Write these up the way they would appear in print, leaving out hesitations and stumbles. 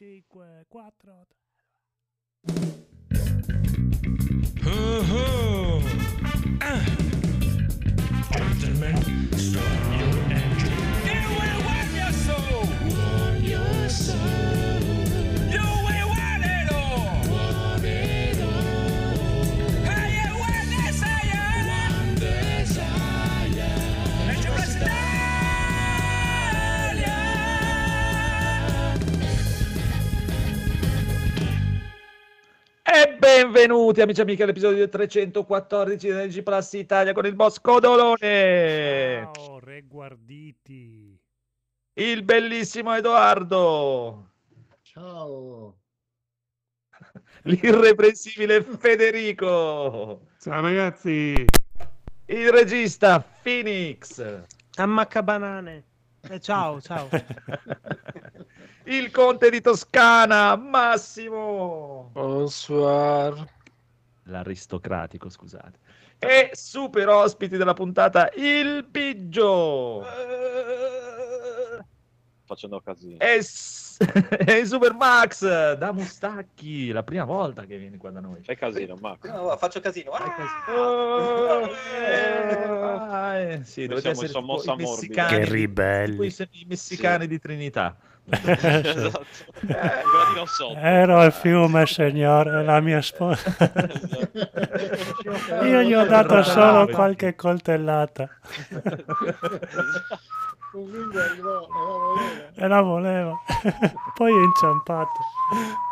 5, 4, 3. Oh, ah. Gentlemen, stop your engine. You will warm your soul. Warm your soul. You will want it all. Want it all. I am one desire. One desire. And you must die. E benvenuti amici e amiche all'episodio 314 del G Plus Italia con il Boss Codolone. Ciao, reguarditi. Il bellissimo Edoardo. Ciao. L'irreprensibile Federico. Ciao ragazzi. Il regista Phoenix Ammacca Banane. Ciao, ciao. Il conte di Toscana, Massimo. Bonsoir. L'aristocratico, scusate. E super ospiti della puntata, il Biggio. Facendo casino. E Super Max da Mustacchi, la prima volta che vieni qua da noi. Fai casino, Max. No, faccio casino. Sì, dovete essere i messicani. Che ribelli. I messicani sì. Di Trinità. Esatto. Ero al fiume, signore, la mia sposa. Io gli ho dato solo qualche coltellata. E la voleva. Poi è inciampato.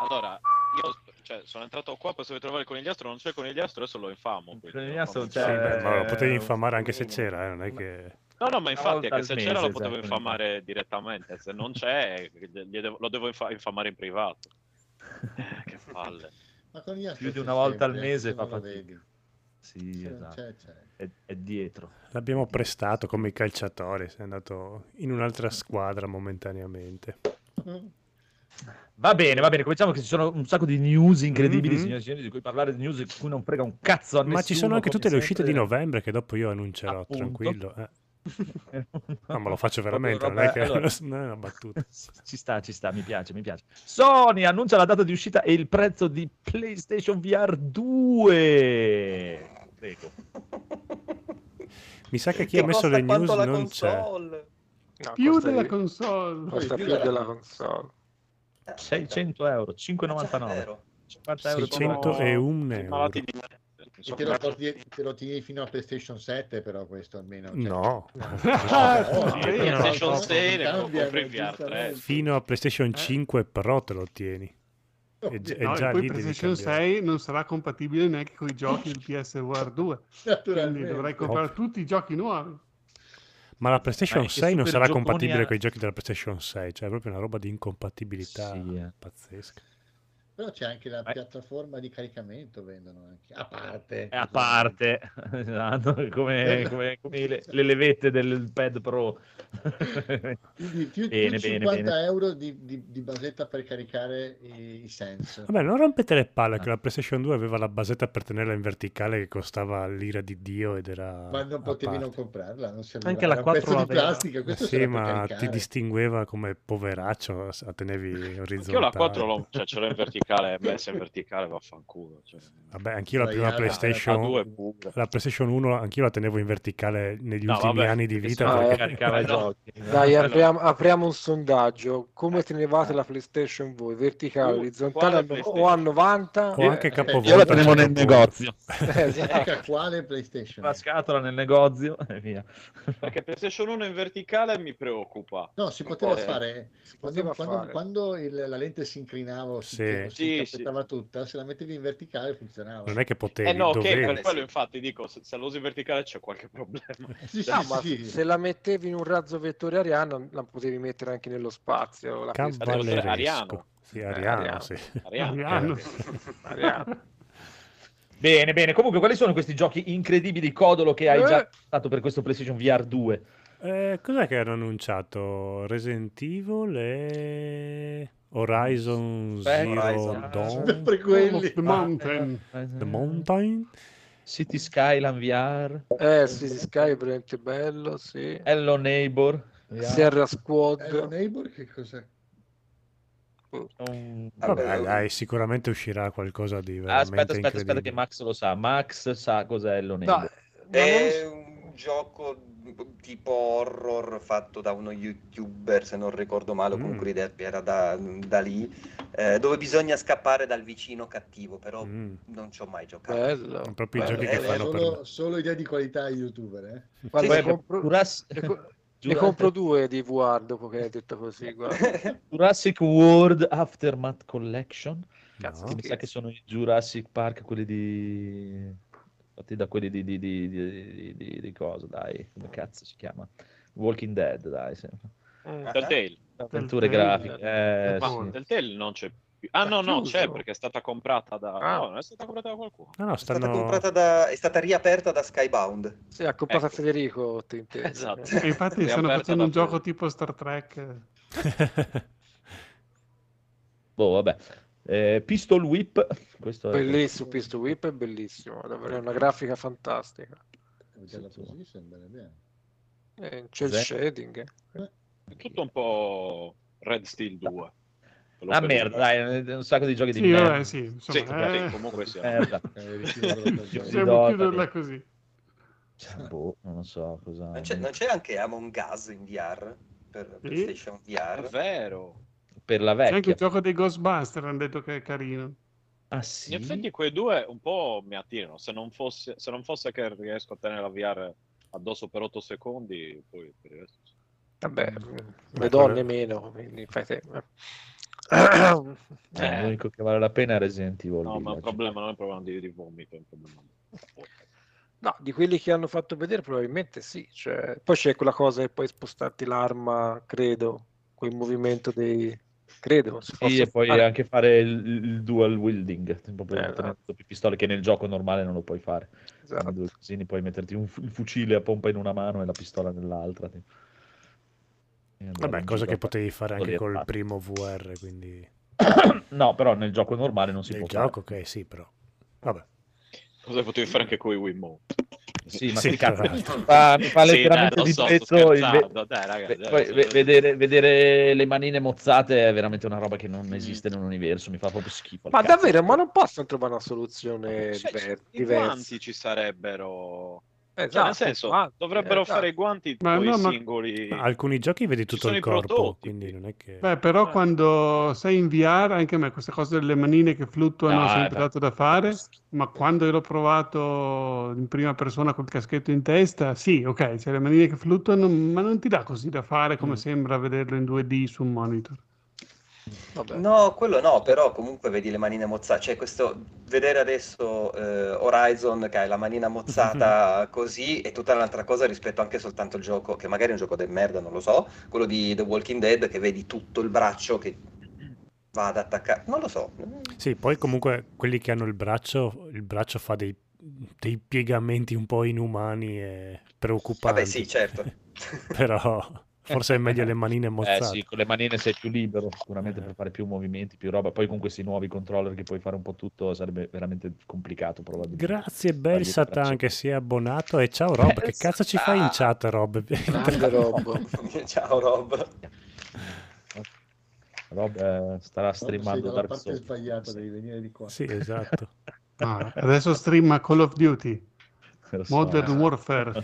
Allora, io cioè, sono entrato qua, posso trovare il Conigliastro, non c'è il Conigliastro, adesso lo infamo. Conigliastro c'è... Sì, beh, lo potevi infamare anche se c'era, non è che... No, ma infatti è che se c'era mese, lo potevo infamare direttamente, se non c'è lo devo infamare in privato. Che palle. Ma più di una volta al mese fa fatica. Sì, esatto. C'è. È dietro. L'abbiamo prestato come calciatore, sei andato in un'altra squadra momentaneamente. Va bene, cominciamo che ci sono un sacco di news incredibili, signori e signori, di cui parlare, di news di cui non frega un cazzo a nessuno. Ma ci sono anche tutte le uscite di novembre che dopo io annuncerò, appunto. Tranquillo. No, ma lo faccio veramente, proprio, non è che allora, non è una battuta. Ci sta, mi piace. Sony annuncia la data di uscita e il prezzo di PlayStation VR 2. Prego. Mi sa che chi ha messo le news non console. C'è. No, più della console. Costa più della console. 600 euro, 5,99 €, 601 €. Te lo tieni fino a PlayStation 7 però questo almeno. Cioè... No. PlayStation 6 ne fino a PlayStation 5 Pro te lo tieni. E già poi lì PlayStation 6 non sarà compatibile neanche con i giochi del PSVR 2. Quindi dovrai comprare tutti i giochi nuovi. Ma la PlayStation 6 non sarà compatibile con i giochi della PlayStation 6, cioè è proprio una roba di incompatibilità pazzesca. Però c'è anche la piattaforma di caricamento, vendono anche a parte, esatto, come le levette del Pad Pro. Quindi più 50 euro di basetta per caricare i sense. Vabbè, non rompete le palle che la PlayStation 2 aveva la basetta per tenerla in verticale che costava l'ira di Dio ed era... Ma non potevi non comprarla, non serviva. Anche la 4 era un pezzo di plastica, questo sì, ma ti distingueva come poveraccio a tenevi orizzontale. Io la 4 ce l'ho in verticale. Messa in verticale vaffanculo, cioè. Vabbè, anch'io la prima PlayStation 1 anch'io la tenevo in verticale negli ultimi anni di vita perché... giochi. Dai, apriamo un sondaggio, come tenevate la PlayStation voi, verticale, orizzontale o a 90 o anche capovolta? Io la tenevo nel negozio. Esatto. Quale PlayStation? La scatola nel negozio e via, perché PlayStation 1 in verticale mi preoccupa. No, si poteva fare quando la lente si inclinava, si aspettava tutta, se la mettevi in verticale funzionava. Non è che potevi, dovevi. Quello infatti dico, se la usi in verticale c'è qualche problema. Se la mettevi in un razzo vettore ariano la potevi mettere anche nello spazio. La ariano. Sì, ariano, sì. Ariano. Bene, comunque quali sono questi giochi incredibili, Codolo, che hai già fatto per questo PlayStation VR 2? Cos'è che hanno annunciato? Resident Evil e... Horizon Zero Dawn, The Mountain, City Skyline VR, City Sky è veramente bello, sì. Hello Neighbor, Sierra Squad. Hello Neighbor che cos'è? Vabbè, dai, sicuramente uscirà qualcosa di veramente aspetta che Max lo sa. Max sa cos'è Hello Neighbor. No, è un gioco tipo horror fatto da uno youtuber, se non ricordo male, comunque l'idea era da lì, dove bisogna scappare dal vicino cattivo, però non ci ho mai giocato. Bello. Proprio bello. I giochi che fanno solo idea di qualità ai youtuber, eh? Guarda, sì, ne compro due di VR dopo che hai detto così, guarda. Jurassic World Aftermath Collection. Cazzo, no. Che mi sa che sono i Jurassic Park, quelli di fatti da quelli di cosa, dai, come cazzo si chiama? Walking Dead, dai, sembra. Telltale. Avventure grafiche. Sì. Telltale non c'è più. Ah, no, c'è perché è stata comprata da no, non è stata comprata da qualcuno. No, è stata comprata è stata riaperta da Skybound. Sì, ha comprato Federico, esatto. E infatti stanno facendo un gioco tipo Star Trek. Boh, vabbè. Pistol Whip, questo bellissimo, Pistol Whip è bellissimo, è una grafica fantastica. C'è il shading, è tutto un po' Red Steel 2. Ah, merda, dai, un sacco di giochi di merda. Sì, insomma, comunque possiamo chiuderla così. Boh, non so cosa. Non c'è anche Among Us in VR per PlayStation VR? È vero. Per la vecchia. C'è anche il gioco dei Ghostbusters, hanno detto che è carino. Ah, sì? In effetti quei due un po' mi attirano, se non fosse che riesco a tenere la VR addosso per 8 secondi, poi per il resto. Vabbè, le donne meno, quindi fai tempo. L'unico che vale la pena è Resident Evil. No, ma il problema non è un problema di vomito, è un problema. No, di quelli che hanno fatto vedere probabilmente sì, cioè, poi c'è quella cosa che puoi spostarti l'arma, credo, quel movimento dei... credo sì, e poi anche fare il dual wielding, esatto. Pistole che nel gioco normale non lo puoi fare, esatto. Due cosini, puoi metterti il fucile a pompa in una mano e la pistola nell'altra, vabbè, cosa che potevi fare anche col primo VR, quindi no, però nel gioco normale non si nel può gioco, fare. Ok, sì, però vabbè, cosa potevi fare anche con i Wiimote. Sì, ma sì, che cazzo mi fa letteralmente di pezzo. Vedere le manine mozzate è veramente una roba che non esiste nell'universo, mi fa proprio schifo. Ma davvero, ma non possono trovare una soluzione diversa? Quanti ci sarebbero? Esatto, nel senso, dovrebbero fare i guanti singoli. Ma alcuni giochi vedi tutto il corpo, quindi non è che... Beh, però quando sei in VR, anche a me questa cosa delle manine che fluttuano è sempre dato da fare, ma quando l'ho provato in prima persona col caschetto in testa, sì, ok, c'è le manine che fluttuano, ma non ti dà così da fare come sembra vederlo in 2D su un monitor. Vabbè. No, quello no, però comunque vedi le manine mozzate, cioè questo vedere adesso Horizon che hai la manina mozzata così è tutta un'altra cosa rispetto anche soltanto il gioco, che magari è un gioco del merda, non lo so, quello di The Walking Dead, che vedi tutto il braccio che va ad attaccare, non lo so. Sì, poi comunque quelli che hanno il braccio fa dei piegamenti un po' inumani e preoccupanti. Vabbè, sì, certo. Però... forse è meglio le manine mozzate. Sì, con le manine sei più libero sicuramente per fare più movimenti, più roba. Poi con questi nuovi controller che puoi fare un po' tutto sarebbe veramente complicato, probabilmente. Grazie Belsatan che si è abbonato, e ciao Rob, che cazzo ci fai in chat, Rob? Ciao Rob. Rob starà streamando Dark Souls. Sbagliato, devi venire di qua. Sì, esatto. Adesso streama Call of Duty. Modern Warfare.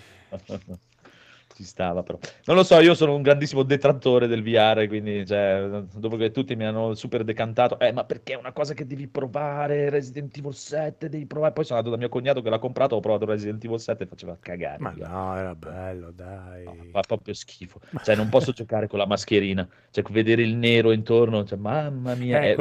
Ci stava, però non lo so, io sono un grandissimo detrattore del VR, quindi cioè, dopo che tutti mi hanno super decantato, ma perché è una cosa che devi provare, Resident Evil 7 devi provare, poi sono andato da mio cognato che l'ha comprato, ho provato Resident Evil 7 e faceva cagare, ma no, era bello, dai, fa proprio schifo, cioè non posso giocare con la mascherina, cioè vedere il nero intorno, cioè, mamma mia,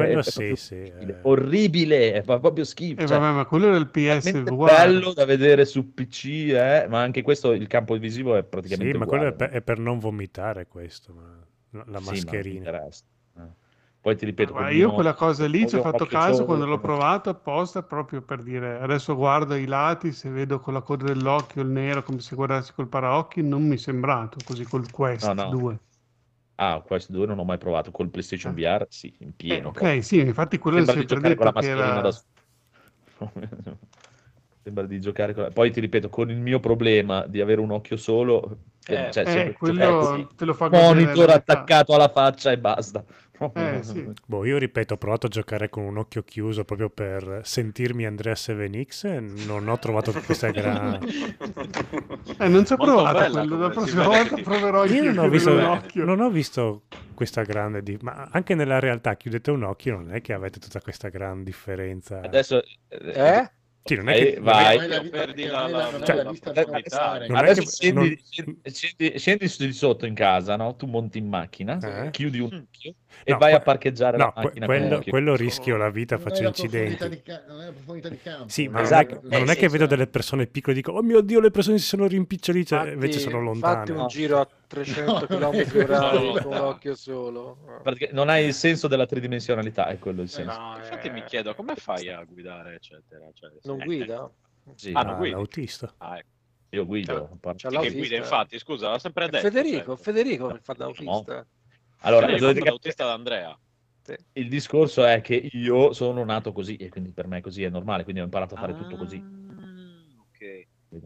orribile, fa proprio schifo, cioè, vabbè, ma quello era il PSVR, è bello da vedere su PC, ma anche questo, il campo visivo è praticamente... Sì, ma quello è per non vomitare, questo, ma la mascherina. Sì, poi ti ripeto... Ma io quella cosa lì ci ho fatto caso quando l'ho provato apposta, proprio per dire, adesso guardo i lati, se vedo con la coda dell'occhio il nero, come se guardassi col paraocchi, non mi è sembrato così col Quest 2. Ah, Quest 2 non ho mai provato, col PlayStation VR sì, in pieno. Ok, sì, infatti quello è sempre detto che era... Sembra di giocare con la... Poi ti ripeto, con il mio problema di avere un occhio solo, cioè, quello te lo fa monitor attaccato alla faccia e basta. Sì. Boh, io ripeto, ho provato a giocare con un occhio chiuso proprio per sentirmi Andrea 7X e non ho trovato questa grana. Non ci ho provato, la prossima volta proverò io. Non ho visto questa grande ma anche nella realtà chiudete un occhio, non è che avete tutta questa gran differenza. Adesso sì, non è che vai perdi la vista. Adesso scendi sotto in casa, no? Tu monti in macchina, chiudi un occhio e vai a parcheggiare la macchina. Quello rischio la vita, faccio incidenti. Non è la profondità di campo. Sì, ma non è che vedo delle persone piccole e dico "Oh mio Dio, le persone si sono rimpicciolite", invece sono lontane. Fatti un giro a 300 km/h con l'occhio solo. Perché non hai il senso della tridimensionalità, è quello il senso. Infatti mi chiedo come fai a guidare, eccetera, non guida? Sì, non guida. L'autista. Ecco. Io guido. Che guida, infatti, scusa, l'ho sempre detto. Federico mi fa da autista. No. Allora, l'autista d'Andrea. Sì. Il discorso è che io sono nato così e quindi per me così è normale, quindi ho imparato a fare tutto così. Ok.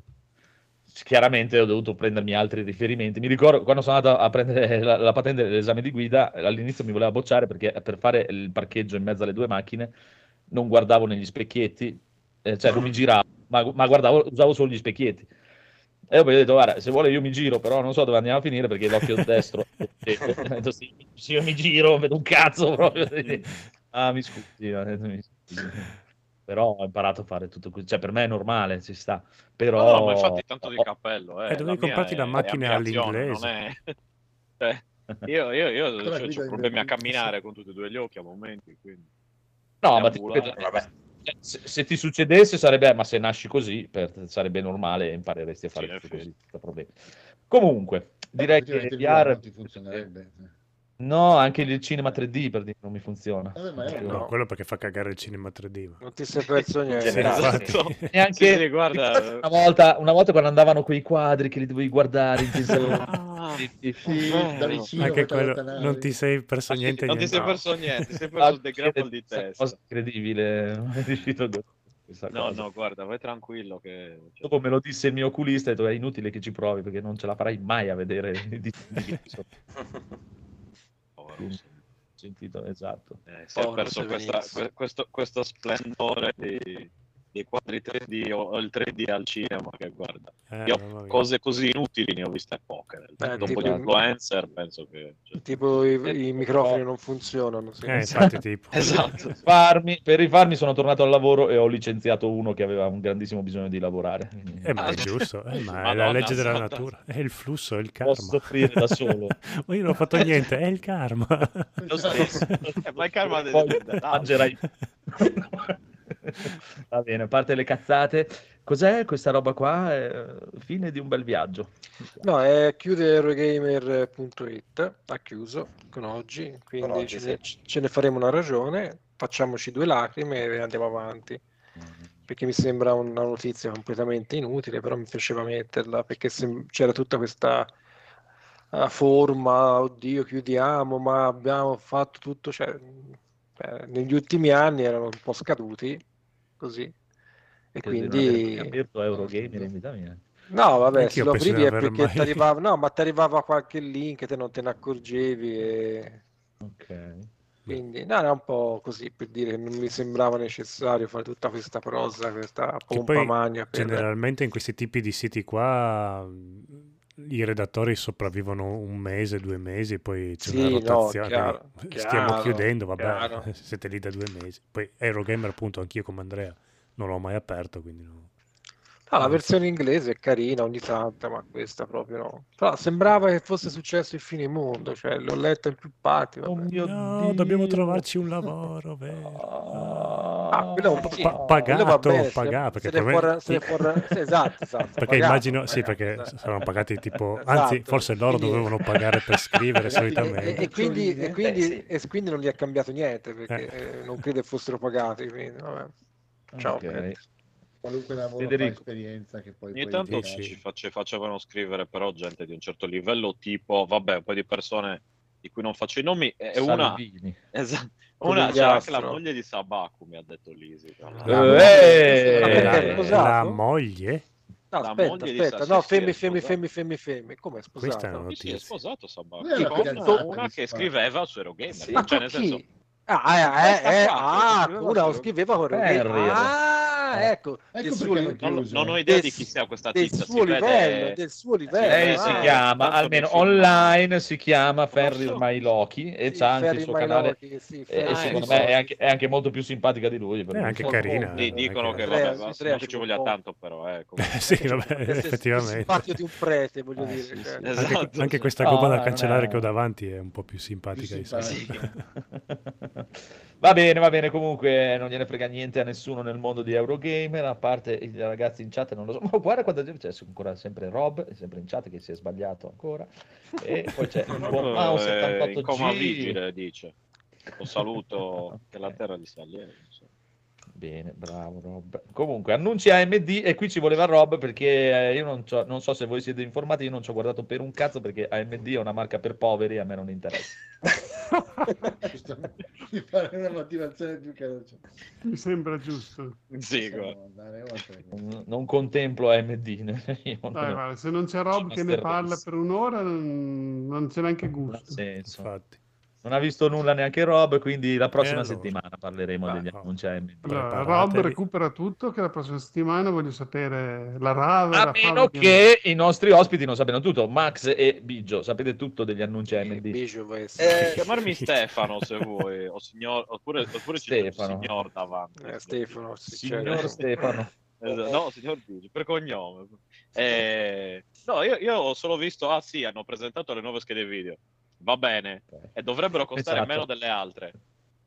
Chiaramente ho dovuto prendermi altri riferimenti. Mi ricordo quando sono andato a prendere la patente dell'esame di guida, all'inizio mi voleva bocciare perché per fare il parcheggio in mezzo alle due macchine non guardavo negli specchietti, cioè non mi giravo, ma guardavo, usavo solo gli specchietti. E poi ho detto "Guarda, se vuole io mi giro, però non so dove andiamo a finire perché l'occhio destro". Se io mi giro vedo un cazzo proprio. Mi scusi, però ho imparato a fare tutto così, cioè per me è normale, ci sta. Però no, ma infatti tanto di cappello, dovevi comprarti la macchina all'inglese. Non è... io ho problemi a camminare con tutti e due gli occhi a momenti, quindi no, ma vabbè. Se ti succedesse sarebbe, ma se nasci così sarebbe normale, impareresti a fare tutto così, senza problemi. Comunque, direi che VR non funzionerebbe. No, anche il cinema 3D per dire non mi funziona. No, quello perché fa cagare il cinema 3D. Ma... Non ti sei perso niente. Neanche guarda. Una volta quando andavano quei quadri che li dovevi guardare in anche quello, non ti sei perso niente. Non ti sei perso niente, sei perso il degrado di testa. Cosa incredibile, è riuscito. No, guarda, vai tranquillo che... Dopo me lo disse il mio oculista e ho detto "È inutile che ci provi perché non ce la farai mai a vedere". Sentito, esatto. Si è perso questo splendore dei quadri 3D o il 3D al cinema che guarda. Io cose così inutili ne ho viste poche. Dopo gli influencer penso che... Cioè, tipo i microfoni non funzionano. Sì. Infatti, tipo. Esatto. Per rifarmi sono tornato al lavoro e ho licenziato uno che aveva un grandissimo bisogno di lavorare. Ma è giusto, ma è la legge della natura. È il flusso, è il karma. Posso soffrire da solo. Ma io non ho fatto niente, è il karma. Lo stesso. Ma il karma... Poi mangerai... Va bene, a parte le cazzate, cos'è questa roba qua? Fine di un bel viaggio. No, chiude Eurogamer.it, ha chiuso con oggi, quindi con oggi, ce ne faremo una ragione, facciamoci due lacrime e andiamo avanti, perché mi sembra una notizia completamente inutile, però mi piaceva metterla, perché c'era tutta questa forma, oddio chiudiamo, ma abbiamo fatto tutto, cioè... negli ultimi anni erano un po' scaduti così e quindi no vabbè, se lo aprivi è perché ti arrivava, no, ma ti arrivava qualche link te non te ne accorgevi e... Okay. Quindi no, era un po' così per dire che non mi sembrava necessario fare tutta questa prosa, questa pompa magna per... Generalmente in questi tipi di siti qua i redattori sopravvivono 1 mese, 2 mesi e poi c'è una rotazione. Stiamo chiudendo, vabbè, chiaro. Siete lì da 2 mesi. Poi Eurogamer, appunto, anch'io come Andrea non l'ho mai aperto, quindi no. Ah, la versione inglese è carina ogni tanto, ma questa proprio no. Però sembrava che fosse successo il fine mondo, cioè l'ho letta in più parti. Oh mio Dio, dobbiamo trovarci un lavoro, vero? Pagato, esatto. Perché immagino, sì, perché saranno pagati tipo, anzi, forse loro dovevano pagare per scrivere solitamente. E quindi non gli è cambiato niente, perché non credo fossero pagati, quindi vabbè. Ciao, qualunque lavoro fa esperienza che poi ogni tanto ci facevano scrivere però gente di un certo livello, tipo vabbè un po' di persone di cui non faccio i nomi, è una c'è anche la moglie di Sabaku, mi ha detto Lisi. La moglie? No, aspetta, no, fermi, come è sposato? Sì, è sposato Sabaku, una che scriveva su Eurogamer, sì, cioè nel senso... una scriveva con Eurogamer, ecco non ho idea di chi sia questa tizia, del suo livello. Lei si chiama, almeno online, si chiama Ferry My Loki e c'ha anche il suo canale, e secondo me è anche molto più simpatica di lui, è anche carina, dicono che ci voglia tanto, però sì, effettivamente simpatico di un prete, voglio dire, anche questa copa da cancellare che ho davanti è un po' più simpatica. Va bene, comunque non gliene frega niente a nessuno nel mondo di Eurogamer, a parte i ragazzi in chat, non lo so, ma guarda quanta gente c'è ancora, sempre Rob, sempre in chat che si è sbagliato ancora, e poi c'è un buon mouse 78G. Coma vigile, dice, lo saluto, che la terra gli sta lieve. Bene, bravo Rob. Comunque annunci AMD, e qui ci voleva Rob, perché io non so se voi siete informati, io non ci ho guardato per un cazzo, perché AMD è una marca per poveri, a me non interessa. Mi pare una motivazione più che mi sembra giusto. Sì, non contemplo AMD, io non... Dai, vale, se non c'è Rob che ne parla per un'ora non c'è neanche gusto. Infatti non ha visto nulla neanche Rob, quindi la prossima settimana parleremo degli annunci AMD. Allora, Rob recupera tutto, che la prossima settimana voglio sapere la rave. A meno che i nostri ospiti non sappiano tutto. Max e Biggio, sapete tutto degli annunci AMD. Chiamarmi Stefano se vuoi, o signor, oppure c'è un signor davanti. Stefano, signor Stefano. No, signor Biggio, per cognome. No, io ho solo visto, hanno presentato le nuove schede video. Va bene, e dovrebbero costare meno delle altre.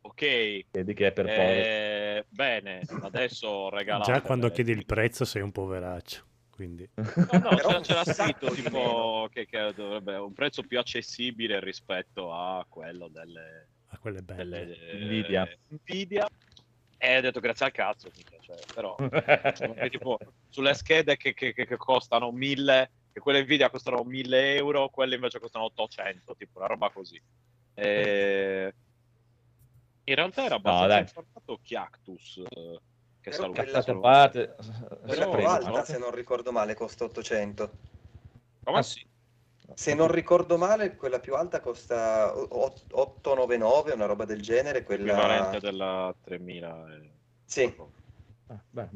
Ok, vedi che è per poveri. Bene, adesso regalate. Già quando chiedi il prezzo sei un poveraccio, quindi no, c'era scritto tipo che dovrebbe un prezzo più accessibile rispetto a quello a quelle belle Nvidia. E ho detto grazie al cazzo, cioè, però tipo, sulle schede che costano 1000, che quelle Nvidia costano 1.000 euro, quelle invece costano 800, tipo una roba così. In realtà era abbastanza informato Chiactus, che saluto. Però alta, se non ricordo male, costa 800. Come? Sì. Se non ricordo male, quella più alta costa 899, una roba del genere. Quella equivalente della 3000. Sì. Beh.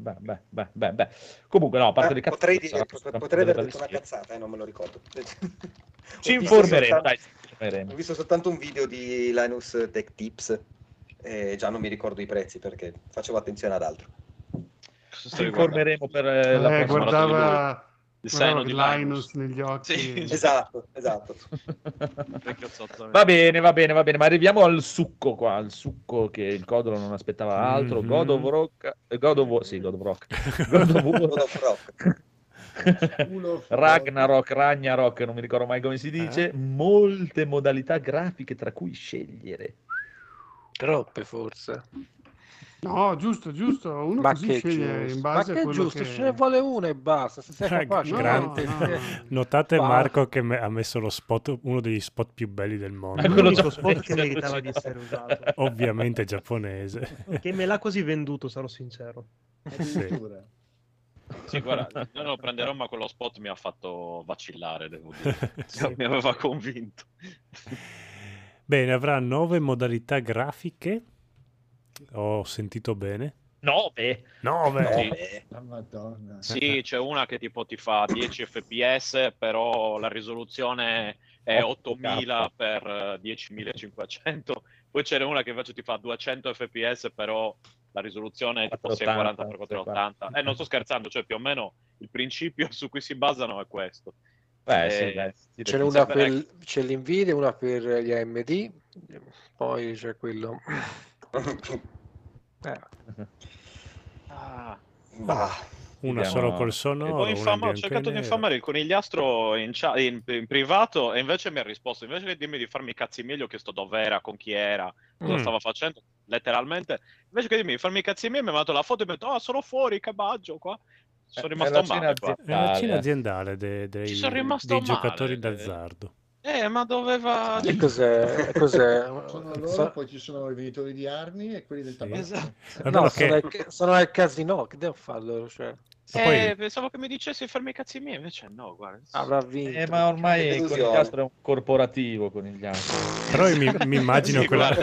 Comunque no, a parte potrei dire, potrei aver detto una cazzata, non me lo ricordo. Ci informeremo, dai. Ho visto soltanto un video di Linus Tech Tips e già non mi ricordo i prezzi perché facevo attenzione ad altro. Ci informeremo per la prossima. Il seno di Linus negli occhi, sì. esatto. Va bene, ma arriviamo al succo qua, al succo che il Codolo non aspettava altro. God of War Ragnarok, non mi ricordo mai come si dice, molte modalità grafiche tra cui scegliere, troppe forse. No, giusto, uno ma così sceglie in base a quello che... ce ne vuole uno e basta, se no. Notate Marco che ha messo lo spot, uno degli spot più belli del mondo. È l'unico spot che meritava di essere usato. Ovviamente giapponese. Che me l'ha così venduto, sarò sincero. Sì, guarda, io lo prenderò, ma quello spot mi ha fatto vacillare, devo dire. Mi aveva convinto. Bene, avrà 9 modalità grafiche. Ho sentito bene? 9. Madonna. Sì, c'è una che tipo ti fa 10 fps, però la risoluzione è 8000 per 10500. Poi c'è una che invece ti fa 200 fps, però la risoluzione è tipo 640 x 480. Non sto scherzando, cioè più o meno il principio su cui si basano è questo. Sì, c'è l'Nvidia, una per gli AMD, poi c'è quello... una solo col sonoro. Ho cercato di infamare il Conigliastro in privato, e invece mi ha risposto, invece che dirmi di farmi i cazzi miei, gli ho chiesto dov'era, con chi era, cosa stava facendo, letteralmente, invece che dirmi di farmi i cazzi miei mi ha mandato la foto e mi ha detto sono fuori, cabaggio qua. Sono rimasto male. È la cena aziendale dei giocatori d'azzardo. Ma doveva... E cos'è? Sono loro, poi ci sono i venditori di armi e quelli del tabacco. Esatto. No, sono al casino, che devo farlo? Cioè... poi... pensavo che mi dicesse di farmi i cazzi miei, invece no, guarda. Avrà vinto. Ma ormai Conigliastro è un corporativo, Conigliastro. Però io mi immagino sì, quella...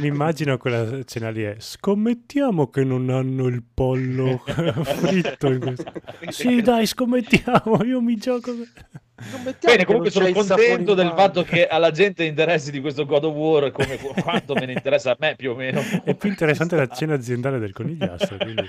mi immagino quella cena lì è... Scommettiamo che non hanno il pollo fritto in questo... Sì, dai, scommettiamo, io mi gioco... Bene, comunque sono contento del fatto che alla gente interessi di questo God of War come quanto me ne interessa a me, più o meno. È più interessante la cena aziendale del Conigliastro, quindi...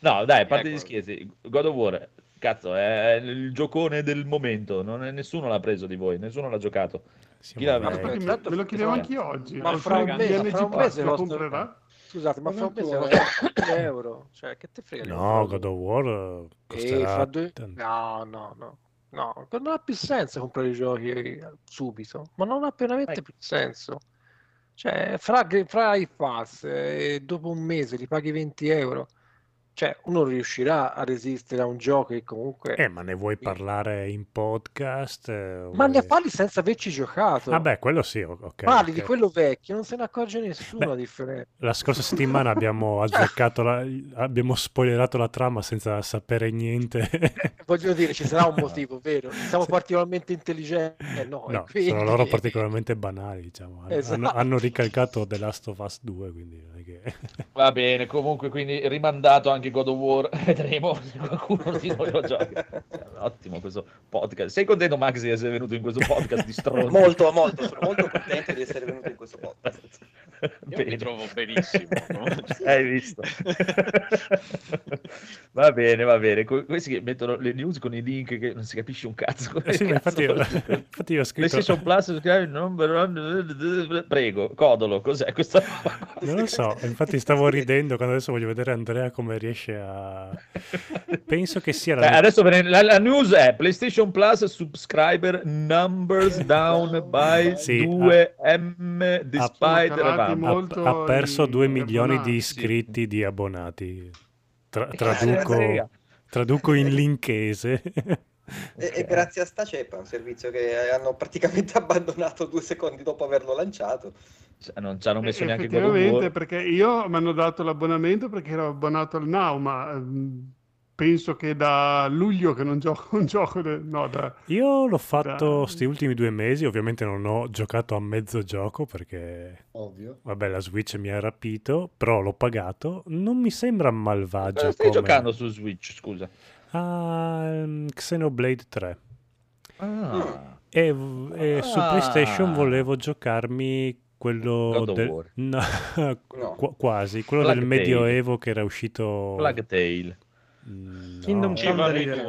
No, dai, parte gli scherzi. God of War, cazzo, è il giocone del momento. Non è... Nessuno l'ha preso di voi, nessuno l'ha giocato. Sì, chi l'ha me lo chiedevo anch'io oggi. Ma fra un mese lo comprerà? Scusate, ma fra un mese €3. Cioè, che te frega? No, God of War costerà... No. No, non ha più senso comprare i giochi subito, ma non ha veramente più senso. Cioè, fra i pass, dopo un mese li paghi €20. Cioè, uno riuscirà a resistere a un gioco che comunque... ma ne vuoi parlare in podcast? Ma ne parli senza averci giocato. Vabbè, quello sì, ok. Parli di quello vecchio, non se ne accorge nessuno la differenza. La scorsa settimana abbiamo azzeccato, abbiamo spoilerato la trama senza sapere niente. Voglio dire, ci sarà un motivo, vero? Siamo particolarmente intelligenti. No, quindi... sono loro particolarmente banali, diciamo. Esatto. Hanno ricalcato The Last of Us 2, quindi... Va bene, comunque, quindi rimandato anche God of War, vedremo se qualcuno di noi lo gioca. Ottimo questo podcast. Sei contento, Max, di essere venuto in questo podcast di stronzo? Molto, sono molto contento di essere venuto in questo podcast. Io mi trovo benissimo, no? Hai visto? Va bene. Questi che mettono le news con i link che non si capisce un cazzo. Sì, infatti io ho scritto PlayStation Plus, prego, Codolo, cos'è questa? Non lo so, infatti stavo ridendo quando adesso voglio vedere Andrea come riesce a... Penso che sia la... adesso la news è PlayStation Plus subscriber numbers down by 2M despite ha perso 2 milioni di iscritti, di abbonati. Traduco in linkese. E grazie a sta ceppa, un servizio che hanno praticamente abbandonato 2 secondi dopo averlo lanciato. Non ci hanno messo neanche effettivamente, perché io mi hanno dato l'abbonamento perché ero abbonato al Now, ma penso che da luglio che non gioco un gioco io l'ho fatto questi ultimi 2 mesi, ovviamente non ho giocato a mezzo gioco perché ovvio, vabbè, la Switch mi ha rapito, però l'ho pagato, non mi sembra malvagio. Cosa stai giocando su Switch, scusa? Xenoblade 3. E su PlayStation volevo giocarmi quello quasi quello Plague del Medioevo che era uscito, Plague Tale. No.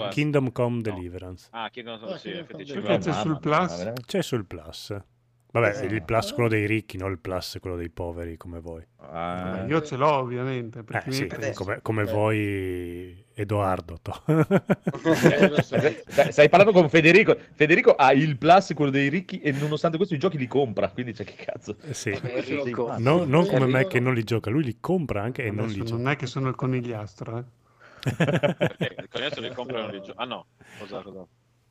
Kingdom Come Deliverance. Perché c'è sul Plus? C'è sul Plus. Vabbè, il Plus quello dei ricchi, non il Plus quello dei poveri come voi. Vabbè, io ce l'ho ovviamente, perché come voi Edoardo. Stai parlando con Federico ha il Plus quello dei ricchi e nonostante questo i giochi li compra, quindi c'è che cazzo. Sì. No, non come me che non li gioca, lui li compra anche e non li gioca. Non è che sono il Conigliastro, eh. Il Conigliastro li compra e non li gioca. Ah no, cosa?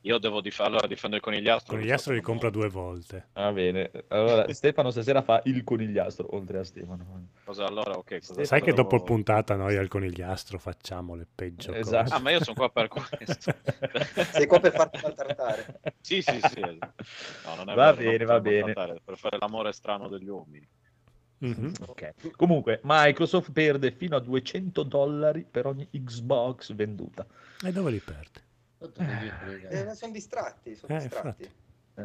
Io devo difendere il Conigliastro. Il Conigliastro li compra 2 volte. Va bene. Allora, Stefano stasera fa il Conigliastro oltre a Stefano. Sai che dopo il puntata noi al Conigliastro facciamo le peggio cose. Ma io sono qua per questo. Sei qua per farti maltrattare. Sì. No, non è va bene. Per fare l'amore strano degli uomini. Mm-hmm. Okay. Comunque Microsoft perde fino a $200 per ogni Xbox venduta. E dove li perde? Sono distratti. Li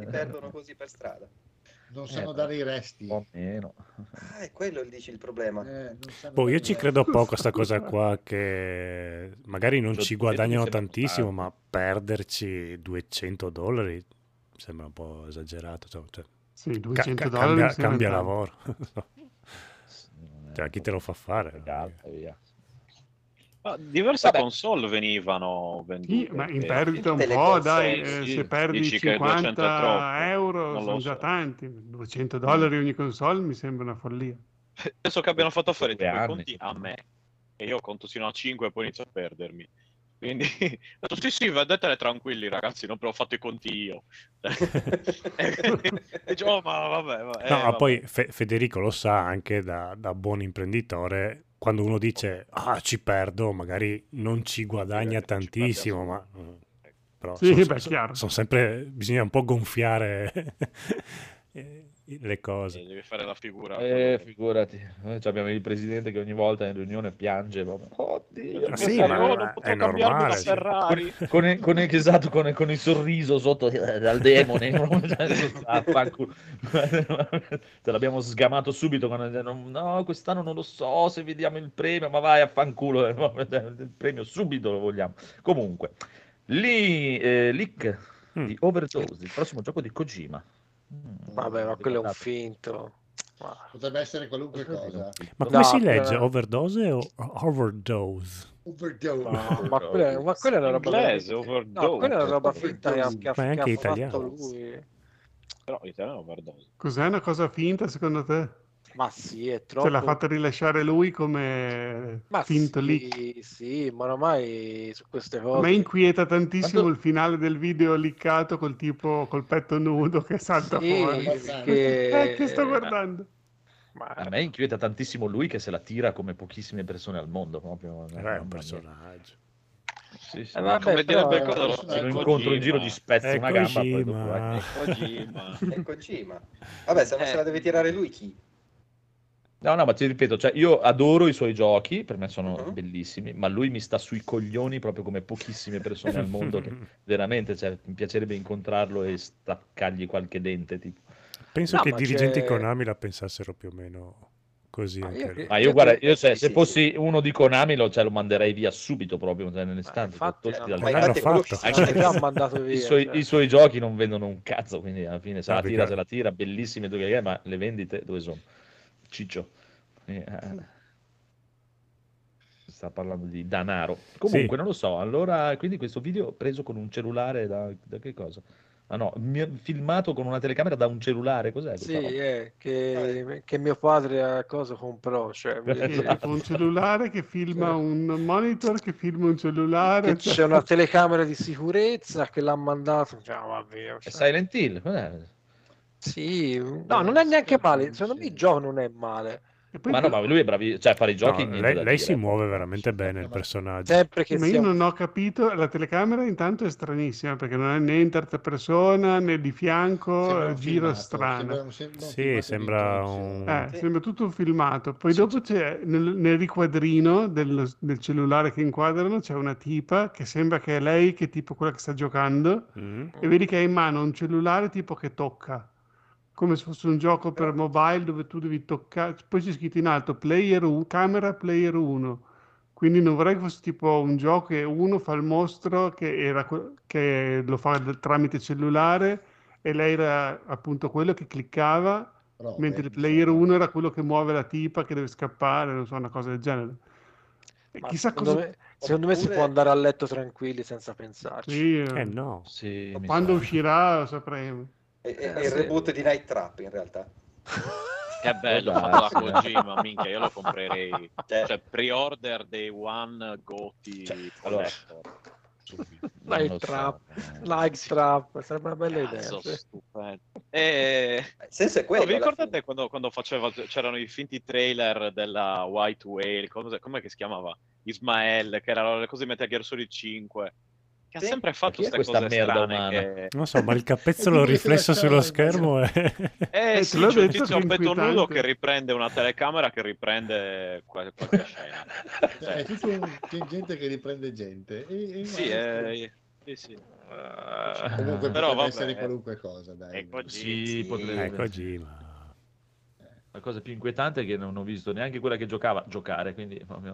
perdono così per strada. Non sanno dare i resti. È quello dici il problema. Io ci credo poco a sta cosa qua che magari non ci guadagnano tantissimo, ma perderci $200 sembra un po' esagerato. Cioè, sì, $200 cambia lavoro. Chi te lo fa fare? Via. Diverse console venivano vendute, ma in perdita un po', dai, se perdi €50 sono già tanti. $200 ogni console mi sembra una follia. Penso che abbiano fatto fare 5 conti a me e io conto sino a 5 e poi inizio a perdermi. Quindi ho detto sì, vedetele tranquilli ragazzi, non però ho fatto i conti io. E dicevo, oh, ma vabbè. No, ma poi Federico lo sa anche da buon imprenditore, quando uno dice ah ci perdo, magari non ci guadagna tantissimo, ma però sì, sono sempre, bisogna un po' gonfiare le cose. Devi fare la figura. Figurati, noi abbiamo il presidente che ogni volta in riunione piange. Oddio, sì, ma non potrò cambiarmi la Ferrari. Con il sorriso sotto dal demone. Te l'abbiamo sgamato subito. No, quest'anno non lo so se vi diamo il premio, ma vai a fanculo. Il premio subito lo vogliamo. Comunque, Leak di Overdose, il prossimo gioco di Kojima. Vabbè, ma quello è un finto. Potrebbe essere qualunque cosa. Ma come si legge? Overdose o Overdose? Overdose. No, ma quella è una roba inglese, no, quella è una roba finta che ha fatto italiano. Lui. Però italiano Overdose. Cos'è una cosa finta secondo te? Ma sì, è troppo. Ce l'ha fatta rilasciare lui come finto lì. Sì, ma ormai su queste cose. A me inquieta tantissimo il finale del video leakato col tipo col petto nudo che salta fuori. Che sto guardando. Ma a me inquieta tantissimo lui che se la tira come pochissime persone al mondo. Proprio è un personaggio. Sì, vabbè, come direbbe cosa lo incontro in giro di spezzi una gamba. È Kojima. Vabbè, se non se la deve tirare lui chi? No, ma ti ripeto, cioè io adoro i suoi giochi, per me sono bellissimi, ma lui mi sta sui coglioni proprio come pochissime persone al mondo, che veramente, cioè, mi piacerebbe incontrarlo e staccargli qualche dente. Tipo. Penso che i dirigenti Konami la pensassero più o meno così. Io, guarda, se fossi uno di Konami lo manderei via subito proprio nell'istante. I suoi giochi non vendono un cazzo, quindi alla fine se la tira, bellissime, ma le vendite dove sono? Ciccio sta parlando di danaro comunque, non lo so. Allora, quindi questo video preso con un cellulare da che cosa? Filmato con una telecamera da un cellulare, cos'è? Che mio padre comprò, cioè un cellulare che filma un monitor che filma un cellulare, c'è una telecamera di sicurezza che l'ha mandato, Silent Hill, cos'è? Sì, no, non è neanche male. Secondo me il gioco non è male. Ma lui è bravissimo, cioè fare i giochi. Lei si muove veramente bene il personaggio. Io non ho capito, la telecamera intanto è stranissima perché non è né in terza persona né di fianco, gira strano. Sì, sembra tutto un filmato. Poi dopo c'è nel riquadrino del cellulare che inquadrano c'è una tipa che sembra che è lei che è tipo quella che sta giocando e vedi che ha in mano un cellulare tipo che tocca. Come se fosse un gioco per mobile dove tu devi toccare, poi c'è scritto in alto camera player 1, quindi non vorrei che fosse tipo un gioco che uno fa il mostro che lo fa tramite cellulare e lei era appunto quello che cliccava, mentre il player 1 era quello che muove la tipa che deve scappare, non so, una cosa del genere. Secondo me si può andare a letto tranquilli senza pensarci. Quando uscirà lo sapremo. È il reboot di Night Trap in realtà. Che bello, la Kojima, minchia, io lo comprerei. Cioè, pre-order day one Goti. Allora, Night Trap, sembra una bella idea. Senso è quello. Vi ricordate quando c'erano i finti trailer della White Whale, com'è che si chiamava? Ismael, che erano le cose di Metal Gear Solid 5. Che ha sempre fatto questa merda umana che... non so, ma il capezzolo riflesso sullo schermo è... sì, c'è un tizio a petto nudo che riprende una telecamera che riprende qualche scena, è tutto gente che riprende gente comunque però potrebbe essere qualunque cosa, dai. Potrebbe. La cosa più inquietante è che non ho visto neanche quella che giocare, quindi vabbè,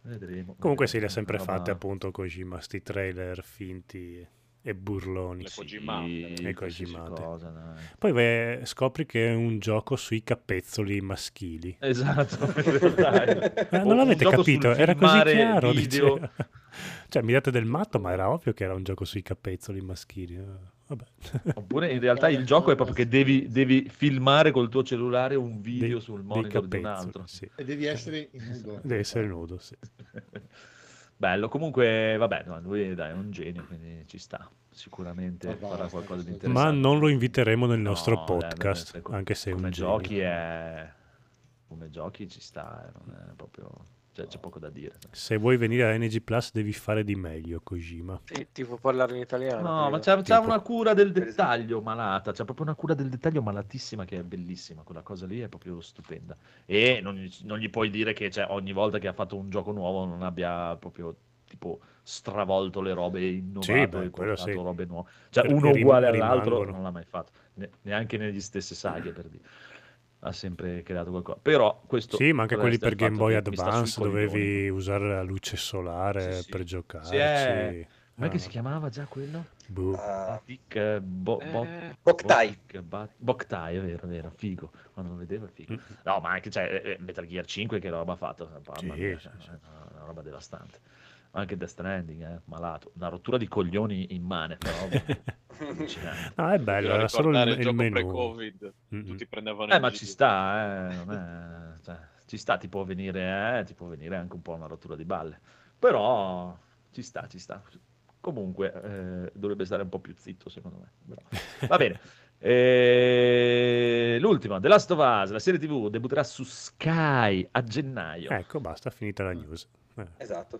vedremo. Comunque si le ha sempre fatte appunto Kojima, sti trailer finti e burloni. Le Kojimate. Poi scopri che è un gioco sui capezzoli maschili. Esatto. Non l'avete capito, era così chiaro. Cioè mi date del matto, ma era ovvio che era un gioco sui capezzoli maschili. Vabbè. Oppure in realtà il gioco è proprio che devi filmare col tuo cellulare un video sul monitor di un altro e devi essere nudo. Bello, comunque vabbè, no, lui dai, è un genio, quindi ci sta. Sicuramente farà qualcosa di interessante. Ma non lo inviteremo nel nostro podcast, dai, anche se come giochi è... come giochi ci sta, non è proprio... cioè, c'è poco da dire. Se vuoi venire a NG Plus devi fare di meglio, Kojima. Sì, tipo parlare in italiano. No, ma c'è tipo... una cura del dettaglio malata, c'è proprio una cura del dettaglio malatissima che è bellissima, quella cosa lì è proprio stupenda. E non gli puoi dire che, cioè, ogni volta che ha fatto un gioco nuovo non abbia proprio... tipo stravolto le robe, innovato, sì, beh, e portato robe nuove, cioè uno uguale all'altro non l'ha mai fatto, neanche negli stesse saghe, per dire, ha sempre creato qualcosa. Però questo sì, ma anche quelli per Game Boy Advance dovevi usare la luce solare per giocare. Sì, ma che si chiamava già quello? Boktai, è vero, figo, quando lo vedevo è figo. No, ma anche Metal Gear 5 che roba ha fatto, una roba devastante. Anche Death Stranding, malato, una rottura di coglioni immane, però no, è bello, era solo il menu pre-Covid. Tutti prendevano ma ci sta, non è... cioè, ci sta, ti può venire anche un po' una rottura di balle, però ci sta comunque, dovrebbe stare un po' più zitto secondo me, però. Va bene. L'ultima, The Last of Us, la serie TV debutterà su Sky a gennaio. Ecco, basta, finita la news. Esatto.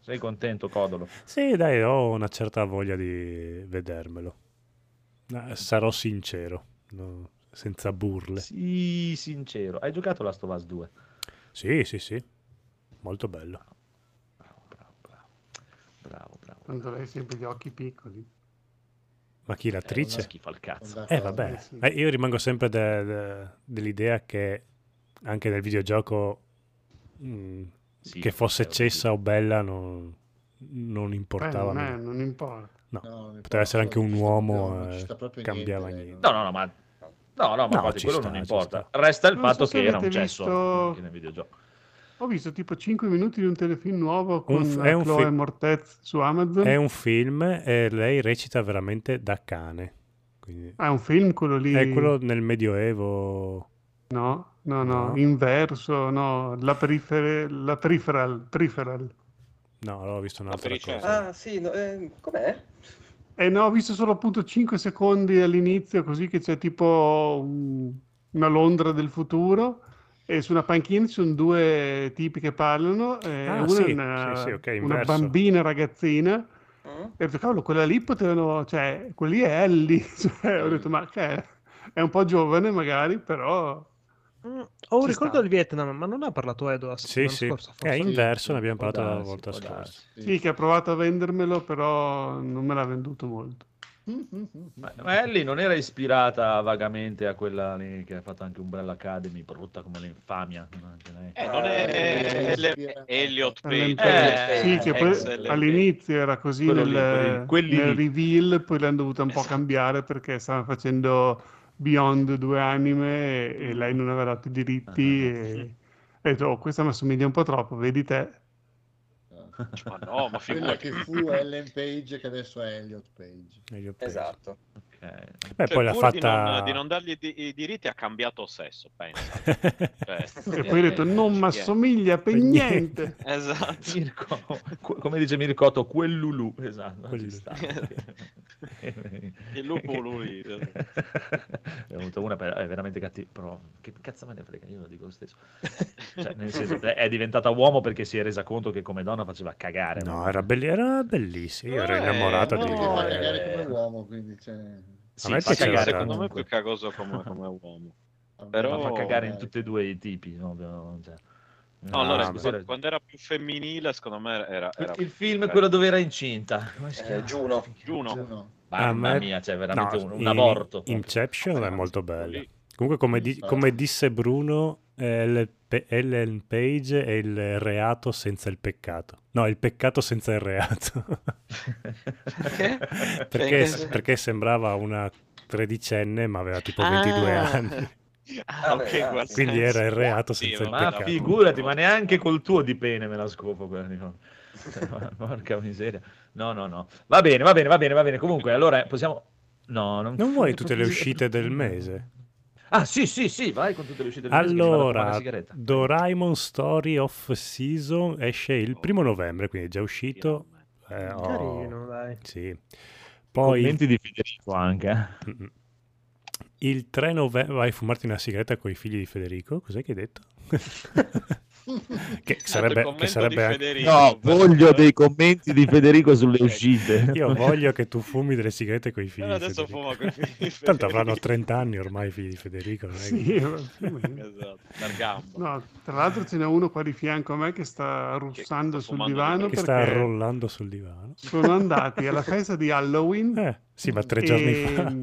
Sei contento, Codolo? Sì, dai, ho una certa voglia di vedermelo. Sarò sincero, no, senza burle. Sì, sincero. Hai giocato Last of Us 2? Sì. Molto bello. Bravo. Quando avevi sempre gli occhi piccoli. Ma chi, l'attrice? Una schifa al cazzo. Vabbè. Sì. Io rimango sempre dell'idea che anche nel videogioco che fosse cessa o bella non importava. Non importa. No, poteva essere anche un uomo, cambiava niente. Ma quello non importa. Resta il fatto che era un cesso nel videogioco. Ho visto tipo 5 minuti di un telefilm nuovo con Chloe Mortez su Amazon. È un film e lei recita veramente da cane. Quindi... è un film quello lì? È quello nel Medioevo. No, inverso, no, la peripheral. No, l'ho visto un'altra cosa. Ah, sì, com'è? Ho visto solo appunto 5 secondi all'inizio, così che c'è tipo una Londra del futuro e su una panchina ci sono due tipi che parlano, una bambina ragazzina. E ho detto, cavolo, quella lì potevano, cioè, quelli è Ellie. Ho detto, ma che è un po' giovane magari, però... ricordo del Vietnam, ma non ha parlato Edo la settimana scorsa? È inverso, ne abbiamo parlato la volta scorsa. Sì, che ha provato a vendermelo, però non me l'ha venduto molto. Ma Ellie non era ispirata vagamente a quella lì che ha fatto anche Umbrella Academy, brutta come l'infamia? Non è Elliot Page. Sì, che poi all'inizio era così nel reveal, poi l'hanno dovuta un po' cambiare perché stavano facendo... Beyond 2 anime e lei non aveva dato i diritti e ho detto, questa mi assomiglia un po' troppo, vedi te. Ma no, ma quella che fu Ellen Page che adesso è Elliot Page. Esatto. Okay. Beh, cioè, poi l'ha fatta di non dargli i diritti, ha cambiato sesso, penso. E poi ho detto non mi assomiglia per niente. Esatto. Come dice Mircotto, quel Lulu. Esatto. Il lupo lui. È avuto una è veramente cattiva, però che cazzo me ne frega, io lo dico lo stesso. Cioè, nel senso, è diventata uomo perché si è resa conto che come donna faceva cagare. No, era bellissima, io ero innamorato di lei. Fa cagare come uomo, quindi cioè... sì, fa cagare, secondo me è più cagoso come uomo. Però ma fa cagare in tutti e due i tipi, no? Cioè... no, allora scusa, quando era più femminile, secondo me era il film quello dove era incinta. Juno. Mamma mia, cioè veramente un aborto. Inception è molto bello. Comunque come disse Bruno, Ellen Page è il reato senza il peccato. No, il peccato senza il reato. Perché sembrava una tredicenne ma aveva tipo 22 anni. Okay, quindi era il reato senza il peccato. Ma figurati, ma neanche col tuo di pene me la scopo quella di no. Porca miseria. No. Va bene. Comunque, allora possiamo... No, non vuoi tutte le uscite del mese? Ah sì sì sì, vai con tutte le uscite. Allora, Doraemon Story of Season esce il 1 novembre, quindi è già uscito. Carino, dai. Sì. Poi commenti di Federico anche. Il 3 novembre vai a fumarti una sigaretta con i figli di Federico, cos'è che hai detto? che sarebbe anche... No, voglio dei commenti di Federico sulle uscite. Io voglio che tu fumi delle sigarette con i figli. Adesso fumo con i figli di Federico. Tanto avranno 30 anni ormai i figli di Federico, non è esatto. No, tra l'altro ce n'è uno qua di fianco a me che sta russando sul divano, che sta arrollando sul divano. Sono andati alla festa di Halloween. Sì, ma 3 giorni fa.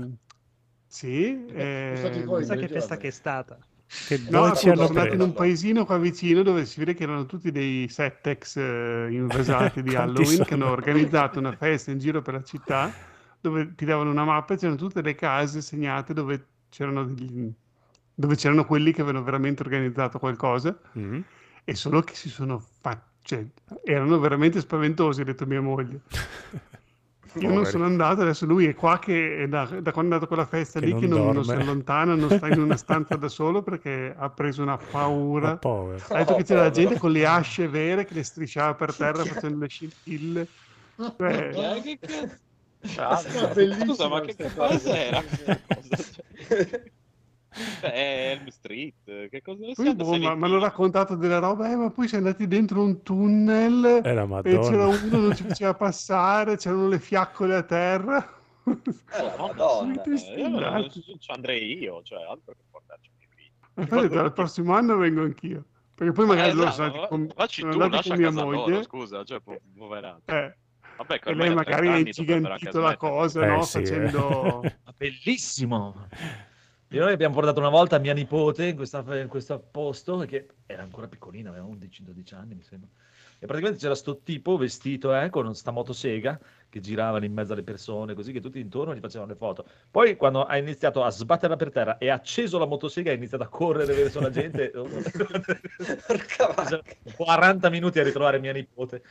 Sì, sa che festa che è stata. Che no, appunto, sono andato in un paesino qua vicino dove si vede che erano tutti dei settex invasati di Halloween sono? Che hanno organizzato una festa in giro per la città dove ti davano una mappa e c'erano tutte le case segnate dove c'erano quelli che avevano veramente organizzato qualcosa. Mm-hmm. E solo che si sono fatti, cioè, erano veramente spaventosi, ha detto mia moglie. Io non sono andato, adesso lui è qua che è da quando è andato quella festa lì che non si allontana, non sta in una stanza da solo perché ha preso una paura. Ha detto che c'era la gente con le asce vere che le strisciava per terra facendo le scintille. Scusa, ma che cosa era? Elm Street, che cosa poi, ma hanno raccontato della roba, ma poi siamo andati dentro un tunnel e c'era uno che non ci faceva passare, c'erano le fiaccole a terra. Madonna, ci andrei io, cioè altro che portarci i figli. Dal prossimo anno vengo anch'io, perché poi magari loro sono andati con mia moglie. Loro, scusa, cioè poverata. Vabbè, e lei magari ha ingigantito la cosa, no? Facendo bellissimo. Io noi abbiamo portato una volta mia nipote in questo posto, che era ancora piccolina, aveva 11-12 anni mi sembra, e praticamente c'era sto tipo vestito con sta motosega che girava lì in mezzo alle persone, così che tutti intorno gli facevano le foto. Poi quando ha iniziato a sbatterla per terra e ha acceso la motosega, ha iniziato a correre verso la gente. 40 minuti a ritrovare mia nipote.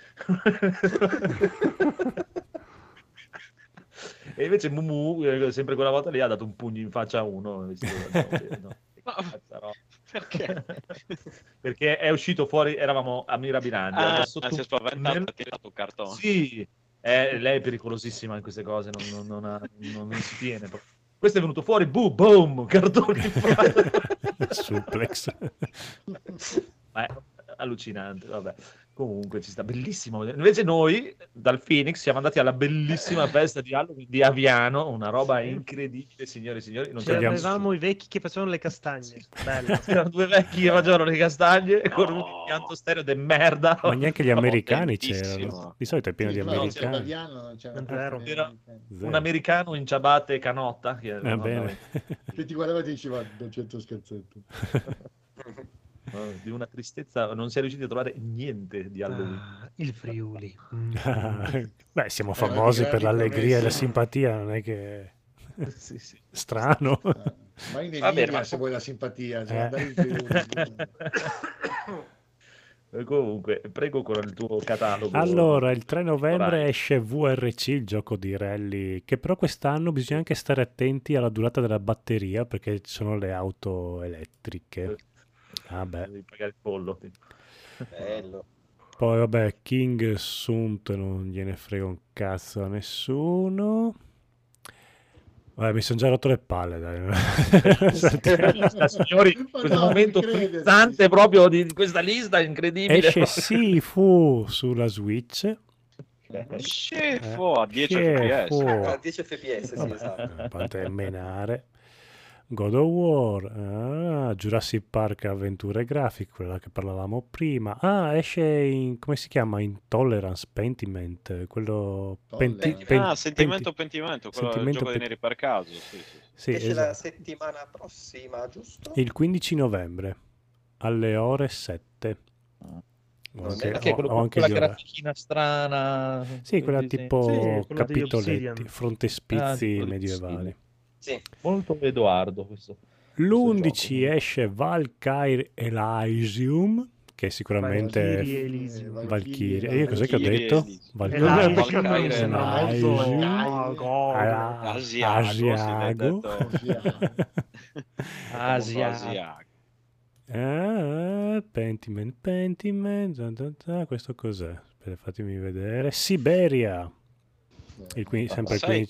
E invece Mumu, sempre quella volta lì, ha dato un pugno in faccia a uno. No. Perché? Perché è uscito fuori, eravamo a Mirabilandia. Si è spaventata, ha tirato un cartone. Sì, lei è pericolosissima in queste cose, non si tiene. Questo è venuto fuori, boom, cartone in faccia. Suplex. Allucinante, vabbè. Comunque ci sta, bellissimo. Invece noi dal Phoenix siamo andati alla bellissima festa di Halloween di Aviano, una roba incredibile, signore e signori. Avevamo i vecchi che facevano le castagne. Sì. Bello. C'erano due vecchi che facevano le castagne con un impianto stereo de merda. Ma neanche gli americani c'erano. Di solito è pieno di americani. Aviano, non c'era un americano in ciabatte e canotta che ti guardava e ti diceva non c'è il tuo scherzetto. Di una tristezza, non si è riusciti a trovare niente di Halloween. Il Friuli. Beh, siamo famosi per l'allegria e la simpatia, non è che sì. Strano. Ma in Emilia se vuoi la simpatia, dai, comunque prego con il tuo catalogo. Allora il 3 novembre esce VRC, il gioco di rally, che però quest'anno bisogna anche stare attenti alla durata della batteria perché ci sono le auto elettriche. Devi pagare il pollo. Bello. Poi King Sunt non gliene frega un cazzo a nessuno. Mi sono già rotto le palle, dai. Signori, questo momento frizzante proprio di questa lista incredibile. Esce Sifu sulla Switch. Scefo a 10 fps. A 10 fps, sì, esatto. Quanto è menare. God of War, Jurassic Park avventure grafiche, quella che parlavamo prima. Esce in, come si chiama? Intolerance, Pentiment, quello Pentimento, quello del gioco dei neri per caso. Sì, esce la settimana prossima, giusto? Il 15 novembre alle ore 7. Perché quella grafichina strana. Sì, quella tipo capitoletti, frontespizi medievali. Sì. Molto Edoardo questo. L'11 esce Valkyrie Elysium, che sicuramente Valkyrie. Io cos'è che ho detto? Valkyrie Elysium. Asia. Ah, Pentiment. Questo cos'è? Aspetta, fatemi vedere. Siberia.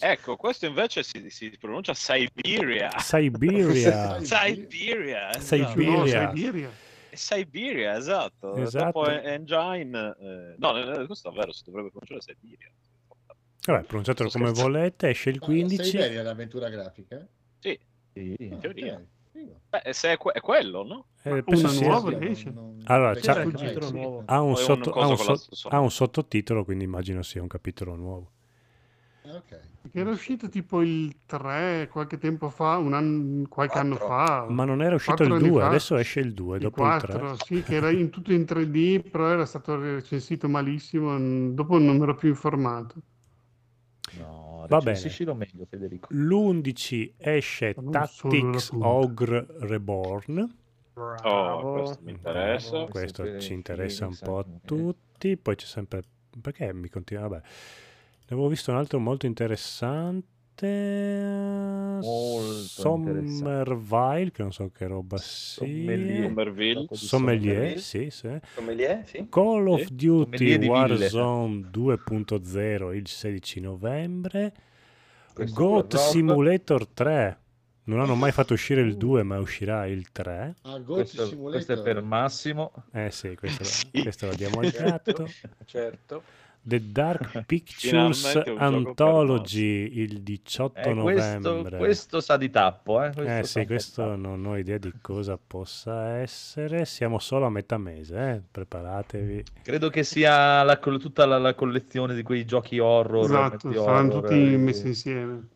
Ecco, questo invece si pronuncia Siberia, esatto. Dopo Engine, no, questo è vero, si dovrebbe pronunciare Siberia. Vabbè, pronunciatelo come volete, esce il 15. Siberia è l'avventura grafica? Sì, in teoria. Okay. Beh, se è quello, no? Ha un sottotitolo, quindi immagino sia un capitolo nuovo. Okay. Che era uscito tipo il 3 qualche tempo fa, qualche anno fa. Ma non era uscito il 2, adesso esce il 2 dopo il 3. Sì, che era tutto in 3D, però era stato recensito malissimo, dopo non mi ero più informato. No, va bene. Meglio, Federico. L'11 esce Tactics Ogre Reborn. Bravo. Questo mi interessa. Questo ci interessa un po' a tutti. Poi c'è sempre... Perché mi continua? Vabbè. Ne avevo visto un altro molto interessante, Somerville, che non so che roba sia. Sommelier, sì. Call of Duty Warzone 2.0 il 16 novembre. Goat Simulator 3. Non hanno mai fatto uscire il 2, ma uscirà il 3. Ah, questo è per Massimo. Sì, questo lo diamo al gatto. Certo. The Dark Pictures Anthology il 18 novembre. Questo sa di tappo. Questo non ho idea di cosa possa essere. Siamo solo a metà mese, preparatevi. Credo che sia tutta la collezione di quei giochi horror. Esatto, saranno tutti messi insieme.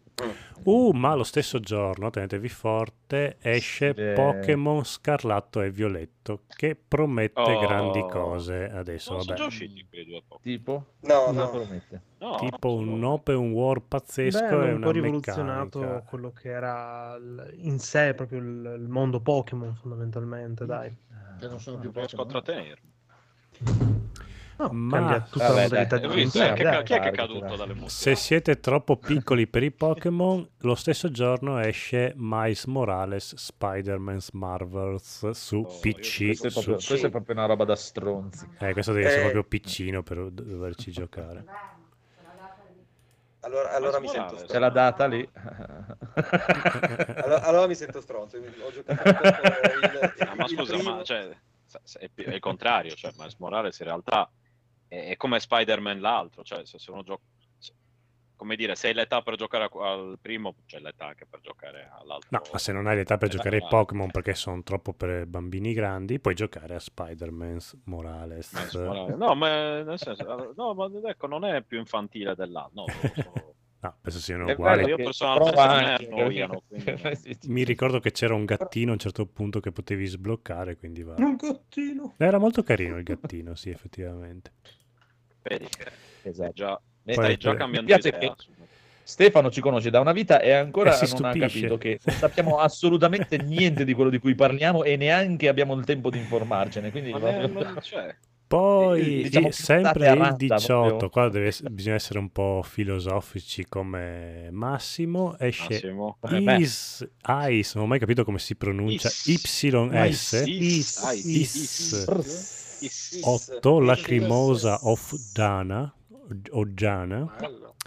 Ma lo stesso giorno, tenetevi forte, esce Pokémon Scarlatto e Violetto, che promette grandi cose. Adesso non sono usciti quei due Pokémon. Tipo? No. Promette. No, tipo un open world pazzesco. È un po' rivoluzionato quello che era in sé proprio il mondo Pokémon, fondamentalmente, dai. Che non sono più riesco a trattenermi. Chi è caduto dalle mura? Se siete troppo piccoli per i Pokémon, lo stesso giorno esce Miles Morales Spider-Man's Marvels su PC. Questa è proprio una roba da stronzi. Questo deve essere proprio piccino per doverci giocare. Allora mi sento stronzo. C'è la data lì. allora mi sento stronzo. Ho giocato ma scusa, ma cioè... è il contrario, cioè Miles Morales in realtà è come Spider-Man l'altro, cioè se uno gioca, come dire, se hai l'età per giocare al primo c'è l'età anche per giocare all'altro. No, ma se non hai l'età per giocare ai Pokémon perché sono troppo per bambini grandi, puoi giocare a Spider-Man Morales. No, ma nel senso, ecco, non è più infantile dell'altro. No, penso siano uguali. Io personalmente mi annoiano. Mi ricordo che c'era un gattino a un certo punto che potevi sbloccare, quindi va. Un gattino. Era molto carino il gattino, sì, effettivamente. Vedi, esatto. Già cambiando idea. Che Stefano ci conosce da una vita e ancora non ha capito che non sappiamo assolutamente niente di quello di cui parliamo e neanche abbiamo il tempo di informarcene, quindi non c'è. Poi diciamo, sempre il 18, qua bisogna essere un po' filosofici come Massimo, esce Ice, non ho mai capito come si pronuncia, YS 8, Lacrimosa of Dana,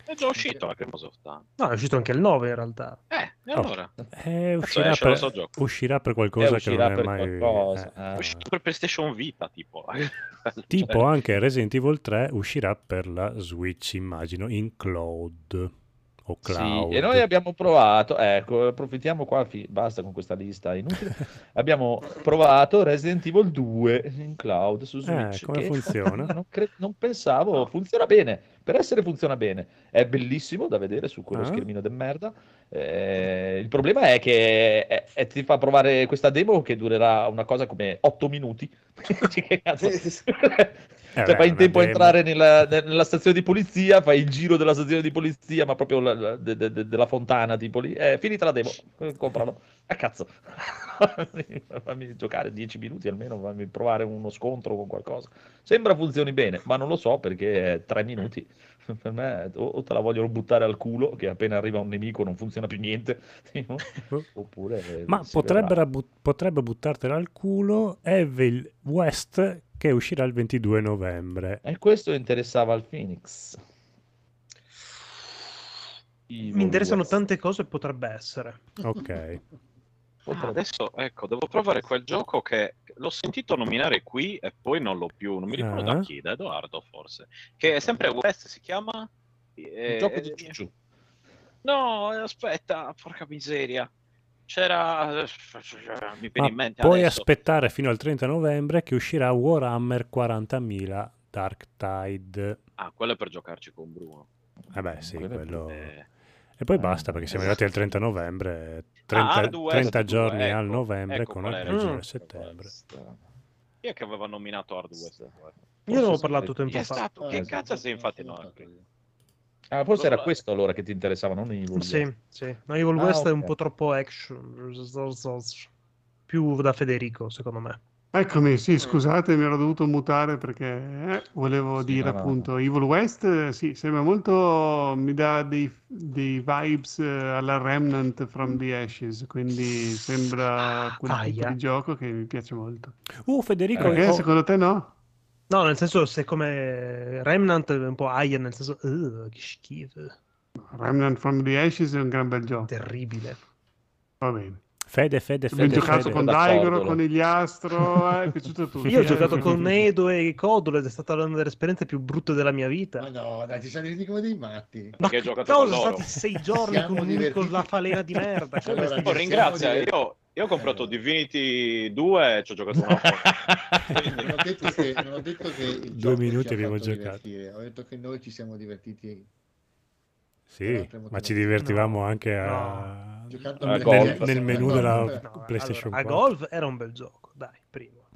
è già uscito Lacrimosa of Dana. No, è uscito anche il 9 in realtà. Allora uscirà per qualcosa che non è mai uscito per PlayStation Vita tipo anche Resident Evil 3 uscirà per la Switch, immagino in cloud. Sì, e noi abbiamo provato, ecco, approfittiamo qua, basta con questa lista inutile. Abbiamo provato Resident Evil 2 in cloud su Switch. Come funziona? Non pensavo, funziona bene, funziona bene, è bellissimo da vedere su quello schermino de merda. Il problema è che ti fa provare questa demo che durerà una cosa come 8 minuti. Che cazzo? Cioè, fai in tempo a entrare nella stazione di polizia, fai il giro della stazione di polizia, ma proprio della fontana, tipo lì. Finita la demo, compralo. Cazzo. Fammi giocare 10 minuti almeno, fammi provare uno scontro con qualcosa. Sembra funzioni bene, ma non lo so perché 3 minuti Per me o te la vogliono buttare al culo, che appena arriva un nemico non funziona più niente, oppure... Ma potrebbe buttartela al culo Evil West, che uscirà il 22 novembre. E questo interessava al Phoenix. Evil Mi interessano West. Tante cose, potrebbe essere. Ok. Adesso ecco, devo provare quel gioco che l'ho sentito nominare qui e poi non l'ho più, non mi ricordo da chi, da Edoardo forse, che è sempre West, si chiama un gioco di Giugiù. No, aspetta, porca miseria, c'era, mi viene in mente. Puoi adesso aspettare fino al 30 novembre che uscirà Warhammer 40.000 Dark Tide. Ah, quello è per giocarci con Bruno. Eh beh sì, quello... E poi basta, perché siamo arrivati al 30 novembre, 30 giorni ecco, al novembre, ecco, con il 30 settembre. Chi è che aveva nominato Hard West? Io ne avevo parlato tempo fa. Che cazzo sei infatti no? Ah, forse era questo allora che ti interessava, non Evil West. Sì, sì. No, Evil West okay. È un po' troppo action, più da Federico secondo me. Eccomi, sì, scusate, mi ero dovuto mutare perché volevo dire appunto Evil West, sì, sembra molto, mi dà dei vibes alla Remnant from the Ashes, quindi sembra quel tipo di gioco che mi piace molto. Federico, perché secondo te no? No, nel senso, se come Remnant è un po' aia, nel senso, che schifo. Remnant from the Ashes è un gran bel gioco. Terribile. Va bene. Fede. Ho giocato con Daigoro, con Conigliastro, è piaciuto tutto. Io ho giocato con Edo e Codolo ed è stata una delle esperienze più brutte della mia vita. Ma no, dai, ci siamo diventati come dei matti. Ma che giocato con loro? Sono stati 6 giorni con la falena di merda. Allora, ringrazio, io ho comprato Divinity 2 e ci ho giocato una volta. Non ho detto che 2 minuti abbiamo giocato. Ho detto che noi ci siamo divertiti. Sì, ma ci divertivamo anche a golf, nel menu della PlayStation 4. A golf era un bel gioco, dai, primo.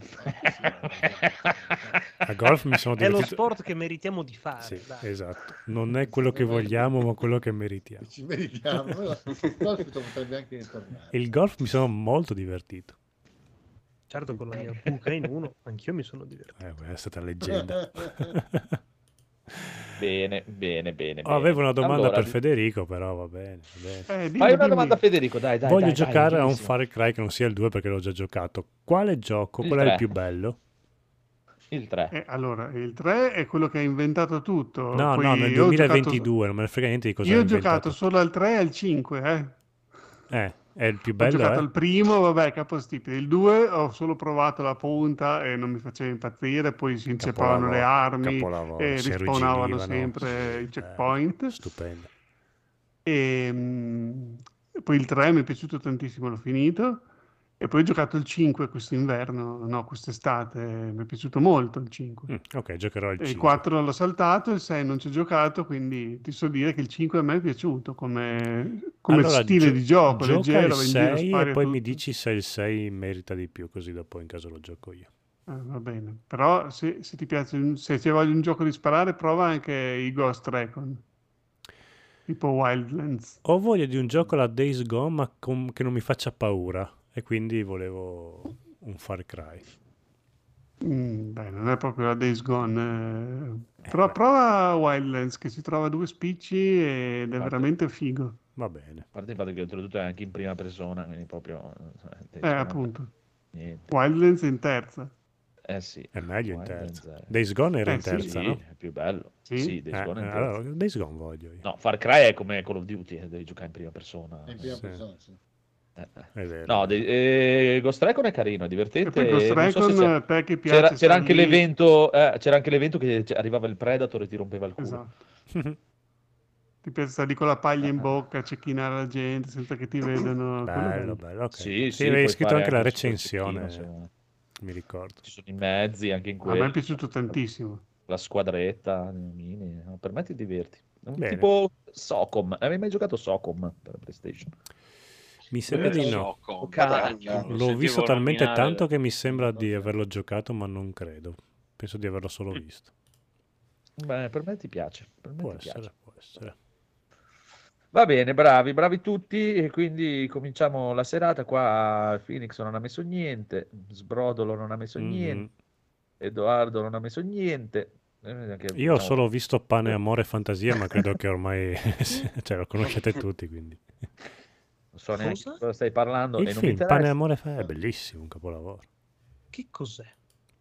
A golf mi sono divertito. È lo sport che meritiamo di fare. Sì, dai. Esatto, non è quello che vogliamo, ma quello che meritiamo. Ci meritiamo. Il golf potrebbe anche ritornare. Il golf mi sono molto divertito. Certo, con la mia buca in uno, anch'io mi sono divertito. È stata leggenda. Bene. Avevo una domanda allora, per Federico, però va bene. Fai una domanda a Federico, dai. Voglio giocare a un Far Cry che non sia il 2 perché l'ho già giocato. Quale gioco? Qual è il più bello? Il 3. Allora, il 3 è quello che ha inventato tutto. No, poi no, nel 2022, non me ne frega niente di cosa ho inventato. Io ho giocato solo al 3 e al 5, è il più bello. Ho giocato al primo, vabbè, capostipite. Il 2 ho solo provato la punta e non mi faceva impazzire, poi si inceppavano le armi e rispawnavano sempre i checkpoint. Stupendo. E poi il 3 mi è piaciuto tantissimo, l'ho finito. E poi ho giocato il 5 quest'estate, mi è piaciuto molto il 5. Ok, giocherò il 5. Il 4 l'ho saltato, il 6 non ci ho giocato, quindi ti so dire che il 5 a me è piaciuto come allora, stile di gioco, leggero. Il 6 e poi mi dici se il 6 merita di più, così dopo in caso lo gioco io. Va bene, però se ti piace, se ti voglio un gioco di sparare, prova anche i Ghost Recon. Tipo Wildlands. Ho voglia di un gioco alla Days Gone, ma che non mi faccia paura. E quindi volevo un Far Cry. Beh, non è proprio la Days Gone. Però prova Wildlands, che si trova 2 spicci ed è veramente figo. Va bene. A parte il fatto che oltretutto è anche in prima persona, quindi proprio... appunto. Niente. Wildlands in terza. Sì. È meglio in terza. Days Gone era in terza, sì, no? È più bello. Sì, Days Gone in terza. Allora, Days Gone voglio io. No, Far Cry è come Call of Duty, devi giocare in prima persona. In prima persona, sì. No, Ghost Recon è carino, è divertente. Ghost Recon, so c'era anche l'evento, che arrivava il Predator e ti rompeva il culo. Esatto. Ti pensa di con la paglia in bocca, cecchinare la gente senza che ti vedano. Bello. Okay. Sì, avevi scritto anche la recensione. Mi ricordo. Ci sono i mezzi anche in quello. A me è piaciuto tantissimo. La squadretta, per me ti diverti. Bene. Tipo Socom. Avevi mai giocato Socom per PlayStation? Mi sembra di no. L'ho visto talmente tanto che mi sembra di averlo giocato, ma non credo. Penso di averlo solo visto. Beh, per me ti piace. Può essere. Va bene, bravi tutti. E quindi cominciamo la serata. Qua Phoenix non ha messo niente. Sbrodolo non ha messo niente. Edoardo non ha messo niente. Io ho solo visto Pane, Amore e Fantasia, ma credo che ormai cioè, lo conoscete tutti, quindi non so neanche cosa stai parlando. Il film Pane, Amore e Fantasia è bellissimo, un capolavoro. Che cos'è?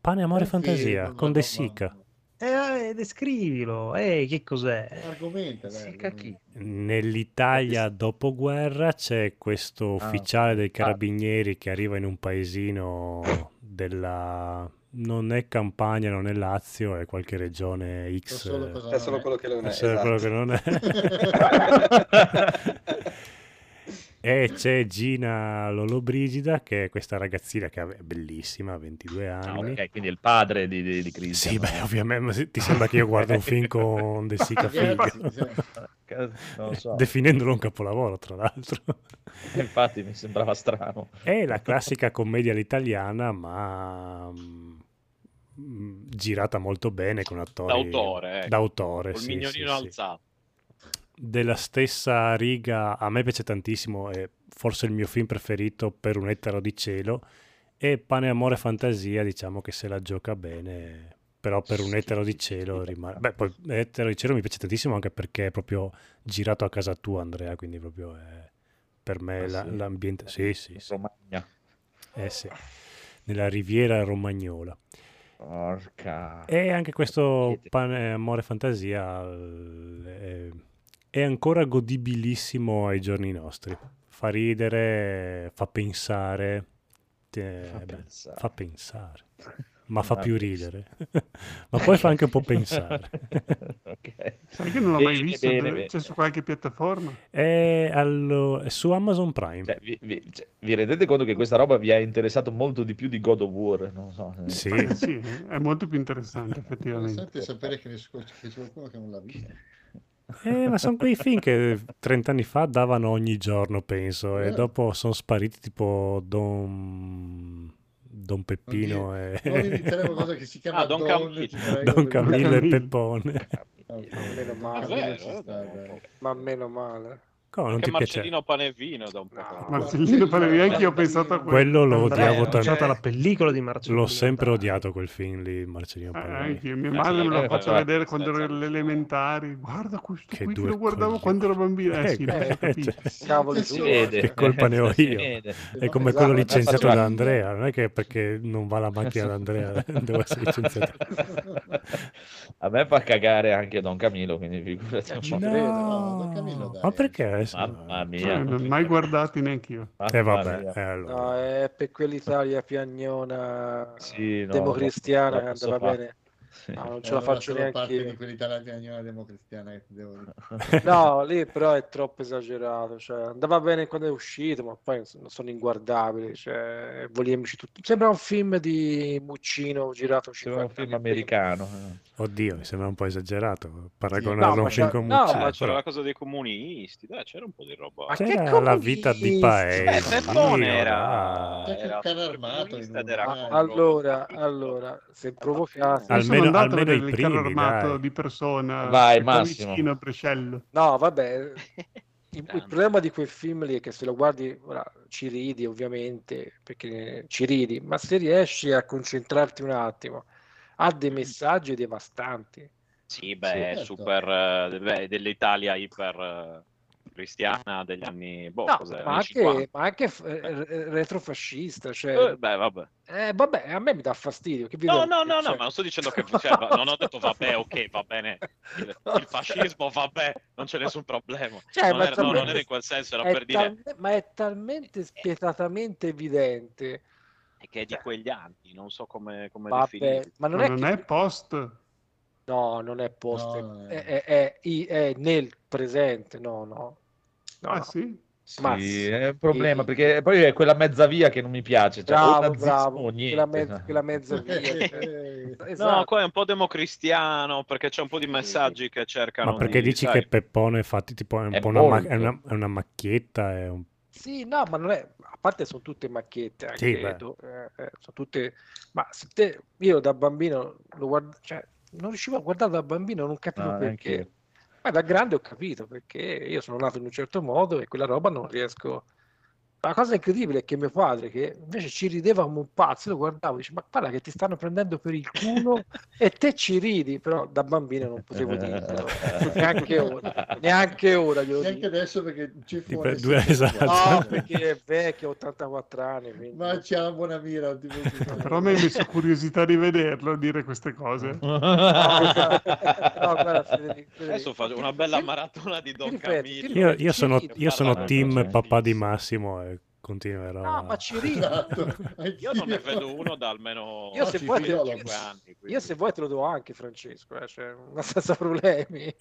Pane, Amore e Fantasia con De Sica. Descrivilo, che cos'è? Argomenta, nell'Italia dopoguerra c'è questo ufficiale dei carabinieri che arriva in un paesino della... non è Campania, non è Lazio, è qualche regione X. È solo quello che non è. E c'è Gina Lollobrigida, che è questa ragazzina che è bellissima, 22 anni. Ok, quindi è il padre di Cristian. Sì, beh, ovviamente ti sembra che io guardo un film con De Sica figo, definendolo un capolavoro, tra l'altro. Infatti mi sembrava strano. È la classica commedia all'italiana, ma girata molto bene, con attori d'autore, col mignonino alzato. Della stessa riga, a me piace tantissimo, è forse il mio film preferito, Per un ettaro di cielo, e Pane, Amore e Fantasia diciamo che se la gioca bene, però Per un ettaro di cielo rimane... Beh, poi Ettaro di cielo mi piace tantissimo anche perché è proprio girato a casa tua, Andrea, quindi proprio è, per me l'ambiente... Sì. Romagna. Sì, nella riviera romagnola. Porca... E anche questo Pane, Amore e Fantasia... è ancora godibilissimo ai giorni nostri, fa ridere, fa pensare, fa pensare, ma fa più ridere, ma poi fa anche un po' pensare. Sai che non l'ho mai visto, c'è su qualche piattaforma? È su Amazon Prime. Cioè, vi rendete conto che questa roba vi ha interessato molto di più di God of War? Non so. Sì, è molto più interessante effettivamente. È interessante sapere che c'è qualcuno che non l'ha vista. Ma sono quei film che 30 anni fa davano ogni giorno, penso, e dopo sono spariti tipo Don Peppino e... cosa che si chiama Don Camillo e Peppone. Ma meno male. Come, non ti Marcellino Panevino da un po'. Marcellino Panevino, anche io ho pensato a quello. Lo odiavo tanto. La pellicola di Marcellino. L'ho sempre odiato quel film lì, Marcellino Panevino. Anche mia madre me lo faceva vedere quando ero alle elementari. Guarda questo qui, lo guardavo quando ero bambina. Che colpa ne ho io? È come quello licenziato da Andrea. Non è che perché non va la macchina da Andrea devo essere licenziato. A me fa cagare anche Don Camillo, quindi figurati un po'. Don Camillo, dai. Ma perché? Mamma mia, non mai guardati neanche io. Vabbè, allora. No, è per quell'Italia piagnona, democristiana, che andava bene. No, non ce la faccio neanche io. Di quell'Italia piagnona democristiana che devo dire. No, lì però è troppo esagerato, cioè, andava bene quando è uscito, ma poi sono inguardabili, cioè, vogliamoci tutti. Sembra un film di Muccino girato, sembra un film americano. Oddio, mi sembra un po' esagerato paragonarlo a un film con Muccino. No, ma c'era la cosa dei comunisti, dai, c'era un po' di roba. Ma c'era La vita di paese. Era Allora, se provocate almeno il carro armato di Persona, vai Massimo, Brescello. No, vabbè, il problema di quei film lì è che se lo guardi ci ridi, ovviamente, perché ci ridi, ma se riesci a concentrarti un attimo, ha dei messaggi devastanti. Sì, beh, certo. Dell'Italia iper cristiana degli anni ma anche retrofascista, cioè vabbè, a me mi dà fastidio, che no, ma non sto dicendo che non ho detto va bene il fascismo, vabbè, non c'è nessun problema, non era in quel senso, era per dire, ma è talmente spietatamente evidente, e che è di quegli anni, non so come definire, ma non è post. No, non è post, è nel presente, no. Ah, sì? Sì, è un problema, perché poi è quella mezza via che non mi piace. Cioè, bravo, quella mezza via. Esatto. No, qua è un po' democristiano, perché c'è un po' di messaggi che cercano. Ma perché dici che Peppone, infatti, tipo, è una macchietta? Sì, no, ma non è... A parte sono tutte macchiette, anche, sono tutte... Ma se te... io da bambino lo guardo... Cioè, non riuscivo a guardare da bambino, non capivo perché, ma da grande ho capito perché io sono nato in un certo modo e quella roba non riesco La cosa incredibile è che mio padre, che invece ci rideva come un pazzo, lo guardavo e dice: ma guarda che ti stanno prendendo per il culo e te ci ridi. Però da bambino non potevo dirlo, neanche ora, neanche ora glielo dico. Neanche adesso, perché ci fu esatto. No, perché è vecchio, 84 anni, quindi... ma c'è una buona mira. Però a me mi sono curiosità di vederlo dire queste cose. No, guarda, Federico. Adesso faccio una bella maratona di Don Camillo. Io sono team papà di Massimo. Continuerò. No, ma ci rido. Esatto. Io non ne vedo uno da almeno 5 anni. Quindi. Io se vuoi te lo do anche, Francesco, cioè, non senza problemi.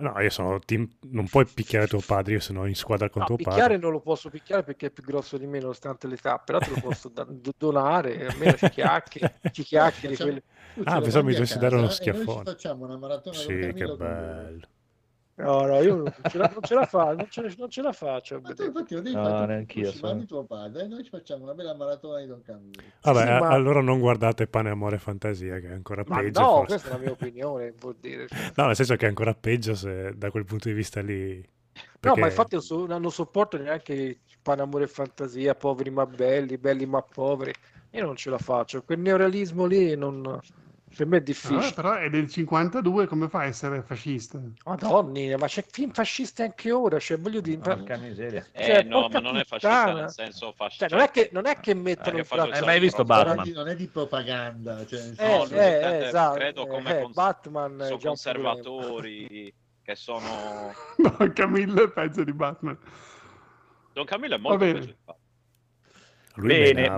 No, io sono team... Non puoi picchiare tuo padre, io sono in squadra con tuo padre. Picchiare non lo posso picchiare perché è più grosso di me nonostante l'età, però te lo posso donare, almeno ci chiacchieri. Quelle... Ah, pensavo mi dovessi dare uno schiaffone. Facciamo una maratona. Sì, che bello. No, io non ce la faccio. Ma tu, infatti, lo devi fare di tuo padre, e noi ci facciamo una bella maratona di Don Camillo. Vabbè, sì, allora non guardate Pane, Amore e Fantasia, che è ancora peggio. No, forse. Questa è la mia opinione, vuol dire. No, nel senso che è ancora peggio se da quel punto di vista lì. Perché... No, ma infatti non sopporto neanche Pane, Amore e Fantasia, poveri ma belli, belli ma poveri. Io non ce la faccio, quel neorealismo lì non... Per me è difficile. Però è del 52, come fa a essere fascista? Madonna, ma c'è film fascista anche ora, cioè voglio dire... Porca miseria. No, ma non è fascista nel senso fascista. Cioè, non è che mettono... hai mai visto Batman? Non è di propaganda. Cioè, esatto. Credo come Batman, sono conservatori che sono... Don Camillo è peggio di Batman. Don Camillo è molto peggio di Batman. Bene.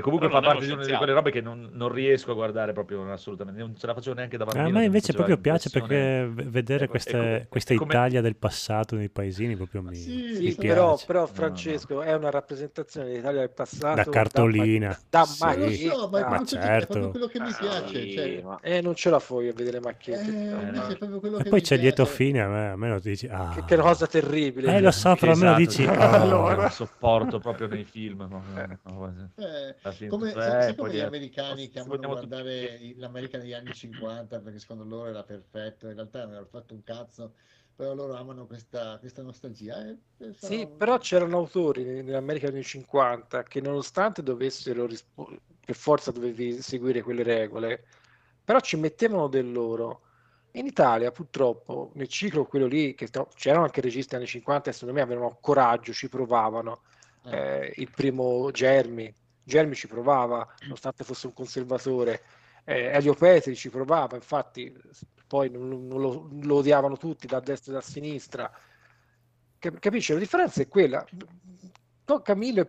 Comunque fa parte di una di quelle robe che non riesco a guardare proprio assolutamente, non ce la facevo neanche da bambino. A me invece proprio piace perché vedere questa Italia del passato nei paesini proprio mi piace. Però Francesco è una rappresentazione dell'Italia del passato da cartolina, ma certo, è proprio quello che mi piace, non ce la fai a vedere macchiette. E poi c'è lieto fine, a me lo dici che cosa terribile, lo so, però a me lo dici allora sopporto proprio nei film. Come gli americani che amano guardare l'America degli anni 50 perché secondo loro era perfetto, in realtà non hanno fatto un cazzo, però loro amano questa nostalgia. Però c'erano autori nell'America degli anni 50 che nonostante dovessero per forza dovevi seguire quelle regole, però ci mettevano del loro. In Italia purtroppo nel ciclo quello lì, che c'erano anche registi anni 50 e secondo me avevano coraggio, ci provavano. Il primo Germi ci provava, nonostante fosse un conservatore. Elio Petri ci provava, infatti poi lo odiavano tutti da destra e da sinistra. Capisci? La differenza è quella. Don Camillo e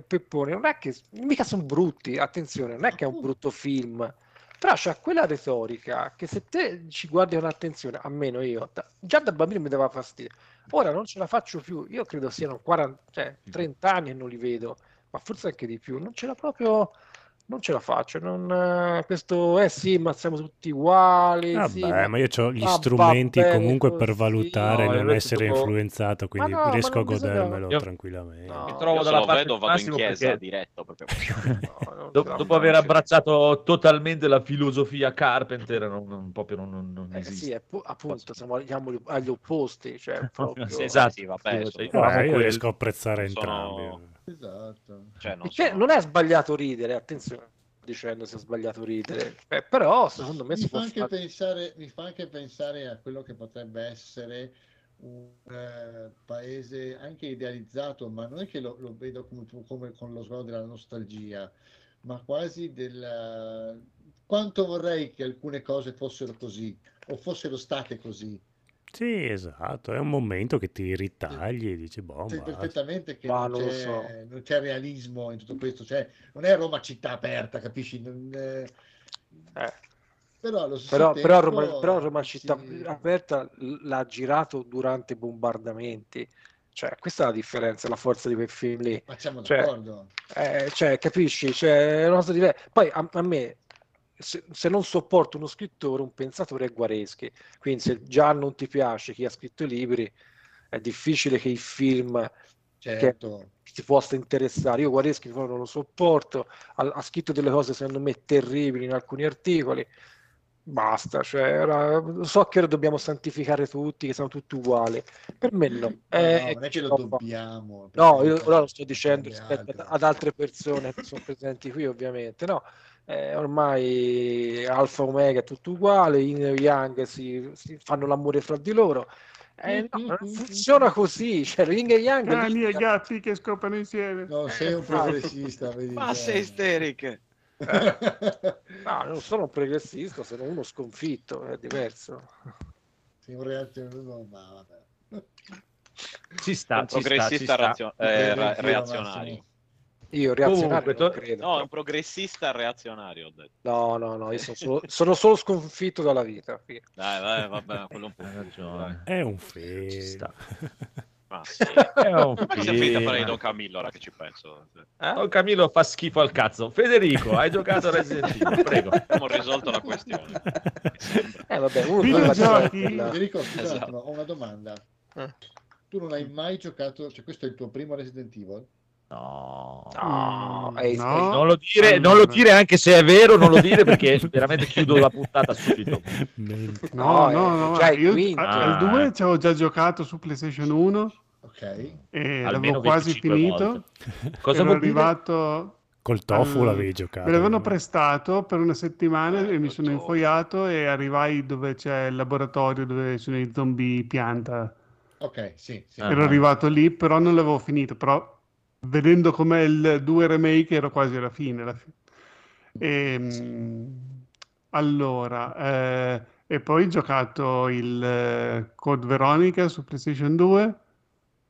Peppone non è che mica sono brutti, attenzione, non è che è un brutto film, però c'ha quella retorica che se te ci guardi con attenzione, almeno io, già da bambino mi dava fastidio, ora non ce la faccio più, io credo siano 30 anni e non li vedo, ma forse anche di più, non ce la faccio, ma siamo tutti uguali. Ma io ho gli strumenti comunque per valutare e non essere influenzato, quindi riesco a godermelo tranquillamente. Mi trovo dalla parte di Massimo, vado in chiesa diretto proprio. Dopo aver abbracciato totalmente la filosofia Carpenter, non esiste. Appunto, siamo agli opposti, cioè proprio. Esatto, io riesco a apprezzare entrambi. Esatto. Cioè, non è sbagliato ridere, attenzione, dicendo se è sbagliato ridere, però secondo me mi fa anche pensare a quello che potrebbe essere un paese anche idealizzato, ma non è che lo vedo come con lo sguardo della nostalgia, ma quasi del quanto vorrei che alcune cose fossero così o fossero state così. Sì, esatto, è un momento che ti ritagli e dici perfettamente che non c'è realismo in tutto questo, cioè non è Roma città aperta, capisci? Però allo stesso tempo, però Roma città aperta l'ha girato durante i bombardamenti, cioè questa è la differenza, la forza di quel film lì. Ma siamo d'accordo. Capisci? È una cosa diversa. Poi a me... Se non sopporto uno scrittore, un pensatore è Guareschi, quindi se già non ti piace chi ha scritto i libri è difficile che i film che ti possa interessare. Io Guareschi non lo sopporto, ha scritto delle cose secondo me terribili in alcuni articoli, basta, cioè so che lo dobbiamo santificare tutti, che siamo tutti uguali, per me no, non è che lo dobbiamo, no, io lo sto dicendo rispetto ad altre persone che sono presenti qui, ovviamente, no, ormai alfa omega è tutto uguale, yin e yang si fanno l'amore fra di loro. No, non funziona così, cioè Ring e Yang. Ah, lì i gatti che scoprono insieme. No, sei un progressista. Ma sei isteriche. No, non sono un progressista, sono uno sconfitto, è diverso. Sei un reazionario, ma vabbè. Ci sta, progressista reazionario. Io reazionario credo. No, un progressista reazionario, ho detto. No, no, no, io sono solo sconfitto dalla vita. Dai, vabbè, quello un po' ragione. È un film. Ma sì. È un film. Ma Don Camillo, ora che ci penso. Don Camillo fa schifo al cazzo. Federico, hai giocato a Resident Evil, prego. Abbiamo risolto la questione. Vabbè, Federico, esatto. Ho una domanda. Tu non hai mai giocato, cioè questo è il tuo primo Resident Evil? No. Non lo dire anche se è vero, non lo dire perché veramente chiudo la puntata subito. No, io al 2 ci avevo già giocato su PlayStation 1, ok, e l'avevo quasi finito. Cosa ero arrivato col tofu, l'avevi giocato? Me l'avevano prestato per una settimana e mi sono infoiato e arrivai dove c'è il laboratorio dove sono i zombie pianta. Ok, sì. Ero arrivato lì, però non l'avevo finito, però vedendo com'è il 2 remake ero quasi alla fine. E poi ho giocato il Code Veronica su PlayStation 2.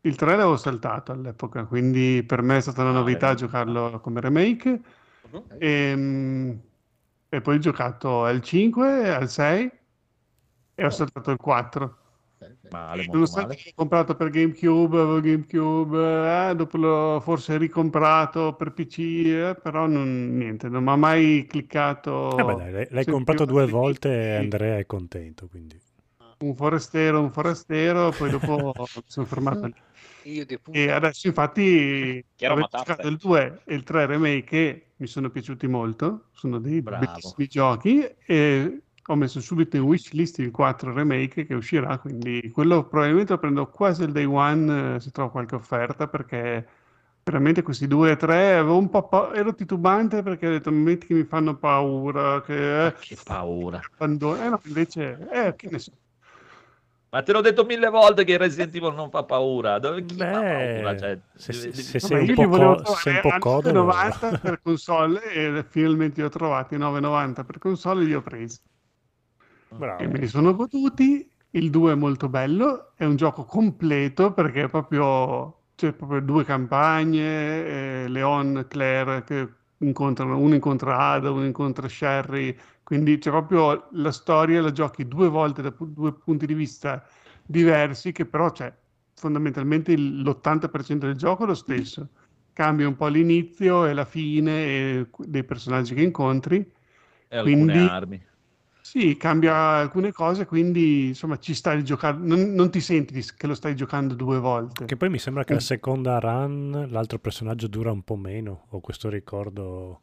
Il 3 l'avevo saltato all'epoca, quindi per me è stata una novità giocarlo come remake. E poi ho giocato al 5, al 6 e ho saltato il 4. Nonostante l'ho comprato per GameCube, avevo GameCube, dopo l'ho forse ricomprato per PC, però non mi ha mai cliccato. L'hai comprato due volte e Andrea è contento, quindi. Un forestiero, poi dopo mi sono fermato lì. E adesso infatti ho giocato il 2 e il 3 remake che mi sono piaciuti molto, sono dei bellissimi giochi, e ho messo subito in wishlist il 4 remake che uscirà, quindi quello probabilmente lo prendo quasi il day one se trovo qualche offerta, perché veramente questi 2 e 3 avevo un po' ero titubante perché ho detto metti che mi fanno paura, che paura, no, invece che ne so. Ma te l'ho detto 1000 volte che Resident Evil non fa paura. Se sei un po' codo, 90 per console e finalmente li ho trovati, 9,90 per console li ho presi. Bravo. E me li sono goduti. Il 2 è molto bello, è un gioco completo perché c'è proprio due campagne, Leon, Claire che incontrano, uno incontra Ada, uno incontra Sherry, quindi c'è proprio la storia, la giochi due volte da due punti di vista diversi, che però c'è fondamentalmente l'80% del gioco è lo stesso, cambia un po' l'inizio e la fine e dei personaggi che incontri e quindi alcune armi. Sì, cambia alcune cose, quindi insomma ci stai giocando, non ti senti che lo stai giocando due volte. Che poi mi sembra che la seconda run l'altro personaggio dura un po' meno, ho questo ricordo.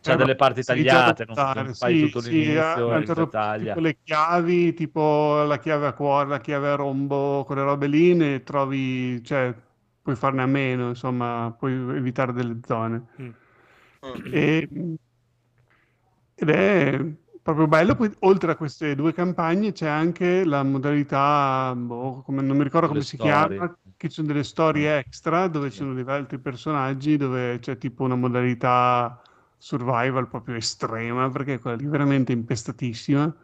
C'è delle parti tagliate, non fai tutto l'inizio, taglia. Tipo le chiavi, tipo la chiave a cuore, la chiave a rombo, quelle robe lì, ne trovi, cioè puoi farne a meno, insomma, puoi evitare delle zone. Ed è proprio bello. Poi, oltre a queste due campagne c'è anche la modalità, non mi ricordo come si chiama, che ci sono delle storie extra dove ci sono degli altri personaggi, dove c'è tipo una modalità survival proprio estrema, perché quella lì è veramente impestatissima,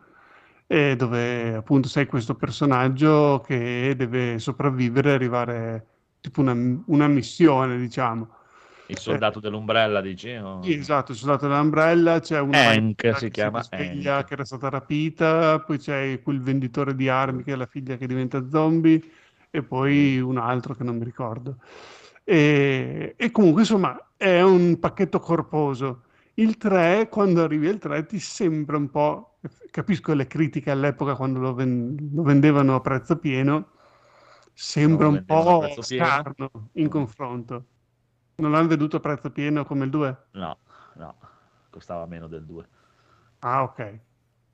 e dove appunto sei questo personaggio che deve sopravvivere e arrivare tipo una missione, diciamo. Il soldato dell'ombrella, dicevo. Sì, esatto, il soldato dell'ombrella, c'è una figlia che era stata rapita, poi c'è quel venditore di armi che è la figlia che diventa zombie, e poi un altro che non mi ricordo. E comunque, insomma, è un pacchetto corposo. Il 3, quando arrivi al 3, ti sembra un po'... Capisco le critiche all'epoca quando lo vendevano a prezzo pieno, sembra un po' scarno in confronto. Non l'hanno venduto a prezzo pieno come il 2? No, costava meno del 2. Ah, ok.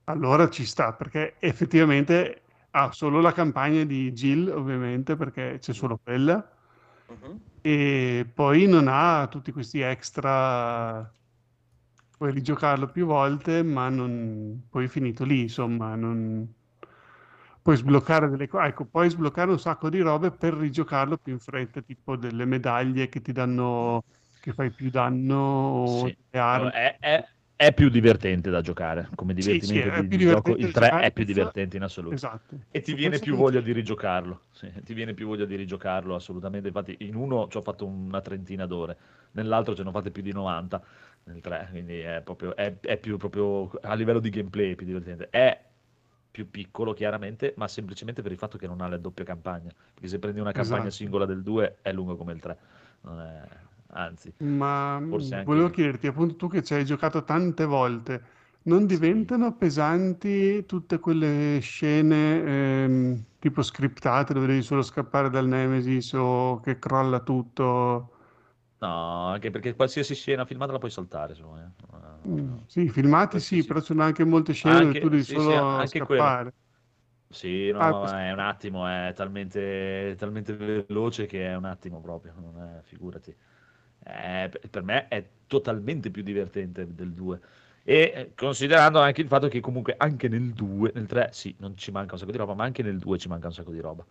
Allora ci sta, perché effettivamente ha solo la campagna di Jill, ovviamente, perché c'è solo quella, e poi non ha tutti questi extra. Puoi rigiocarlo più volte, ma non poi è finito lì, insomma, non puoi sbloccare delle cose. Ecco, puoi sbloccare un sacco di robe per rigiocarlo più in fretta, tipo delle medaglie che ti danno, che fai più danno, o sì. Delle armi. È più divertente da giocare, come divertimento di gioco, il 3 è più divertente in assoluto. Esatto. E ti viene più voglia di rigiocarlo, sì, ti viene più voglia di rigiocarlo assolutamente, infatti in uno ci ho fatto una trentina d'ore, nell'altro ce ne ho fatte più di 90, nel 3, quindi è più proprio a livello di gameplay è più divertente. È più piccolo chiaramente, ma semplicemente per il fatto che non ha la doppia campagna, perché se prendi una campagna singola del 2 è lungo come il 3, non è... Anzi, ma volevo chiederti, appunto, tu che ci hai giocato tante volte, non diventano pesanti tutte quelle scene tipo scriptate dove devi solo scappare dal Nemesis o che crolla tutto? No, anche perché qualsiasi scena filmata la puoi saltare. Sì, filmati sì, però ci sono anche molte scene dove tu devi solo scappare. Quello. Sì, no, è un attimo, è talmente veloce che è un attimo proprio, non è, figurati. Per me è totalmente più divertente del 2, e considerando anche il fatto che comunque anche nel 2, nel 3 sì, non ci manca un sacco di roba, ma anche nel 2 ci manca un sacco di roba,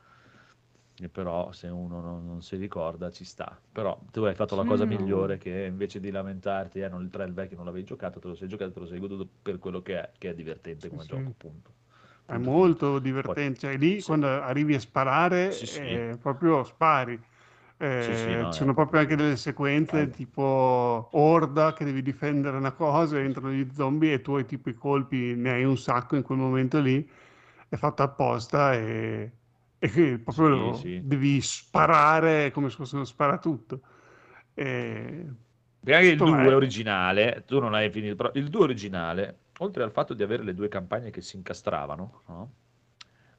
e però se uno non si ricorda ci sta. Però tu hai fatto la cosa migliore, che invece di lamentarti il 3 e il vecchio non l'avevi giocato, te lo sei giocato, te lo sei goduto per quello che è divertente come gioco, punto. È molto divertente. Poi, cioè lì quando arrivi a sparare proprio spari. Ci sono proprio anche delle sequenze tipo Orda, che devi difendere una cosa, entrano gli zombie e tu hai tipo i colpi, ne hai un sacco in quel momento lì, è fatto apposta, e proprio devi sparare come se fosse uno sparatutto. Perché il 2 originale, tu non hai finito, però il 2 originale, oltre al fatto di avere le due campagne che si incastravano, no?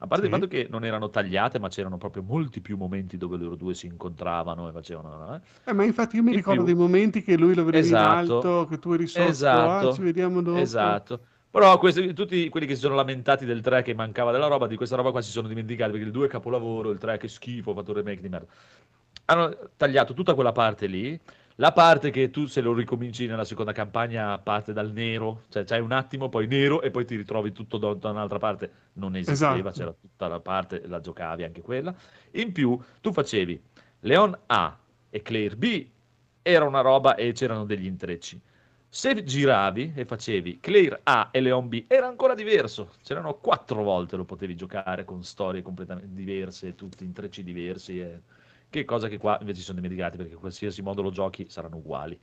A parte il fatto che non erano tagliate, ma c'erano proprio molti più momenti dove loro due si incontravano e facevano... ma infatti io mi ricordo dei momenti che lui lo vedeva in alto, che tu eri sotto, ci vediamo dopo. Esatto. Però tutti quelli che si sono lamentati del 3 che mancava della roba, di questa roba qua si sono dimenticati, perché il 2 è capolavoro, il 3 che schifo, ho fatto un remake di merda. Hanno tagliato tutta quella parte lì. La parte che tu, se lo ricominci nella seconda campagna, parte dal nero, cioè c'hai un attimo, poi nero, e poi ti ritrovi tutto da un'altra parte, non esisteva, c'era tutta la parte, la giocavi anche quella. In più tu facevi Leon A e Claire B, era una roba e c'erano degli intrecci. Se giravi e facevi Claire A e Leon B, era ancora diverso, c'erano 4 volte lo potevi giocare, con storie completamente diverse, tutti intrecci diversi Che cosa che qua invece sono dimenticati, perché qualsiasi modo lo giochi saranno uguali.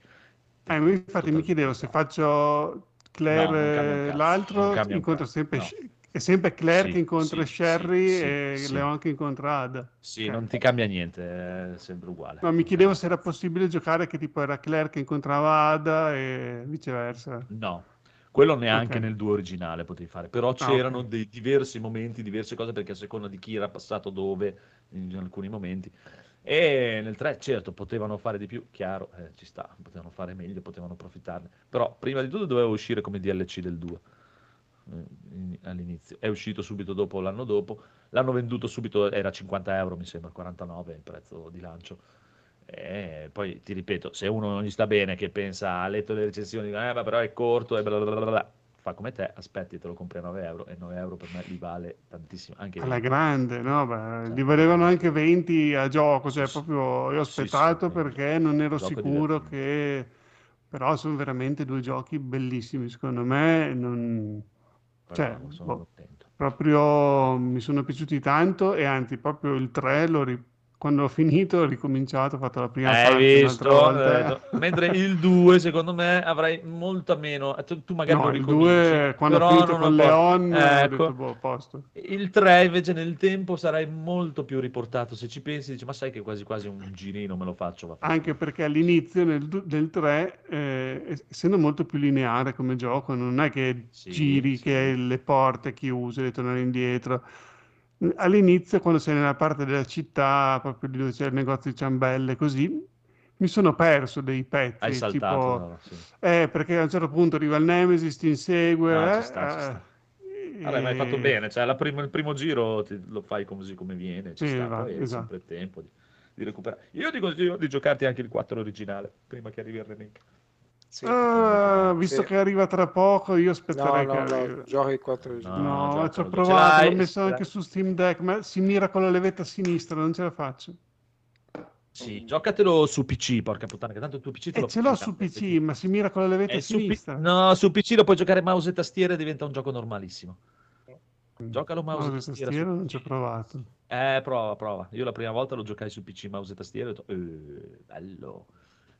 Infatti mi chiedevo, se faccio Claire l'altro, incontro sempre... È sempre Claire che incontra Sherry e Leon che incontra Ada. Non ti cambia niente, è sempre uguale. Ma mi chiedevo se era possibile giocare che tipo era Claire che incontrava Ada e viceversa. No, quello neanche nel 2 originale potevi fare, però c'erano dei diversi momenti, diverse cose, perché a seconda di chi era passato dove, in alcuni momenti... E nel 3 certo potevano fare di più, chiaro, ci sta, potevano fare meglio, potevano approfittarne, però prima di tutto doveva uscire come DLC del 2 all'inizio, è uscito subito dopo, l'anno dopo, l'hanno venduto subito, era 50 euro, mi sembra 49 il prezzo di lancio, e poi ti ripeto, se uno non gli sta bene, che pensa, ha letto le recensioni, ma però è corto e blablabla, fa come te, aspetti, te lo compri a 9 euro e 9 euro per me li vale tantissimo, anche alla grande, no? Beh, li valevano anche 20 a gioco, cioè proprio io ho aspettato perché non ero sicuro che... Però sono veramente due giochi bellissimi, secondo me sono contento. Proprio mi sono piaciuti tanto, e anzi proprio il 3 quando ho finito, ho ricominciato, ho fatto la prima parte. Hai visto? Volta. Mentre il 2, secondo me, avrai molta meno... Tu magari lo ricominci. No, il 2, quando ho finito con Leon, ho detto, posto. Il 3, invece, nel tempo, sarai molto più riportato. Se ci pensi, dici, ma sai che quasi quasi un girino me lo faccio. Anche perché all'inizio, nel 3, essendo molto più lineare come gioco, non è che giri, che le porte chiuse, devi tornare indietro. All'inizio, quando sei nella parte della città, proprio dove c'è il negozio di ciambelle, così, Mi sono perso dei pezzi. Hai saltato, tipo, no, sì. Perché a un certo punto arriva il Nemesis, ti insegue. No, ci sta. Vabbè, ma hai fatto bene, cioè il primo giro lo fai così come viene, ci sta, poi esatto. È sempre il tempo di recuperare. Io ti consiglio di giocarti anche il 4 originale, prima che arrivi il remake. Sì, visto che arriva tra poco, io aspetterei che giochi il 4 originale. No, ci ho provato, l'ho messo anche su Steam Deck, ma si mira con la levetta a sinistra, non ce la faccio. Sì, giocatelo su PC, porca puttana, che tanto il tuo PC te lo ce l'ho su PC, ma si mira con la levetta a sinistra. No, su PC lo puoi giocare mouse e tastiera e diventa un gioco normalissimo. Giocalo mouse e tastiera non ci ho provato. Prova. Io la prima volta lo giocai su PC mouse e tastiera e ho detto, bello.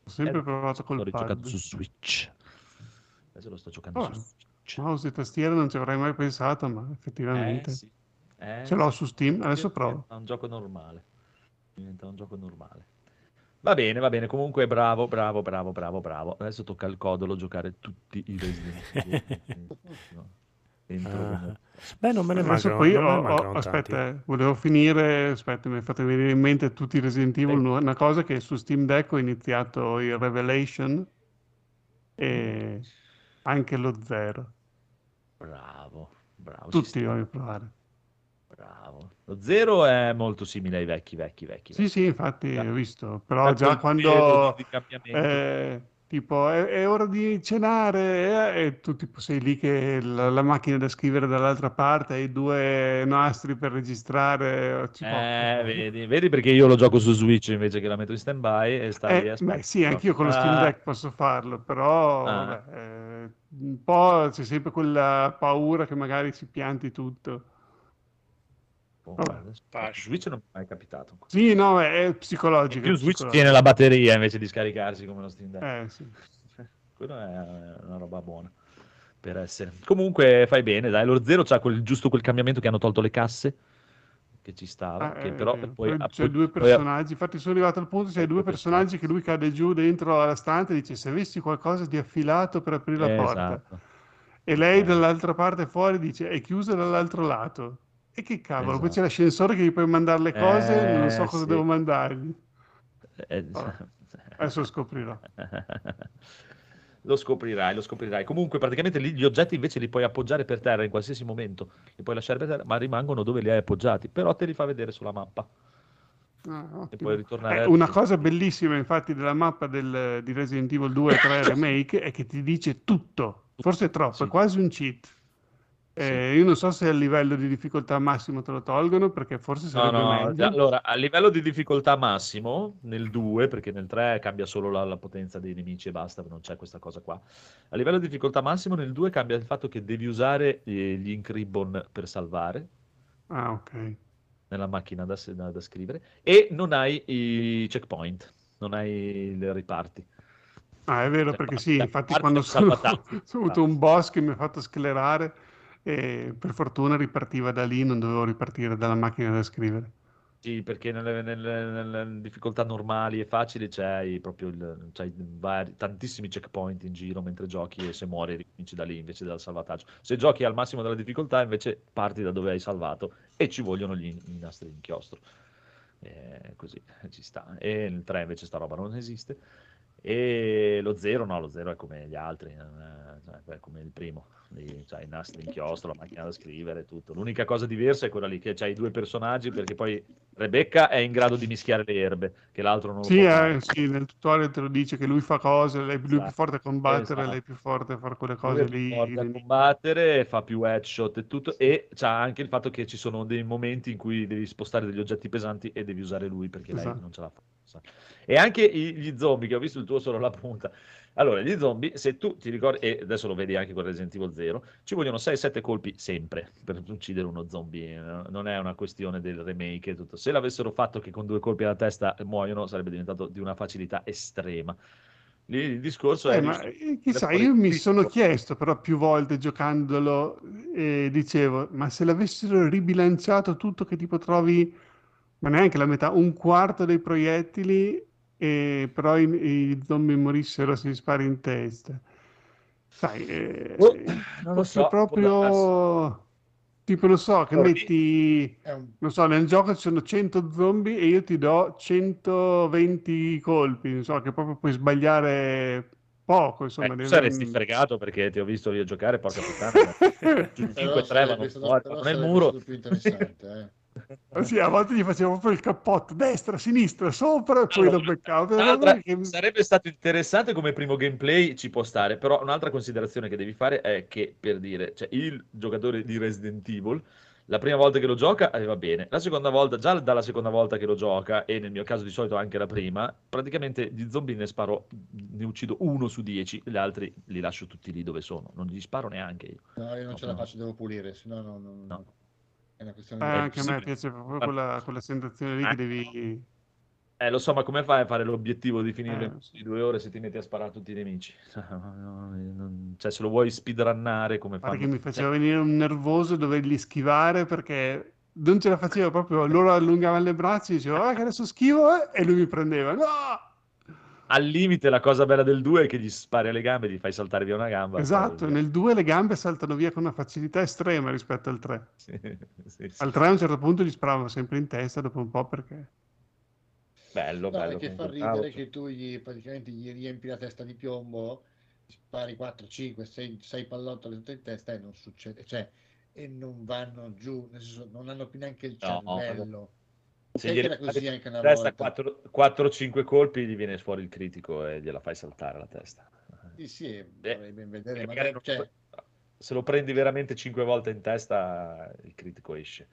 Ho sempre provato col pad. L'ho giocato su Switch. Adesso lo sto giocando su Switch. Mouse e tastiera non ci avrei mai pensato, ma effettivamente sì. Ce l'ho su Steam, adesso provo. È un gioco normale. Diventa un gioco normale. Va bene, comunque bravo. Adesso tocca al Codolo giocare tutti i Resident Evil. Beh, non me ne manca. Aspetta, volevo finire, mi è fatto venire in mente tutti i Resident Evil, una cosa che su Steam Deck ho iniziato il Revelation e anche lo 0. Bravo. Tutti li voglio provare. Bravo. Lo 0 è molto simile ai vecchi. Sì, infatti ho visto, però già quando tipo è ora di cenare e tu tipo sei lì che la macchina da scrivere dall'altra parte e i due nastri per registrare vedi perché io lo gioco su Switch invece che la metto in stand by e stai lì a aspettare. Sì, anch'io con lo Steam Deck posso farlo, però un po' c'è sempre quella paura che magari si pianti tutto. Switch non mi è mai capitato. Sì, no, è psicologico. In più Switch tiene la batteria invece di scaricarsi come lo Steam Deck. Sì. Quello è una roba buona per essere. Comunque fai bene, dai, lo 0 c'ha quel cambiamento che hanno tolto le casse che ci stava, che però poi c'è due personaggi, infatti sono arrivato al punto c'è due personaggi che lui cade giù dentro alla stanza e dice "Se avessi qualcosa di affilato per aprire la porta". Esatto. E lei dall'altra parte fuori dice "È chiusa dall'altro lato". E che cavolo, poi c'è l'ascensore che gli puoi mandare le cose, non so cosa devo mandargli. Adesso scoprirò. Lo scoprirai. Comunque praticamente gli oggetti invece li puoi appoggiare per terra in qualsiasi momento, li puoi lasciare per terra, ma rimangono dove li hai appoggiati, però te li fa vedere sulla mappa. E puoi ritornare una cosa bellissima infatti della mappa di Resident Evil 2 e 3 Remake è che ti dice tutto, forse è troppo, è quasi un cheat. Io non so se a livello di difficoltà massimo te lo tolgono, perché forse sarebbe meglio. Allora, a livello di difficoltà massimo, nel 2, perché nel 3 cambia solo la potenza dei nemici e basta, non c'è questa cosa qua. A livello di difficoltà massimo, nel 2 cambia il fatto che devi usare gli ink ribbon per salvare. Ah, ok. Nella macchina da scrivere. E non hai i checkpoint, non hai le riparti. Ah, è vero, perché infatti quando sono avuto un boss che mi ha fatto sclerare, e per fortuna ripartiva da lì, non dovevo ripartire dalla macchina da scrivere. Sì, perché nelle difficoltà normali e facili c'hai tantissimi checkpoint in giro mentre giochi e se muori ricominci da lì invece dal salvataggio. Se giochi al massimo della difficoltà invece parti da dove hai salvato e ci vogliono i nastri d'inchiostro. Così ci sta. E nel 3 invece sta roba non esiste. E lo zero è come gli altri, è come il primo, c'hai i nastri inchiostro, la macchina da scrivere, tutto. L'unica cosa diversa è quella lì che c'hai due personaggi, perché poi Rebecca è in grado di mischiare le erbe che l'altro non lo può fare. Sì, nel tutorial te lo dice che lui fa cose, lui è più forte a combattere, lei è più forte a fare quelle cose lì, è più forte a combattere, fa più headshot e tutto, e c'ha anche il fatto che ci sono dei momenti in cui devi spostare degli oggetti pesanti e devi usare lui perché lei non ce la fa. E anche gli zombie, che ho visto il tuo solo la punta. Allora, gli zombie, se tu ti ricordi, e adesso lo vedi anche con Resident Evil 0, ci vogliono 6-7 colpi sempre per uccidere uno zombie, non è una questione del remake e tutto. Se l'avessero fatto che con 2 colpi alla testa muoiono, sarebbe diventato di una facilità estrema. Lì il discorso è... Ma chissà, io mi sono chiesto però più volte giocandolo, dicevo, ma se l'avessero ribilanciato tutto, che tipo trovi... ma neanche la metà, un quarto dei proiettili, e però i zombie morissero se li spari in testa. Sai, non lo so, proprio... Tipo, lo so, che metti, non so, nel gioco ci sono 100 zombie e io ti do 120 colpi, non so, che proprio puoi sbagliare poco, insomma. Tu saresti fregato perché ti ho visto io giocare, porca puttana. 5-3 vanno fuori, nel muro. Più interessante, Sì, a volte gli facevo proprio il cappotto, destra, sinistra, sopra, e poi lo beccavo. Sarebbe stato interessante come primo gameplay, ci può stare, però un'altra considerazione che devi fare è che, per dire, cioè, il giocatore di Resident Evil, la prima volta che lo gioca va bene, la seconda volta, già dalla seconda volta che lo gioca, e nel mio caso di solito anche la prima, praticamente di zombie ne uccido 1 su 10, gli altri li lascio tutti lì dove sono, non gli sparo neanche io. No, io non ce la faccio, devo pulire, sennò no. È una questione anche a me piace proprio quella sensazione lì, che devi... lo so, ma come fai a fare l'obiettivo di finire in 2 ore se ti metti a sparare a tutti i nemici? Cioè, se lo vuoi speedrunnare, come fai? Perché mi faceva venire un nervoso doverli schivare, perché non ce la facevo proprio. Loro allungavano le braccia e dicevano che adesso schivo, e lui mi prendeva. No! Al limite la cosa bella del 2 è che gli spari alle gambe e gli fai saltare via una gamba. Esatto, nel 2 le gambe saltano via con una facilità estrema rispetto al 3. Sì. Al 3 a un certo punto gli sparavano sempre in testa dopo un po', perché... bello che fa ridere che tu praticamente gli riempi la testa di piombo, spari 4, 5, 6 pallottole tutte in testa e non succede, cioè, e non vanno giù, nel senso, non hanno più neanche il cervello. No. Se gli era così anche una volta, 4-5 colpi gli viene fuori il critico e gliela fai saltare la testa. Sì, vorrei ben vedere, magari, cioè... se lo prendi veramente 5 volte in testa il critico esce.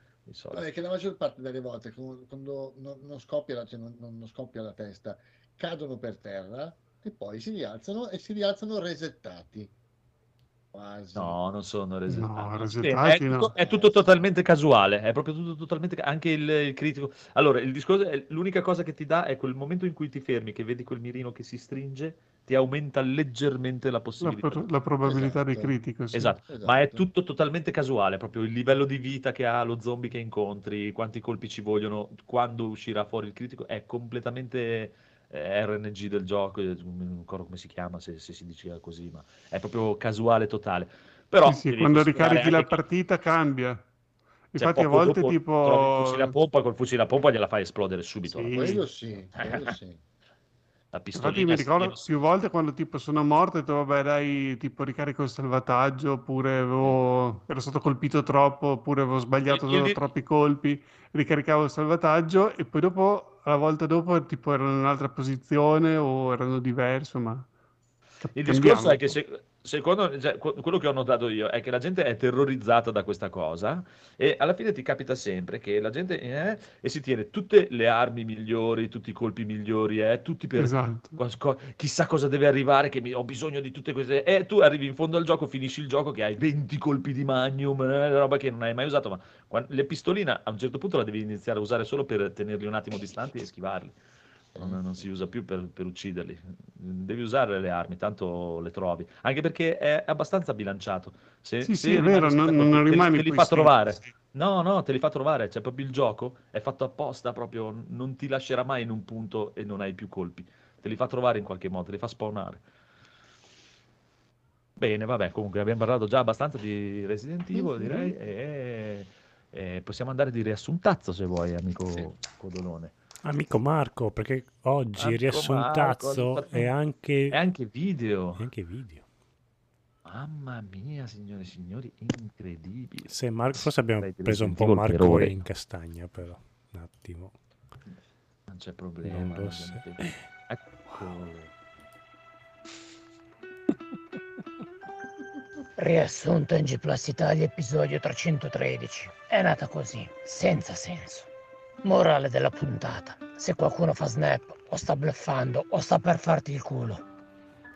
Che la maggior parte delle volte quando non scoppia, cioè non scoppia la testa, cadono per terra e poi si rialzano resettati. Quasi. No, non sono resettati. No, è tutto totalmente casuale, è proprio tutto totalmente anche il critico. Allora, il discorso è, l'unica cosa che ti dà è quel momento in cui ti fermi, che vedi quel mirino che si stringe, ti aumenta leggermente la possibilità. La probabilità dei critico. Sì. Esatto, ma è tutto totalmente casuale, proprio il livello di vita che ha lo zombie che incontri, quanti colpi ci vogliono, quando uscirà fuori il critico, è completamente... RNG del gioco, non ricordo come si chiama, se si diceva così, ma è proprio casuale totale. Però sì, quando ricarichi la partita cambia. Infatti a volte tipo col fucile a pompa gliela fai esplodere subito. Sì. Quello sì. La pistolina. Infatti mi ricordo più volte quando tipo sono morto e ho detto vabbè dai, tipo ricarico il salvataggio, oppure ero stato colpito troppo, oppure avevo sbagliato troppi colpi, ricaricavo il salvataggio e poi dopo la volta dopo tipo erano in un'altra posizione o erano diverso, ma... Il discorso è che secondo cioè, quello che ho notato io è che la gente è terrorizzata da questa cosa e alla fine ti capita sempre che la gente e si tiene tutte le armi migliori, tutti i colpi migliori, tutti per chissà cosa deve arrivare, che ho bisogno di tutte queste... E tu arrivi in fondo al gioco, finisci il gioco che hai 20 colpi di magnum, roba che non hai mai usato, ma le pistoline a un certo punto la devi iniziare a usare solo per tenerli un attimo distanti e schivarli. Non si usa più per ucciderli, devi usare le armi, tanto le trovi, anche perché è abbastanza bilanciato. Sì, è vero, non rimane, te li fa trovare. No, te li fa trovare, cioè proprio il gioco è fatto apposta, proprio non ti lascerà mai in un punto e non hai più colpi, te li fa trovare in qualche modo, te li fa spawnare. Bene, vabbè, comunque abbiamo parlato già abbastanza di Resident Evil, direi, e possiamo andare di riassuntazzo, se vuoi, amico Codolone. Amico Marco, perché oggi riassuntazzo è anche video. Mamma mia, signore e signori, incredibile. Forse abbiamo preso un po' Marco in castagna, però. Un attimo. Non c'è problema. Eccolo. Riassunto in G Plus Italia, episodio 313. È nata così, senza senso. Morale della puntata: se qualcuno fa snap o sta bluffando o sta per farti il culo,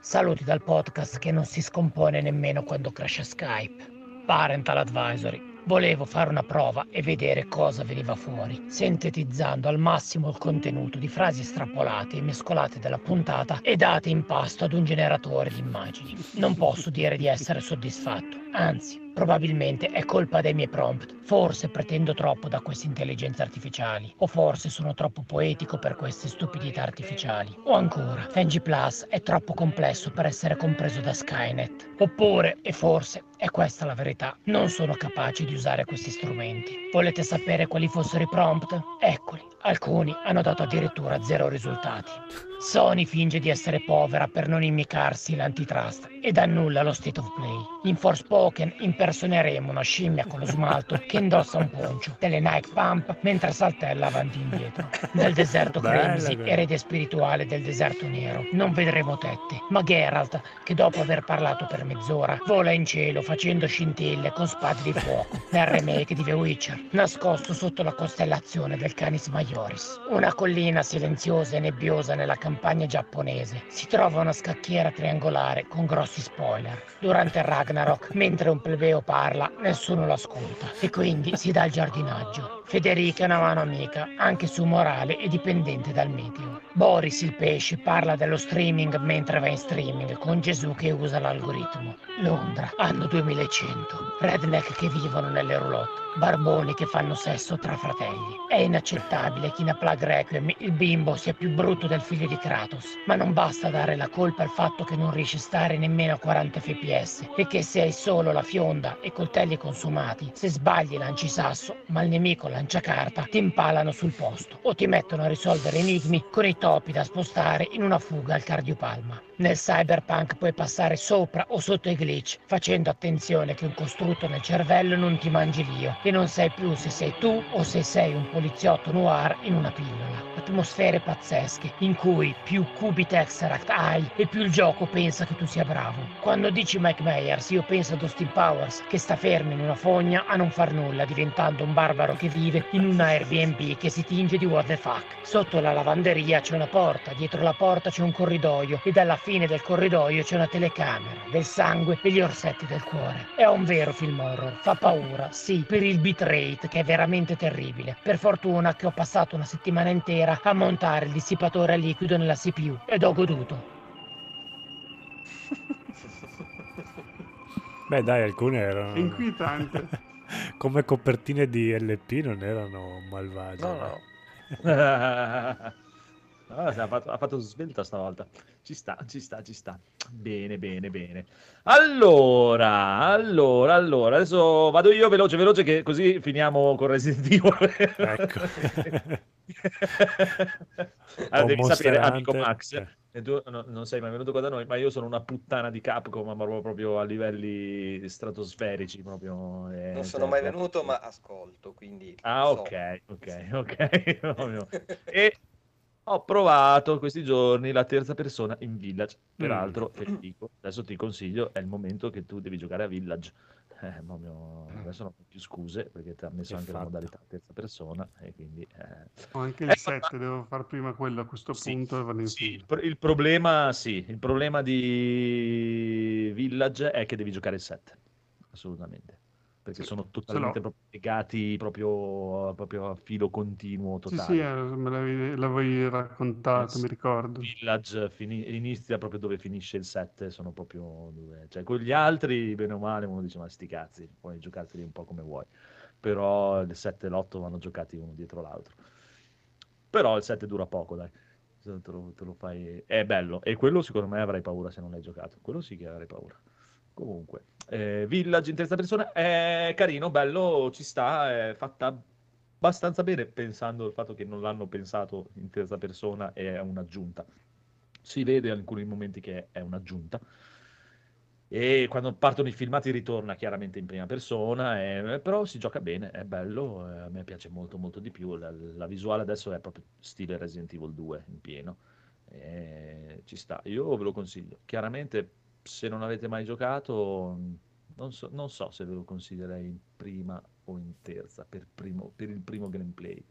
saluti dal podcast che non si scompone nemmeno quando crasha Skype. Parental advisory: volevo fare una prova e vedere cosa veniva fuori, sintetizzando al massimo il contenuto di frasi estrapolate e mescolate della puntata e date in pasto ad un generatore di immagini. Non posso dire di essere soddisfatto, anzi Probabilmente è colpa dei miei prompt, forse pretendo troppo da queste intelligenze artificiali, o forse sono troppo poetico per queste stupidità artificiali, o ancora, Fengi Plus è troppo complesso per essere compreso da Skynet, oppure, e forse, è questa la verità, non sono capace di usare questi strumenti. Volete sapere quali fossero i prompt? Eccoli, alcuni hanno dato addirittura 0 risultati. Sony finge di essere povera per non imicarsi l'antitrust ed annulla lo State of Play. In Forspoken impersoneremo una scimmia con lo smalto che indossa un poncio, delle Nike Pump mentre saltella avanti e indietro. Nel deserto Crimsi, erede spirituale del deserto nero, non vedremo tette, ma Geralt, che dopo aver parlato per mezz'ora, vola in cielo facendo scintille con spade di fuoco. Nel remake di The Witcher, nascosto sotto la costellazione del Canis Maioris, una collina silenziosa e nebbiosa nella campagna giapponese, si trova una scacchiera triangolare con grossi spoiler. Durante il Ragnarok, mentre un plebeo parla, nessuno lo ascolta e quindi si dà il giardinaggio. Federica è una mano amica, anche su morale e dipendente dal meteo. Boris il pesce parla dello streaming mentre va in streaming con Gesù che usa l'algoritmo. Londra, anno 2100. Redneck che vivono nelle roulotte. Barboni che fanno sesso tra fratelli. È inaccettabile che in A Plague Requiem il bimbo sia più brutto del figlio di Kratos, ma non basta dare la colpa al fatto che non riesce a stare nemmeno a 40 fps e che se hai solo la fionda e coltelli consumati, se sbagli lanci sasso, ma il nemico lancia carta, ti impalano sul posto o ti mettono a risolvere enigmi con i topi da spostare in una fuga al cardiopalma. Nel cyberpunk puoi passare sopra o sotto i glitch, facendo attenzione che un costrutto nel cervello non ti mangi l'io e non sai più se sei tu o se sei un poliziotto noir in una pillola. Atmosfere pazzesche, in cui più cubi Tesseract hai e più il gioco pensa che tu sia bravo. Quando dici Mike Myers, io penso ad Austin Powers, che sta fermo in una fogna a non far nulla, diventando un barbaro che vive in un Airbnb che si tinge di what the fuck. Sotto la lavanderia c'è una porta, dietro la porta c'è un corridoio e dalla fine del corridoio c'è una telecamera, del sangue e gli orsetti del cuore. È un vero film horror, fa paura, sì, per il bitrate che è veramente terribile. Per fortuna che ho passato una settimana intera a montare il dissipatore a liquido nella CPU ed ho goduto. Beh dai, alcune erano inquietante. Come copertine di LP non erano malvagie. No. Ha fatto svelta stavolta. Ci sta. Bene. Allora. Adesso vado io veloce, che così finiamo con Resident Evil. Ecco. Allora, devi sapere, amico Max, tu non sei mai venuto qua da noi, ma io sono una puttana di Capcom, ma proprio a livelli stratosferici. Proprio, non sono mai venuto, ma ascolto, quindi... Ok. E... ho provato questi giorni la terza persona in Village, peraltro te dico, adesso ti consiglio, è il momento che tu devi giocare a Village. Adesso non ho più scuse perché ti ha messo la modalità terza persona e quindi... Ho anche il 7, devo fare prima quello a questo punto. Sì, il problema di Village è che devi giocare il 7, assolutamente. Perché sono totalmente legati proprio a filo continuo totale. Sì, me l'avevi raccontato, mi ricordo. Village inizia proprio dove finisce il 7, sono proprio dove... Cioè, con gli altri, bene o male, uno dice, ma sti cazzi, puoi giocarteli un po' come vuoi. Però il 7 e l'8 vanno giocati uno dietro l'altro. Però il 7 dura poco, dai. Te lo fai... È bello. E quello secondo me avrai paura se non l'hai giocato. Quello sì che avrai paura. Comunque, Village in terza persona è carino, bello, ci sta, è fatta abbastanza bene, pensando al fatto che non l'hanno pensato in terza persona, è un'aggiunta. Si vede in alcuni momenti che è un'aggiunta. E quando partono i filmati ritorna chiaramente in prima persona, però si gioca bene, è bello, a me piace molto molto di più. La visuale adesso è proprio stile Resident Evil 2 in pieno, ci sta, io ve lo consiglio, chiaramente... Se non avete mai giocato, non so se ve lo considererei in prima o in terza per il primo gameplay,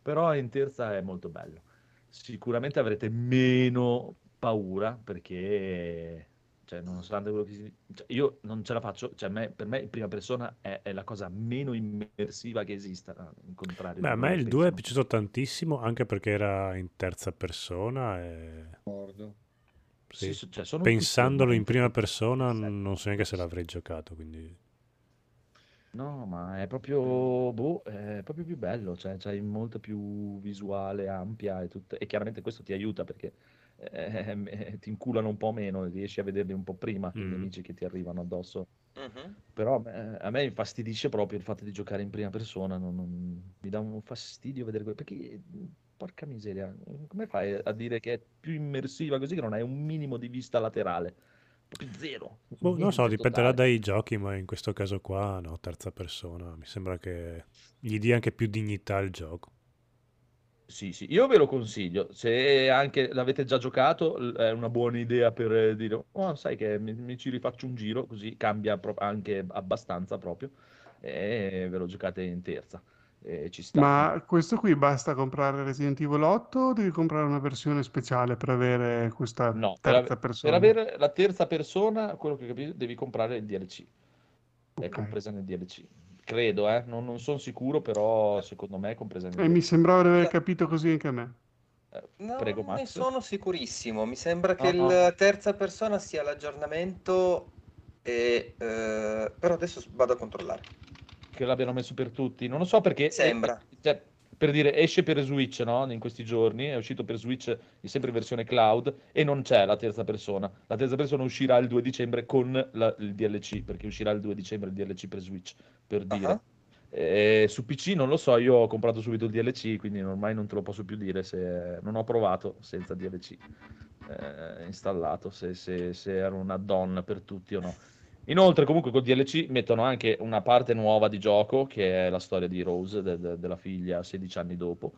però in terza è molto bello. Sicuramente avrete meno paura perché, cioè, nonostante quello che io non ce la faccio, cioè, per me in prima persona è la cosa meno immersiva che esista. Beh, a me il 2 è piaciuto tantissimo anche perché era in terza persona. Sì, cioè, pensandolo in prima persona non so neanche se l'avrei giocato, quindi No, ma è proprio, boh, è proprio più bello, cioè c'hai molta più visuale ampia e, e chiaramente questo ti aiuta perché ti inculano un po' meno e riesci a vederli un po' prima i nemici che ti arrivano addosso. Però a me infastidisce proprio il fatto di giocare in prima persona, mi dà un fastidio vedere perché, porca miseria, come fai a dire che è più immersiva così che non hai un minimo di vista laterale? Zero. Boh, non so, dipenderà dai giochi, ma in questo caso qua no, terza persona mi sembra che gli dia anche più dignità al gioco. Sì, sì, io ve lo consiglio, se anche l'avete già giocato è una buona idea per dire oh, sai che mi ci rifaccio un giro, così cambia anche abbastanza proprio e ve lo giocate in terza. Ci sta. Ma questo qui basta comprare Resident Evil 8 o devi comprare una versione speciale per avere questa terza persona? Per avere la terza persona, quello che ho capito, devi comprare il DLC. Okay. È compresa nel DLC. Credo, non sono sicuro, però secondo me è compresa nel DLC. Mi sembrava di aver capito così anche a me. No, prego, Max. Ne sono sicurissimo. Mi sembra che la terza persona sia l'aggiornamento, però adesso vado a controllare. Che l'abbiano messo per tutti, non lo so perché sembra, cioè, per dire, esce per Switch, no? In questi giorni è uscito per Switch sempre in versione cloud e non c'è la terza persona. La terza persona uscirà il 2 dicembre con il DLC, perché uscirà il 2 dicembre il DLC per Switch, per dire. Su PC non lo so, io ho comprato subito il DLC, quindi ormai non te lo posso più dire, se non ho provato senza DLC installato, se era un add-on per tutti o no. Inoltre, comunque, con DLC mettono anche una parte nuova di gioco, che è la storia di Rose, della figlia 16 anni dopo,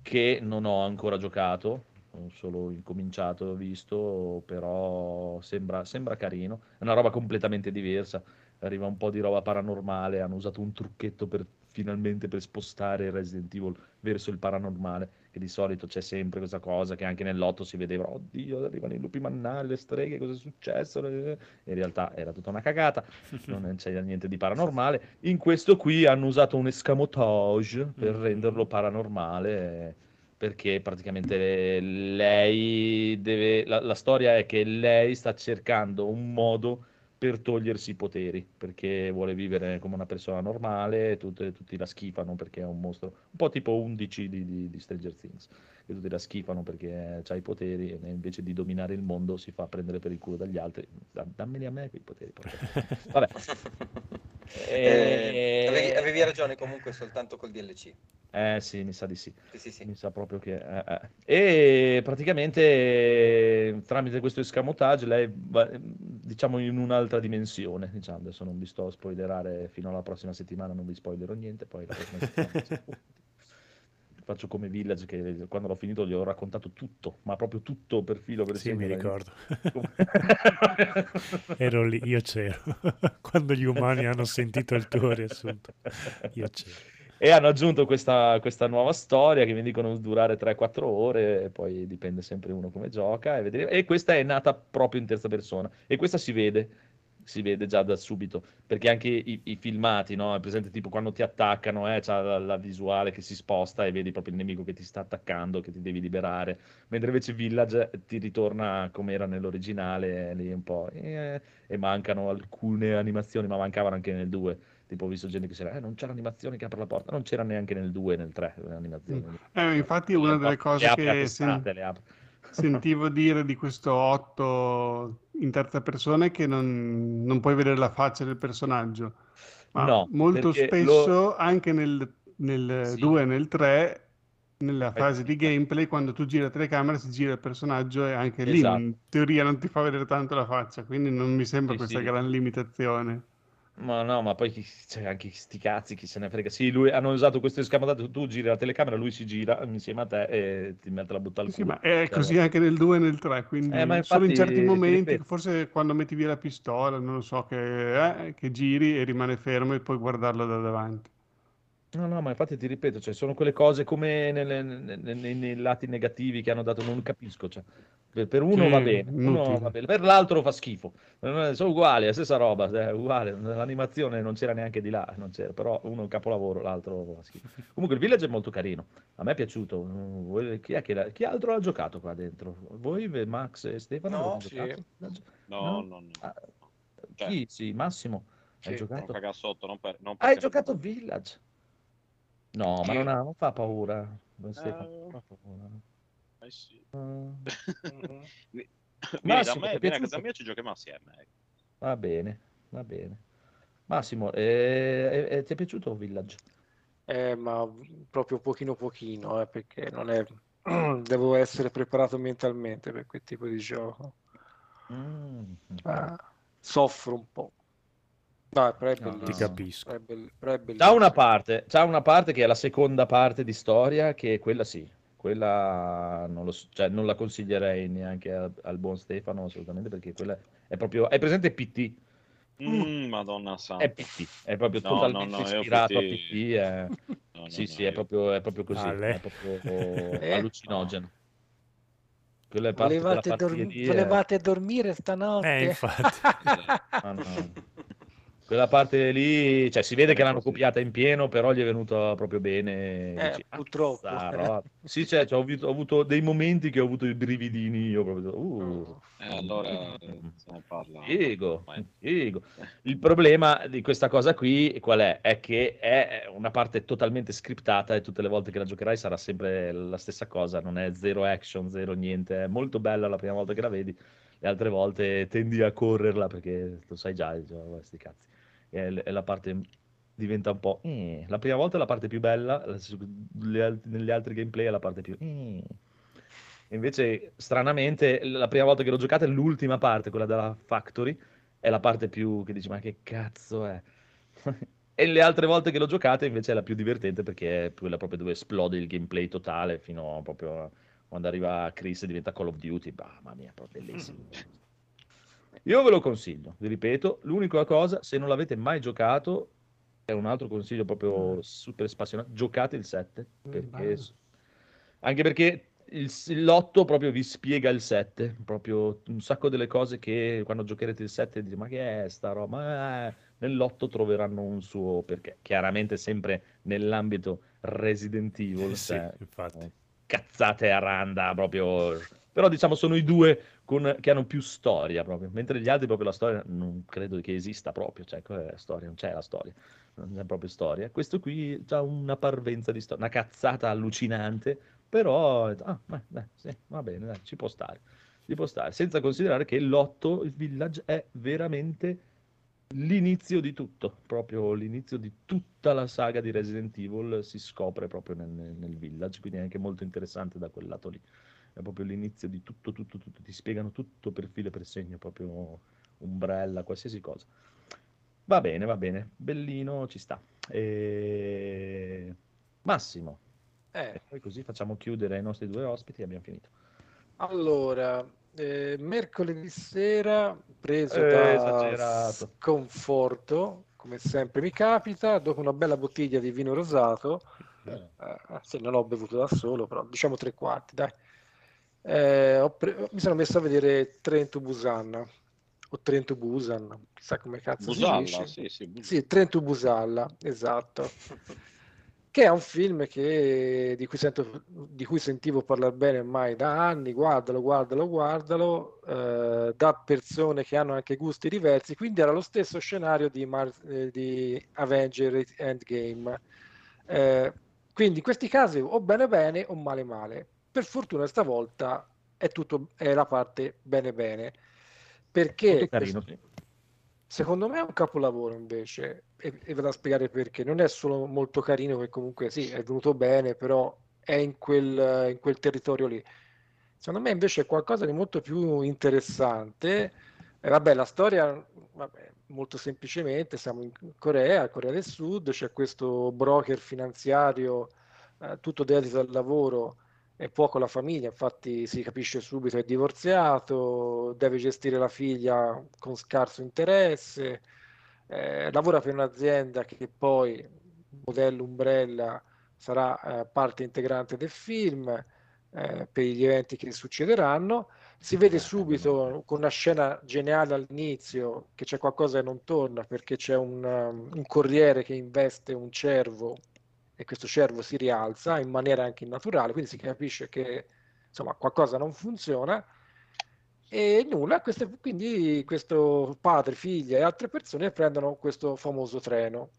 che non ho ancora giocato, ho solo incominciato, ho visto, però sembra carino. È una roba completamente diversa, arriva un po' di roba paranormale, hanno usato un trucchetto finalmente per spostare Resident Evil verso il paranormale, che di solito c'è sempre questa cosa che anche nell'8 si vedeva, oddio arrivano i lupi mannari, le streghe, cosa è successo, in realtà era tutta una cagata, non c'era niente di paranormale. In questo qui hanno usato un escamotage per renderlo paranormale, perché praticamente lei deve, la storia è che lei sta cercando un modo per togliersi i poteri, perché vuole vivere come una persona normale, tutti la schifano perché è un mostro, un po' tipo 11 di Stranger Things, che tutti la schifano perché ha i poteri e invece di dominare il mondo si fa prendere per il culo dagli altri. Dammeli a me quei poteri. Vabbè. Avevi ragione comunque soltanto col DLC. Sì, mi sa di sì. Sì. Mi sa proprio che... E praticamente tramite questo escamotage lei va, diciamo, in un'altra dimensione. Diciamo, adesso non vi sto a spoilerare, fino alla prossima settimana non vi spoilerò niente, poi la prossima settimana... Faccio come Village, che quando l'ho finito gli ho raccontato tutto, ma proprio tutto per filo per segno. Sì, mi ricordo. Ero lì, io c'ero. Quando gli umani hanno sentito il tuo riassunto, io c'ero. E hanno aggiunto questa nuova storia che mi dicono durare 3-4 ore, e poi dipende sempre uno come gioca. E questa è nata proprio in terza persona, e questa si vede già da subito, perché anche i filmati, no? È presente tipo quando ti attaccano, c'ha la visuale che si sposta e vedi proprio il nemico che ti sta attaccando, che ti devi liberare, mentre invece Village ti ritorna come era nell'originale, lì un po', e mancano alcune animazioni, ma mancavano anche nel 2, tipo ho visto gente che diceva non c'è l'animazione che apre la porta, non c'era neanche nel 2, nel 3 l'animazione. Infatti una delle cose che sentivo dire di questo 8 in terza persona è che non puoi vedere la faccia del personaggio, ma no, molto spesso anche nel 2 e nel 3, nella fase di gameplay, quando tu giri la telecamera si gira il personaggio e anche lì in teoria non ti fa vedere tanto la faccia, quindi non mi sembra questa gran limitazione. Ma no, ma poi c'è anche sti cazzi, chi se ne frega. Sì, lui, hanno usato questo escamotato, tu giri la telecamera, lui si gira insieme a te e ti mette la butta al culo. Sì, ma è così anche nel 2 e nel 3, quindi solo in certi momenti, forse quando metti via la pistola, non lo so, che giri e rimane fermo e puoi guardarlo da davanti. No, ma infatti ti ripeto, cioè, sono quelle cose come nei lati negativi che hanno dato, non capisco, cioè. Per uno va bene, per l'altro fa schifo, sono uguali, la stessa roba, uguale, l'animazione non c'era neanche di là, però uno è un capolavoro, l'altro fa schifo. Comunque il Village è molto carino, a me è piaciuto. Chi altro l'ha giocato qua dentro? Voi, Max e Stefano? No, sì. No. Massimo? Hai giocato? Non sotto, non hai giocato Village? No, ma non fa paura. Non si fa paura. Sì. Massimo, a me, vieni a casa mia, ci giochiamo assieme. Ecco. Va bene, va bene. Massimo, ti è piaciuto Village? Ma proprio pochino, perché non è... devo essere preparato mentalmente per quel tipo di gioco. Soffro un po'. No, però è bellissimo. Ti capisco. Però è bellissimo. C'ha una parte che è la seconda parte di storia, che quella sì. Quella non, cioè, non la consiglierei neanche al buon Stefano, assolutamente, perché quella è proprio... È presente PT? Madonna santa. È PT. È proprio totalmente ispirato a PT. Sì, è proprio così. È proprio allucinogeno. No. Quella è parte della partita. Volevate dormire stanotte? Infatti. No. Quella parte lì, cioè, si vede che l'hanno copiata in pieno, però gli è venuta proprio bene. Purtroppo. Sì, cioè, ho avuto dei momenti che ho avuto i brividini io proprio. Allora se ne parla. Figo. Il problema di questa cosa qui qual è? È che è una parte totalmente scriptata e tutte le volte che la giocherai sarà sempre la stessa cosa, non è zero action, zero niente. È molto bella la prima volta che la vedi, le altre volte tendi a correrla perché lo sai già, sti cazzi. E la parte diventa un po'... La prima volta è la parte più bella, negli altri gameplay è la parte più... Invece, stranamente, la prima volta che l'ho giocata è l'ultima parte, quella della Factory, è la parte più... che dici, ma che cazzo è? E le altre volte che l'ho giocata invece è la più divertente, perché è quella proprio dove esplode il gameplay totale, fino a proprio... Quando arriva Chris e diventa Call of Duty, mamma mia, proprio bellissimo. Io ve lo consiglio, vi ripeto, l'unica cosa, se non l'avete mai giocato, è un altro consiglio proprio super spassionato, giocate il 7, perché... anche perché l'8 proprio vi spiega il 7, proprio un sacco delle cose che quando giocherete il 7 dite, ma che è sta roba? Nell'8 troveranno un suo perché, chiaramente sempre nell'ambito Resident Evil. Sì, infatti. Cazzate a randa proprio, però diciamo sono i due che hanno più storia proprio, mentre gli altri proprio la storia non credo che esista proprio, cioè la storia non c'è, la storia non c'è proprio storia. Questo qui ha una parvenza di storia, una cazzata allucinante, però sì, va bene, dai, ci può stare, senza considerare che l'8 il Village è veramente l'inizio di tutto, proprio l'inizio di tutta la saga di Resident Evil si scopre proprio nel Village, quindi è anche molto interessante da quel lato lì, è proprio l'inizio di tutto, ti spiegano tutto per filo e per segno, proprio Umbrella, qualsiasi cosa. Va bene, bellino, ci sta. Massimo, e poi così facciamo chiudere i nostri due ospiti e abbiamo finito. Allora... mercoledì sera, preso da sconforto come sempre mi capita, dopo una bella bottiglia di vino rosato, se non l'ho bevuto da solo, però diciamo 3/4, dai, mi sono messo a vedere Trento Busan, chissà come cazzo Busalla, si dice. Sì, Trento Busalla, esatto. Che è un film di cui sentivo parlare bene ormai da anni, guardalo, da persone che hanno anche gusti diversi, quindi era lo stesso scenario di Avenger Endgame. Quindi in questi casi o bene o male. Per fortuna stavolta è la parte bene, perché... Secondo me è un capolavoro invece, e ve la spiegare perché. Non è solo molto carino, che comunque sì, è venuto bene, però è in quel territorio lì. Secondo me invece è qualcosa di molto più interessante. La storia, molto semplicemente, siamo in Corea del Sud, c'è questo broker finanziario, tutto dedito al lavoro e poco alla famiglia, infatti si capisce subito è divorziato, deve gestire la figlia con scarso interesse, lavora per un'azienda che poi, modello Umbrella, sarà parte integrante del film, per gli eventi che succederanno. Si vede subito con una scena geniale all'inizio che c'è qualcosa che non torna, perché c'è un corriere che investe un cervo e questo cervo si rialza in maniera anche innaturale, quindi si capisce che insomma qualcosa non funziona. E nulla, quindi questo padre, figlia e altre persone prendono questo famoso treno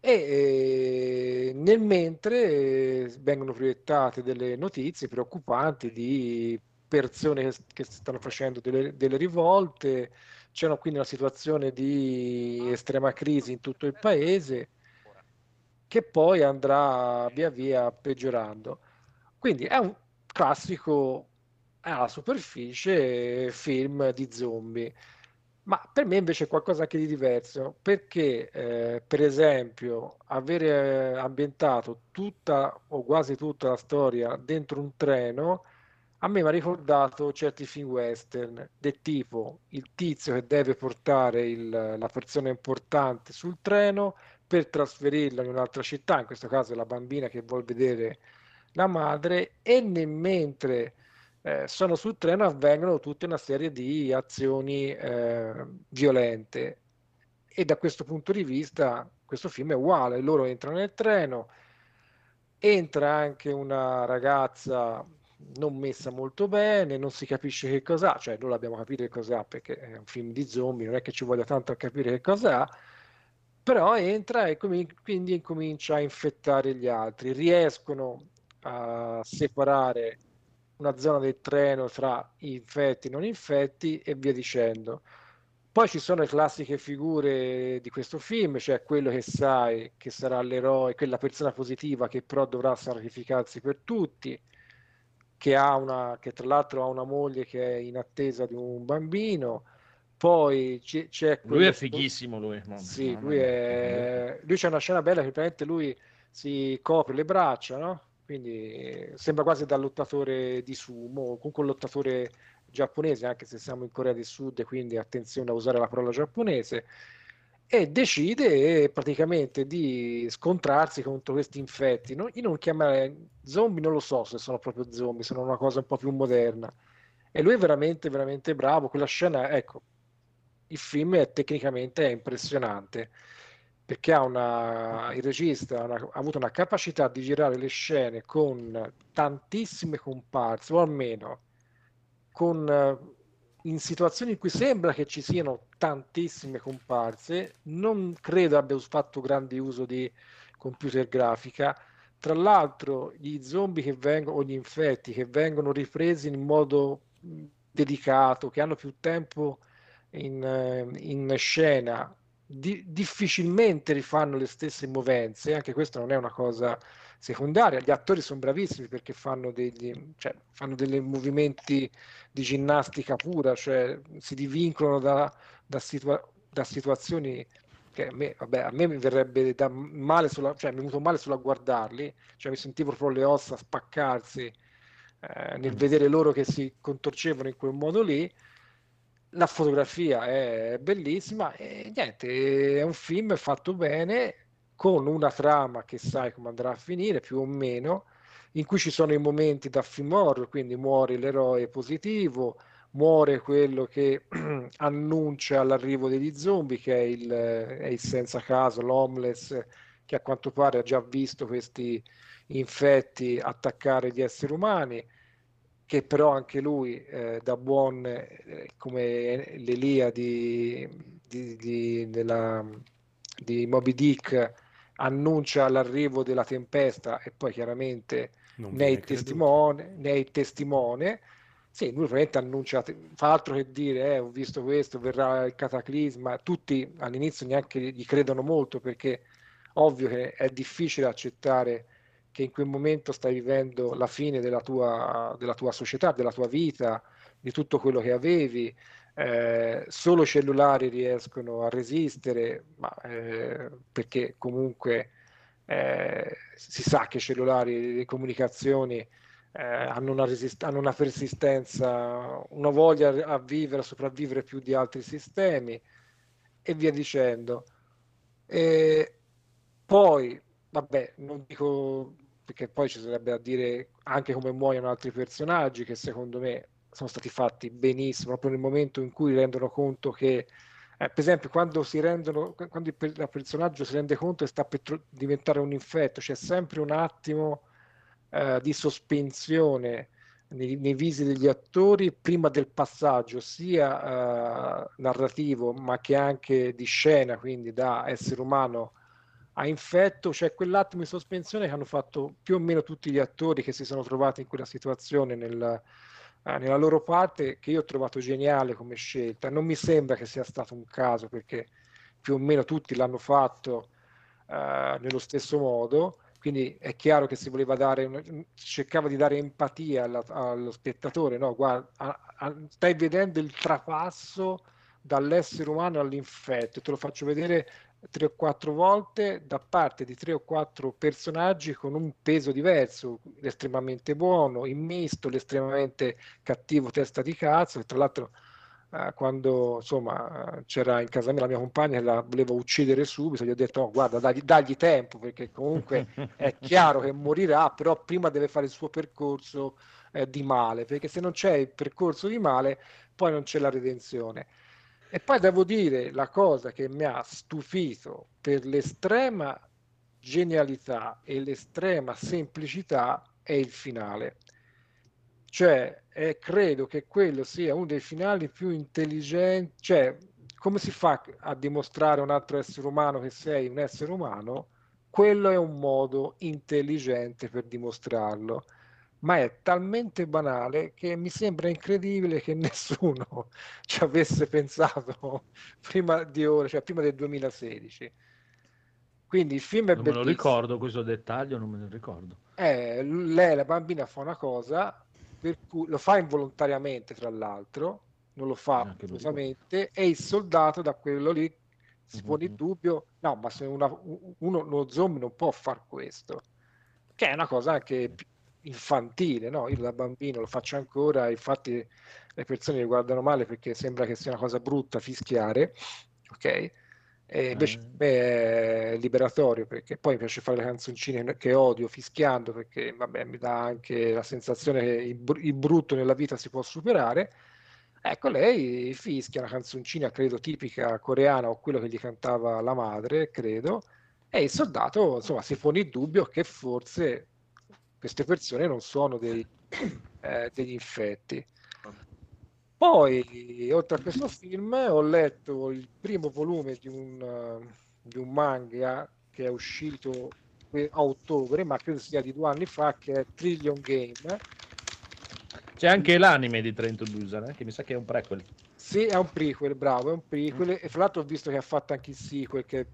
e nel mentre vengono proiettate delle notizie preoccupanti di persone che stanno facendo delle rivolte. C'è quindi una situazione di estrema crisi in tutto il paese che poi andrà via via peggiorando. Quindi è un classico alla superficie film di zombie, ma per me invece è qualcosa anche di diverso, perché per esempio avere ambientato tutta o quasi tutta la storia dentro un treno a me mi ha ricordato certi film western del tipo il tizio che deve portare la persona importante sul treno per trasferirla in un'altra città, in questo caso è la bambina che vuol vedere la madre, e nel mentre sono sul treno avvengono tutta una serie di azioni violente, e da questo punto di vista questo film è uguale. Loro entrano nel treno, entra anche una ragazza non messa molto bene, non si capisce che cos'ha, cioè noi l'abbiamo capito che cos'ha perché è un film di zombie, non è che ci voglia tanto a capire che cos'ha, però entra e quindi incomincia a infettare gli altri. Riescono a separare una zona del treno tra infetti e non infetti e via dicendo. Poi ci sono le classiche figure di questo film, cioè quello che sai che sarà l'eroe, quella persona positiva che però dovrà sacrificarsi per tutti, che tra l'altro ha una moglie che è in attesa di un bambino. Poi c'è quello... Lui è fighissimo, lui. No, sì, no, lui no. Lui c'è una scena bella che praticamente lui si copre le braccia, no? Quindi sembra quasi da lottatore di sumo, comunque un lottatore giapponese, anche se siamo in Corea del Sud, quindi attenzione a usare la parola giapponese, e decide praticamente di scontrarsi contro questi infetti. No, io non chiamerei zombie, non lo so se sono proprio zombie, sono una cosa un po' più moderna, e lui è veramente veramente bravo. Quella scena, ecco, il film tecnicamente è impressionante, perché il regista ha avuto una capacità di girare le scene con tantissime comparse, o almeno in situazioni in cui sembra che ci siano tantissime comparse. Non credo abbia fatto grande uso di computer grafica. Tra l'altro gli zombie che vengono, o gli infetti che vengono ripresi in modo dedicato, che hanno più tempo in scena, difficilmente rifanno le stesse movenze. Anche questa non è una cosa secondaria. Gli attori sono bravissimi perché fanno dei movimenti di ginnastica pura, cioè si divincolano da situazioni che a me mi verrebbe da male mi è venuto male solo a guardarli, cioè mi sentivo proprio le ossa spaccarsi nel vedere loro che si contorcevano in quel modo lì. La fotografia è bellissima e niente, è un film fatto bene, con una trama che sai come andrà a finire più o meno, in cui ci sono i momenti da film horror, quindi muore l'eroe positivo, muore quello che annuncia l'arrivo degli zombie, che è il senza caso, l'homeless, che a quanto pare ha già visto questi infetti attaccare gli esseri umani, che però anche lui da buon come l'Elia di Moby Dick annuncia l'arrivo della tempesta, e poi chiaramente ne è il testimone. Sì, lui veramente annuncia, fa altro che dire ho visto questo, verrà il cataclisma. Tutti all'inizio neanche gli credono molto, perché ovvio che è difficile accettare che in quel momento stai vivendo la fine della tua società, della tua vita, di tutto quello che avevi. Solo i cellulari riescono a resistere, ma perché comunque si sa che i cellulari, le comunicazioni hanno una persistenza, una voglia a vivere, a sopravvivere più di altri sistemi, e via dicendo. Poi vabbè, non dico, perché poi ci sarebbe da dire anche come muoiono altri personaggi, che secondo me sono stati fatti benissimo, proprio nel momento in cui rendono conto che, per esempio, quando il personaggio si rende conto che sta per diventare un infetto, c'è sempre un attimo di sospensione nei visi degli attori prima del passaggio sia narrativo ma che anche di scena, quindi da essere umano a infetto, c'è quell'attimo di sospensione che hanno fatto più o meno tutti gli attori che si sono trovati in quella situazione nella loro parte, che io ho trovato geniale come scelta. Non mi sembra che sia stato un caso, perché più o meno tutti l'hanno fatto nello stesso modo, quindi è chiaro che si voleva dare, cercava di dare empatia allo spettatore, no? Guarda, stai vedendo il trapasso dall'essere umano all'infetto, te lo faccio vedere 3 o 4 volte da parte di 3 o 4 personaggi con un peso diverso, l'estremamente buono, il misto, l'estremamente cattivo testa di cazzo, che tra l'altro quando insomma c'era in casa mia la mia compagna e la voleva uccidere subito, gli ho detto: oh, guarda, dagli tempo, perché comunque è chiaro che morirà, però prima deve fare il suo percorso di male, perché se non c'è il percorso di male poi non c'è la redenzione. E poi devo dire la cosa che mi ha stupito per l'estrema genialità e l'estrema semplicità è il finale. Cioè, credo che quello sia uno dei finali più intelligenti. Cioè, come si fa a dimostrare a un altro essere umano che sei un essere umano? Quello è un modo intelligente per dimostrarlo. Ma è talmente banale che mi sembra incredibile che nessuno ci avesse pensato prima di ora, cioè prima del 2016. Quindi il film è bellissimo. Non me lo ricordo questo dettaglio, non me lo ricordo. Lei, la bambina, fa una cosa, per cui lo fa involontariamente, tra l'altro, non lo fa assolutamente, e il soldato da quello lì si pone in dubbio, no, ma se uno zombie non può far questo, che è una cosa che infantile, no? Io da bambino lo faccio ancora, infatti le persone mi guardano male perché sembra che sia una cosa brutta fischiare, ok? E invece è liberatorio, perché poi mi piace fare le canzoncine che odio fischiando, perché vabbè, mi dà anche la sensazione che il brutto nella vita si può superare. Ecco, lei fischia una canzoncina, credo tipica coreana o quello che gli cantava la madre, credo, e il soldato insomma si pone il dubbio che forse queste persone non sono degli infetti. Poi, oltre a questo film, ho letto il primo volume di un manga che è uscito a ottobre, ma credo sia di 2 anni fa, che è Trillion Game. C'è anche l'anime di Trento Busan, che mi sa che è un prequel. Sì, è un prequel, bravo, è un prequel. E fra l'altro ho visto che ha fatto anche il sequel, che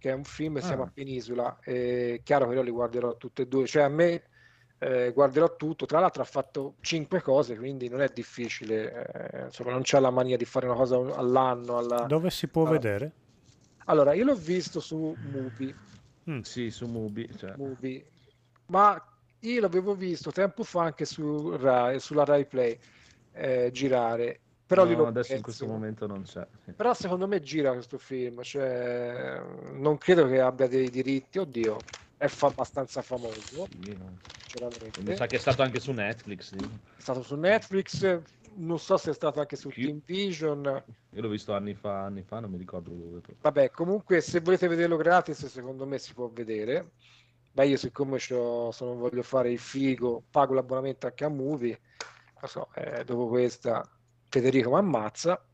è un film, si chiama Penisola. È chiaro che io li guarderò tutti e 2. Cioè, a me... guarderò tutto. Tra l'altro ha fatto 5 cose, quindi non è difficile, insomma, non c'è la mania di fare una cosa all'anno. Dove si può vedere? Allora, io l'ho visto su Mubi. Sì, su Mubi, cioè. Mubi, ma io l'avevo visto tempo fa anche su Rai, sulla Rai Play girare, però no, adesso in questo momento non c'è. Però secondo me gira questo film, cioè, non credo che abbia dei diritti, oddio, è abbastanza famoso. Mi sa che è stato anche su Netflix. Sì. È stato su Netflix, non so se è stato anche su Team Vision. Io l'ho visto anni fa, non mi ricordo dove. Vabbè, comunque se volete vederlo gratis, secondo me si può vedere. Ma io, siccome se non voglio fare il figo, pago l'abbonamento anche a Movie. Non so, dopo questa Federico mi ammazza.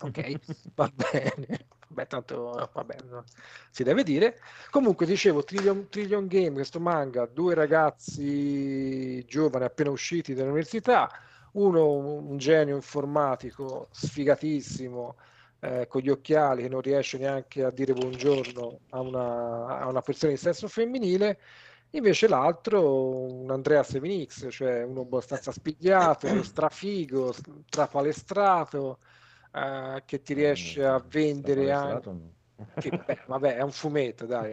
Ok, va bene. Beh, tanto vabbè, no, si deve dire. Comunque, dicevo, Trillion Game, questo manga, 2 ragazzi giovani appena usciti dall'università, uno un genio informatico sfigatissimo, con gli occhiali, che non riesce neanche a dire buongiorno a una persona di sesso femminile, invece l'altro un Andrea Seminix, cioè uno abbastanza spigliato, strafigo, trapalestrato, che ti riesce a vendere anche... Che, beh, vabbè, è un fumetto, dai.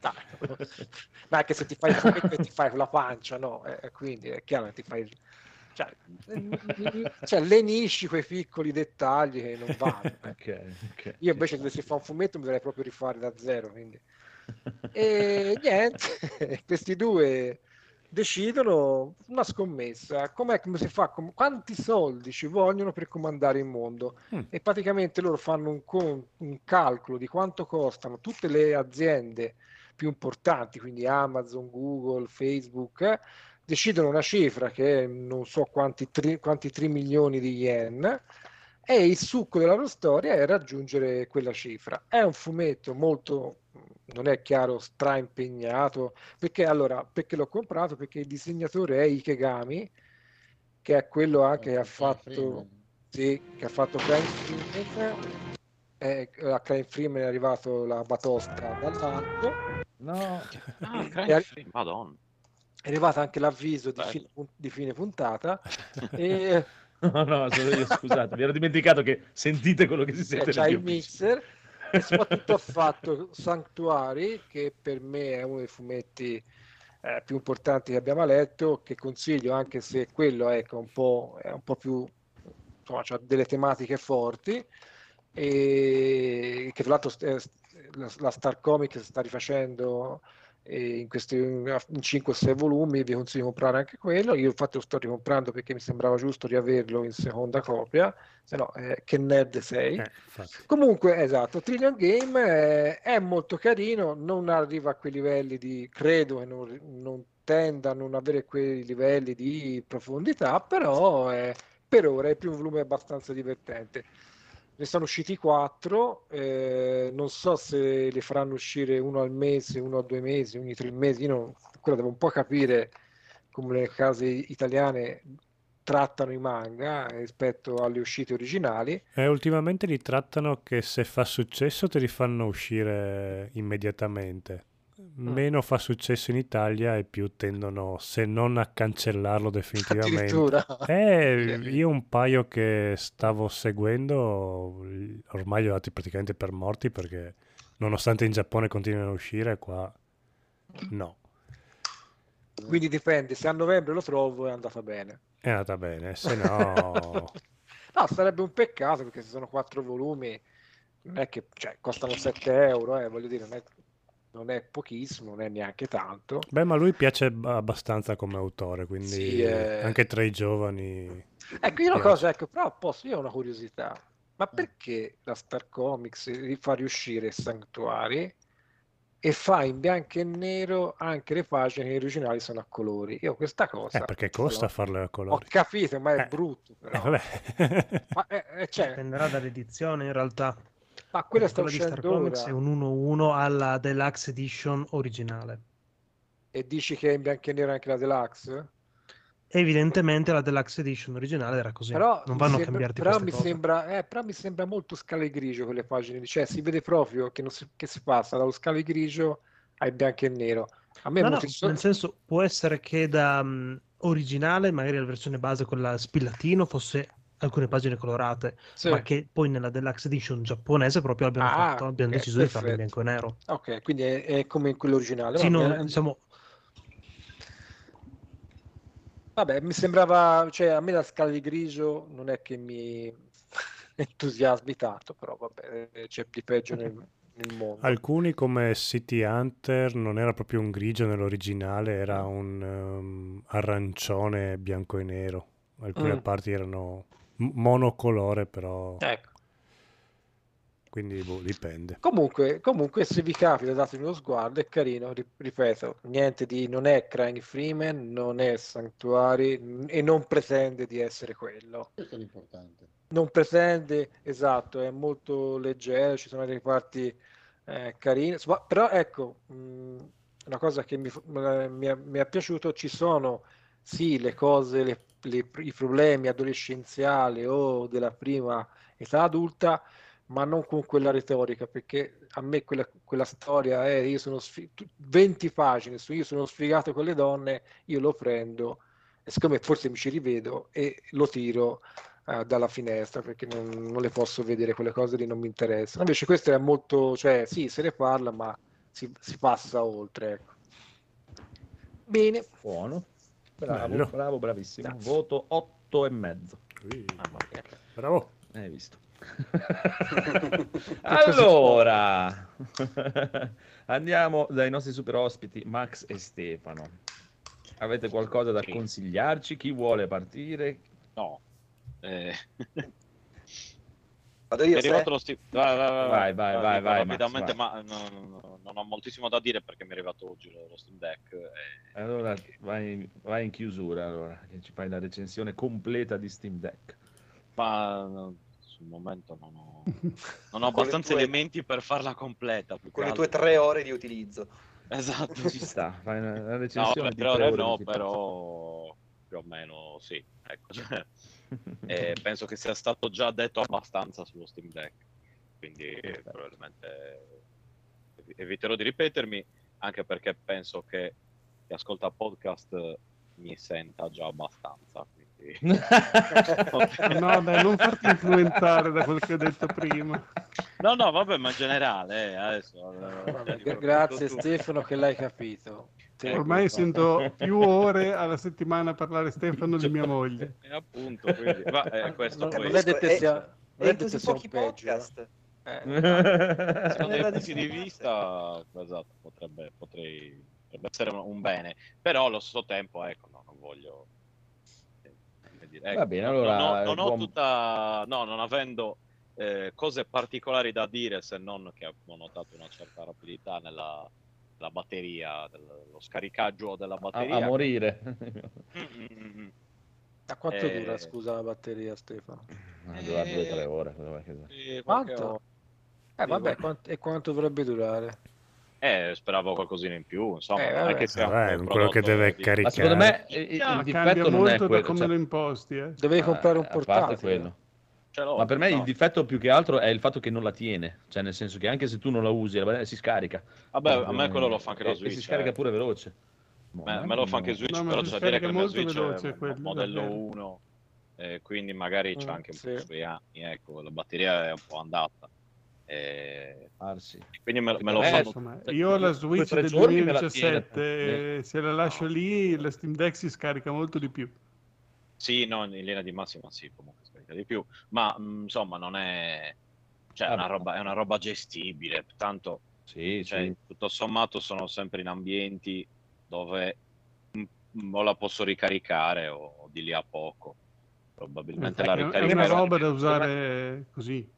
Dai, ma anche se ti fai il fumetto ti fai la pancia, no? Quindi è chiaro che ti fai, cioè lenisci quei piccoli dettagli che non vanno. Okay. Io invece, se si fa un fumetto, mi dovrei proprio rifare da zero, quindi. E niente, questi due decidono una scommessa, come si fa, quanti soldi ci vogliono per comandare il mondo, e praticamente loro fanno un calcolo di quanto costano tutte le aziende più importanti, quindi Amazon, Google, Facebook, decidono una cifra che non so quanti 3 milioni di yen, e il succo della loro storia è raggiungere quella cifra. È un fumetto molto, non è chiaro, straimpegnato, perché l'ho comprato, perché il disegnatore è Ikegami, che è quello anche che ha fatto Crime Freeman. A Crime Freeman è arrivato la batosta dall'alto, Madonna, è arrivato anche l'avviso di fine puntata. E no, sono io, scusate, mi ero dimenticato che sentite quello che si sente. C'è il mixer. E soprattutto ha fatto Sanctuary, che per me è uno dei fumetti più importanti che abbiamo letto, che consiglio, anche se quello è un po' più, insomma, c'ha delle tematiche forti, e che tra l'altro la Star Comic sta rifacendo in 5 o 6 volumi. Vi consiglio di comprare anche quello. Io infatti lo sto ricomprando perché mi sembrava giusto riaverlo in seconda copia, se no che nerd sei. Comunque, esatto, Trillion Game è molto carino, non arriva a quei livelli di, credo che non tenda a non avere quei livelli di profondità, però per ora il primo volume è abbastanza divertente. Ne sono usciti 4, non so se li faranno uscire uno al mese, uno a 2 mesi, ogni 3 mesi, quello devo un po' capire come le case italiane trattano i manga rispetto alle uscite originali. Ultimamente li trattano che se fa successo te li fanno uscire immediatamente, meno fa successo in Italia e più tendono, se non a cancellarlo definitivamente. Io un paio che stavo seguendo ormai li ho dati praticamente per morti, perché nonostante in Giappone continuino a uscire, qua no. Quindi dipende, se a novembre lo trovo è andata bene, se no no, sarebbe un peccato, perché se sono 4 volumi non è che, cioè, costano 7 euro, voglio dire, non è pochissimo, non è neanche tanto. Beh, ma lui piace abbastanza come autore, quindi sì, anche tra i giovani. Ecco, io una cosa, però posso, io ho una curiosità. Ma perché la Star Comics fa riuscire Sanctuary e fa in bianco e nero anche le pagine che originali sono a colori? Io questa cosa... perché costa farle a colori. Ho capito, ma è brutto. Però. Ma, cioè... Dipenderà dall'edizione, in realtà. Ma quella sta uscendo di Star Comics ora. È un 1-1 alla Deluxe Edition originale. E dici che è in bianco e nero anche la Deluxe? Evidentemente la Deluxe Edition originale era così, però non vanno a cambiarti queste cose. Però mi sembra molto scale grigio quelle pagine, cioè si vede proprio che si passa dallo scale grigio ai bianco e nero. A me nel senso, può essere che da originale, magari la versione base, quella spillatino, fosse... alcune pagine colorate, sì. Ma che poi nella Deluxe Edition giapponese proprio abbiamo deciso di farlo in bianco e nero. Ok, quindi è come in quello originale. Sì, vabbè, mi sembrava, cioè a me la scala di grigio non è che mi entusiasmi tanto, però vabbè, c'è di peggio nel mondo. Alcuni come City Hunter non era proprio un grigio nell'originale, era un arancione bianco e nero. Alcune parti erano monocolore, però ecco, quindi dipende. Comunque se vi capita datevi uno sguardo, è carino, ripeto, niente di, non è Crime Freeman, non è Sanctuary e non pretende di essere quello. Questo è l'importante. Non pretende, esatto, è molto leggero, ci sono delle parti carine, però ecco, una cosa che mi è piaciuto, ci sono sì le cose, i problemi adolescenziali o della prima età adulta, ma non con quella retorica, perché a me quella storia è 20 pagine su io sono sfigato con le donne, io lo prendo e siccome forse mi ci rivedo e lo tiro dalla finestra, perché non le posso vedere quelle cose lì, non mi interessano. Invece questo è molto, cioè sì, se ne parla ma si passa oltre, ecco. Bene, buono. Bravo, bravissimo. Grazie. Voto 8,5. Bravo. Hai visto. Allora, andiamo dai nostri super ospiti Max e Stefano. Avete qualcosa da consigliarci? Chi vuole partire? No. Vado io, vai, vai, vai, rapidamente, ma no, non ho moltissimo da dire perché mi è arrivato oggi lo Steam Deck. E... Allora vai in chiusura, allora, che ci fai la recensione completa di Steam Deck. Ma sul momento non ho abbastanza elementi per farla completa. Con le tue 3 ore di utilizzo. Esatto. Ci sta, fai una recensione di 3 ore. No, però più o meno sì. Ecco. Penso che sia stato già detto abbastanza sullo Steam Deck, quindi probabilmente eviterò di ripetermi, anche perché penso che chi ascolta podcast mi senta già abbastanza, quindi... No, dai, non farti influenzare da quel che ho detto prima. No, vabbè, ma in generale adesso, grazie Stefano che l'hai capito. Ormai sento più ore alla settimana a parlare Stefano di mia moglie. Appunto, quindi, questo poi... Non è detto pochi podcast. Secondo i punti di vista, esatto, potrebbe essere un bene, però allo stesso tempo, ecco, no, non voglio dire, ecco, va bene, allora non avendo cose particolari da dire, se non che ho notato una certa rapidità nella la batteria, lo scaricaggio della batteria a morire. A quanto dura, scusa, la batteria, Stefano? Dura 2 o 3 ore. Quanto? Vabbè, e quanto dovrebbe durare? Speravo qualcosina in più, insomma, non è che sia quello che deve caricare. Ma secondo me il difetto non è quello, come lo imposti, dovevi comprare un portatile. Ma per me il difetto più che altro è il fatto che non la tiene, cioè nel senso che anche se tu non la usi si scarica. Vabbè, a me quello lo fa anche la Switch. Si scarica pure veloce. Me lo fa anche Switch, però c'è da dire che la Switch veloce, è un modello 1, quindi magari c'è anche un po' di anni, ecco, la batteria è un po' andata. Quindi me lo fa. Insomma, io ho la Switch del 2017, se la lascio lì la Steam Deck si scarica molto di più. Sì, no, in linea di massima sì, comunque scarica di più, ma insomma non è, cioè, è una roba gestibile, tanto sì, cioè, sì. Tutto sommato sono sempre in ambienti dove o la posso ricaricare o di lì a poco, probabilmente la ricaricherò. È una roba da usare così,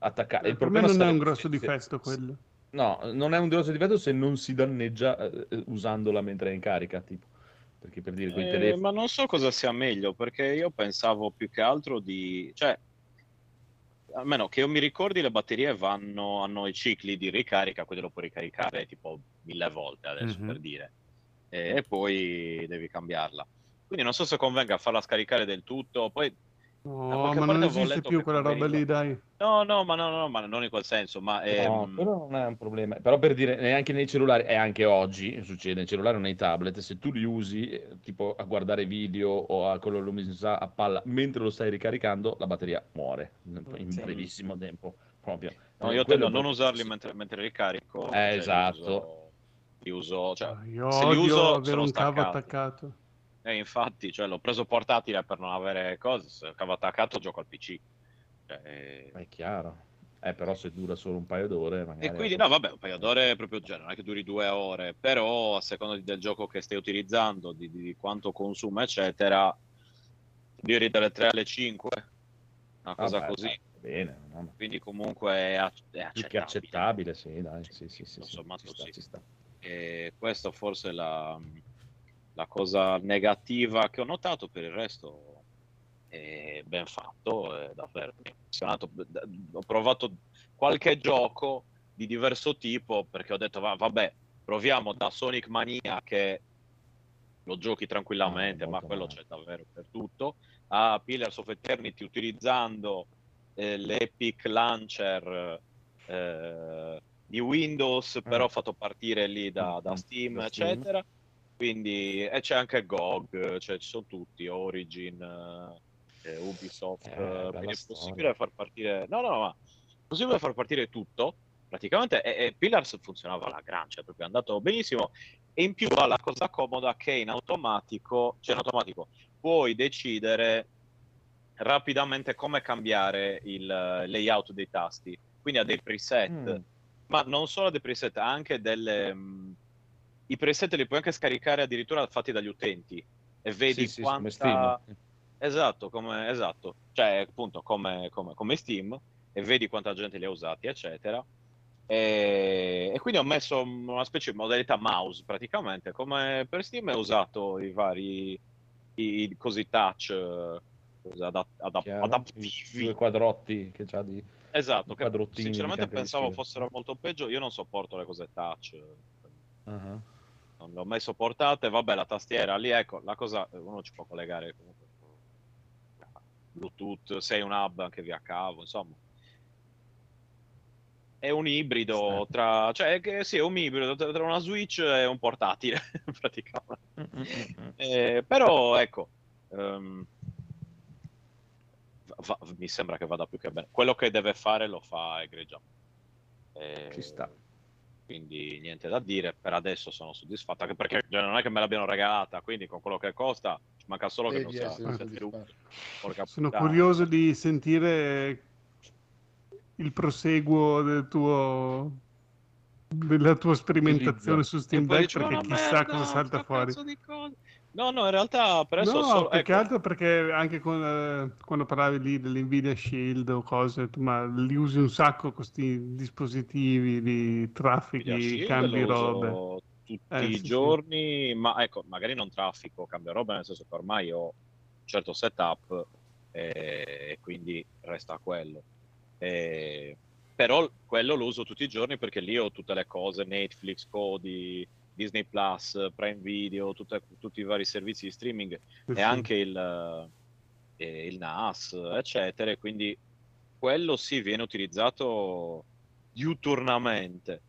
attaccare. Per me non è un grosso difetto quello. No, non è un grosso difetto se non si danneggia usandola mentre è in carica, tipo. Perché per dire quei telefoni... Ma non so cosa sia meglio, perché io pensavo più che altro di... Cioè, almeno che io mi ricordi, le batterie hanno i cicli di ricarica, quindi lo puoi ricaricare tipo 1000 volte adesso, per dire. E poi devi cambiarla. Quindi non so se convenga farla scaricare del tutto, poi... No, ma non esiste più quella roba lì, dai. No, ma non in quel senso. Ma no, però non è un problema. Però per dire, neanche nei cellulari, e anche oggi succede, nei cellulari o nei tablet, se tu li usi tipo a guardare video o a quello luminosità a palla, mentre lo stai ricaricando, la batteria muore in brevissimo tempo. Proprio. No, io tendo a non usarli mentre ricarico. Esatto. Io avere un cavo attaccato. Infatti, cioè, l'ho preso portatile per non avere cose, se cavo attaccato gioco al PC. È chiaro. Però se dura solo un paio d'ore... Magari e quindi, no, vabbè, un paio d'ore è proprio genere, non è che duri 2 ore, però a seconda del gioco che stai utilizzando, di quanto consuma, eccetera, duri dalle 3 alle 5, una cosa così. Bene, no. Quindi comunque è accettabile. Accettabile, sì, dai, sì, insomma, ci sta. E questo forse è la cosa negativa che ho notato, per il resto è ben fatto, è davvero impressionato. Ho provato qualche gioco di diverso tipo perché ho detto vabbè, proviamo da Sonic Mania, che lo giochi tranquillamente, ma quello c'è davvero per tutto, a Pillars of Eternity utilizzando l'Epic Launcher di Windows, però fatto partire lì da Steam, eccetera. Quindi c'è anche GOG, cioè ci sono tutti, Origin, Ubisoft, quindi è possibile far partire... No, ma è possibile far partire tutto, praticamente, e Pillars funzionava alla gran, cioè proprio è andato benissimo, e in più ha la cosa comoda che in automatico puoi decidere rapidamente come cambiare il layout dei tasti, quindi ha dei preset, ma non solo dei preset, ha anche delle... I preset li puoi anche scaricare addirittura fatti dagli utenti, e vedi quanta... Come Steam. Esatto, cioè appunto come Steam, e vedi quanta gente li ha usati, eccetera. E quindi ho messo una specie di modalità mouse praticamente, come per Steam, e ho usato i vari così touch adattivi, due quadrotti che c'ha di... Esatto, che sinceramente pensavo fossero molto peggio. Io non sopporto le cose touch, non le ho mai sopportate. Vabbè, la tastiera lì, ecco, la cosa, uno ci può collegare comunque Bluetooth, sei un hub anche via cavo, insomma è un ibrido tra, cioè sì, è un ibrido tra una Switch e un portatile praticamente. Però ecco, mi sembra che vada più che bene. Quello che deve fare lo fa egregiamente. Ci sta. Quindi niente da dire, per adesso sono soddisfatto, anche perché non è che me l'abbiano regalata, quindi con quello che costa ci manca solo che non sia sono puttana. Curioso di sentire il proseguo del tuo della tua sperimentazione su Steam Deck, perché chissà cosa salta fuori. No, no, in realtà per adesso... No, solo, più che altro perché anche con, quando parlavi lì dell'Nvidia Shield o cose, ma li usi un sacco questi dispositivi, li traffichi, cambi robe. Uso tutti i giorni, ma ecco, magari non traffico, cambio robe, nel senso che ormai ho un certo setup e quindi resta quello. Però quello lo uso tutti i giorni perché lì ho tutte le cose, Netflix, Kodi... Disney Plus, Prime Video, tutti i vari servizi di streaming e anche il NAS, eccetera. Quindi quello sì viene utilizzato diuturnamente.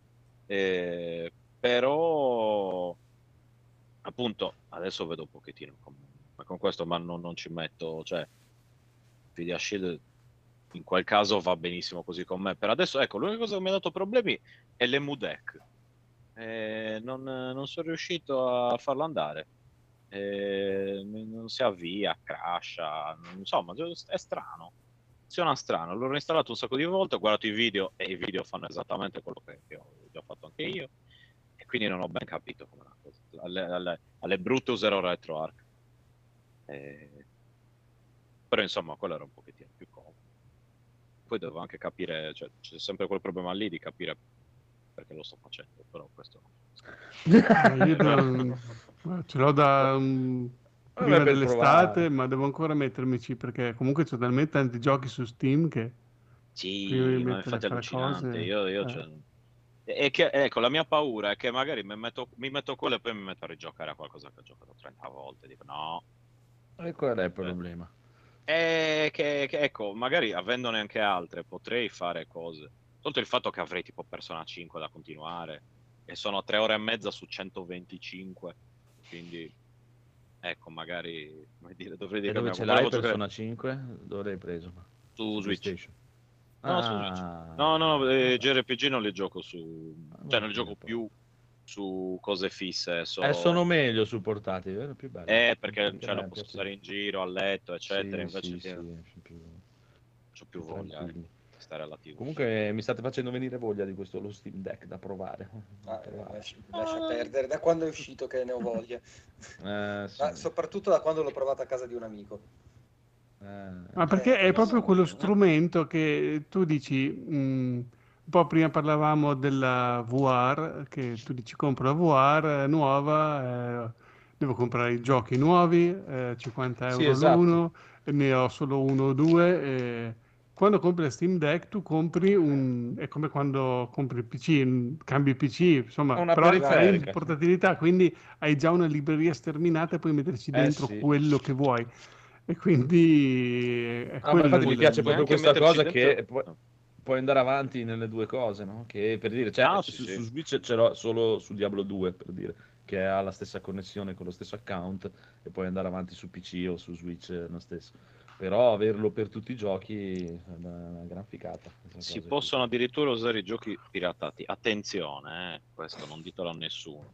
Però appunto adesso vedo un pochettino con questo, ma non ci metto, cioè Nvidia Shield in quel caso va benissimo così con me. Per adesso ecco, l'unica cosa che mi ha dato problemi è l'EMU Deck. Non sono riuscito a farlo andare, non si avvia, crasha, insomma è strano, funziona strano. L'ho installato un sacco di volte, ho guardato i video e i video fanno esattamente quello che ho già fatto anche io, e quindi non ho ben capito come cosa. Alle brutte userò RetroArch, però insomma quello era un pochettino più comodo. Poi devo anche capire, cioè, c'è sempre quel problema lì di capire perché lo sto facendo, però questo io ce l'ho da prima dell'estate, provare. Ma devo ancora mettermici, perché comunque c'ho talmente tanti giochi su Steam che sì, ma infatti è allucinante cose... Cioè... E che, ecco, la mia paura è che magari mi metto quello e poi mi metto a rigiocare a qualcosa che ho giocato 30 volte e dico no, e qual è il problema? È che ecco, magari avendone anche altre potrei fare cose. Oltre il fatto che avrei tipo Persona 5 da continuare e sono 3 ore e mezza su 125, quindi ecco, magari come dire, dovrei dire. E dove ce l'hai Persona 5? Dove l'hai preso? Su Switch. No, su Switch. No, JRPG non li gioco su, cioè non li gioco più su cose fisse. Sono meglio su portatili, vero? Più bello. Perché ce lo posso stare in giro, a letto, eccetera. Invece ho più voglia. Comunque mi state facendo venire voglia di questo, lo Steam Deck da provare. Lascia perdere, da quando è uscito che ne ho voglia. Sì. Ma soprattutto da quando l'ho provato a casa di un amico. Ma perché è proprio quello strumento che tu dici, un po' prima parlavamo della VR, che tu dici compro la VR nuova, devo comprare i giochi nuovi, 50 euro l'uno, ne ho solo uno o due. Quando compri la Steam Deck tu compri un... è come quando compri il PC, cambi il PC, insomma, una però hai portatilità, quindi hai già una libreria sterminata e puoi metterci dentro quello che vuoi. E quindi... infatti mi piace proprio questa cosa che puoi andare avanti nelle due cose, no? Che per dire, cioè, su Switch ce l'ho solo su Diablo 2, per dire, che ha la stessa connessione con lo stesso account, e puoi andare avanti su PC o su Switch lo stesso. Però averlo per tutti i giochi è una gran figata. Si possono addirittura usare i giochi piratati. Attenzione, questo non ditelo a nessuno.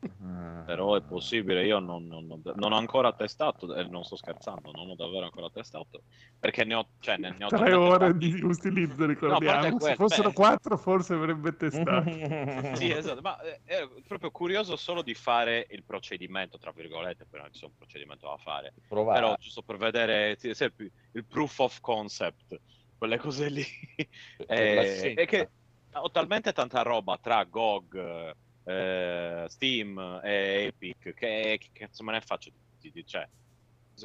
Però è possibile, io non ho ancora testato, non sto scherzando, non ho davvero ancora testato, perché ne ho, cioè, ne ho 3 ore di utilizzo, ricordiamo. No, se fossero 4 forse avrebbe testato. Sì, esatto, ma ero proprio curioso solo di fare il procedimento, tra virgolette, però non c'è un procedimento da fare. Provare. Però giusto per vedere se è più... il proof of concept, quelle cose lì, e che ho talmente tanta roba tra GOG, Steam e Epic che cazzo me ne faccio di, cioè,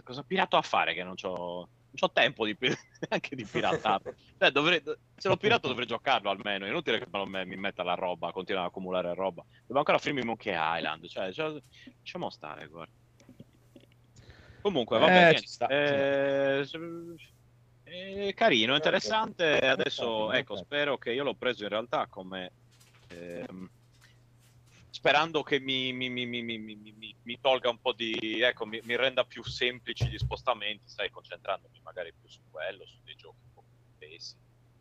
cosa pirato a fare che non c'ho... Non ho tempo neanche di piratarlo. Cioè, se l'ho pirato dovrei giocarlo almeno. È inutile che mi metta la roba, continua ad accumulare roba. Devo ancora finirmi Monkey Island. Cioè, lasciamo stare, guarda. Comunque, vabbè, ci sta. Carino, interessante. Adesso, ecco, spero che io l'ho preso in realtà come... sperando che mi tolga un po' di... Ecco, mi renda più semplici gli spostamenti, stai concentrandomi magari più su quello, su dei giochi un po' più pesi,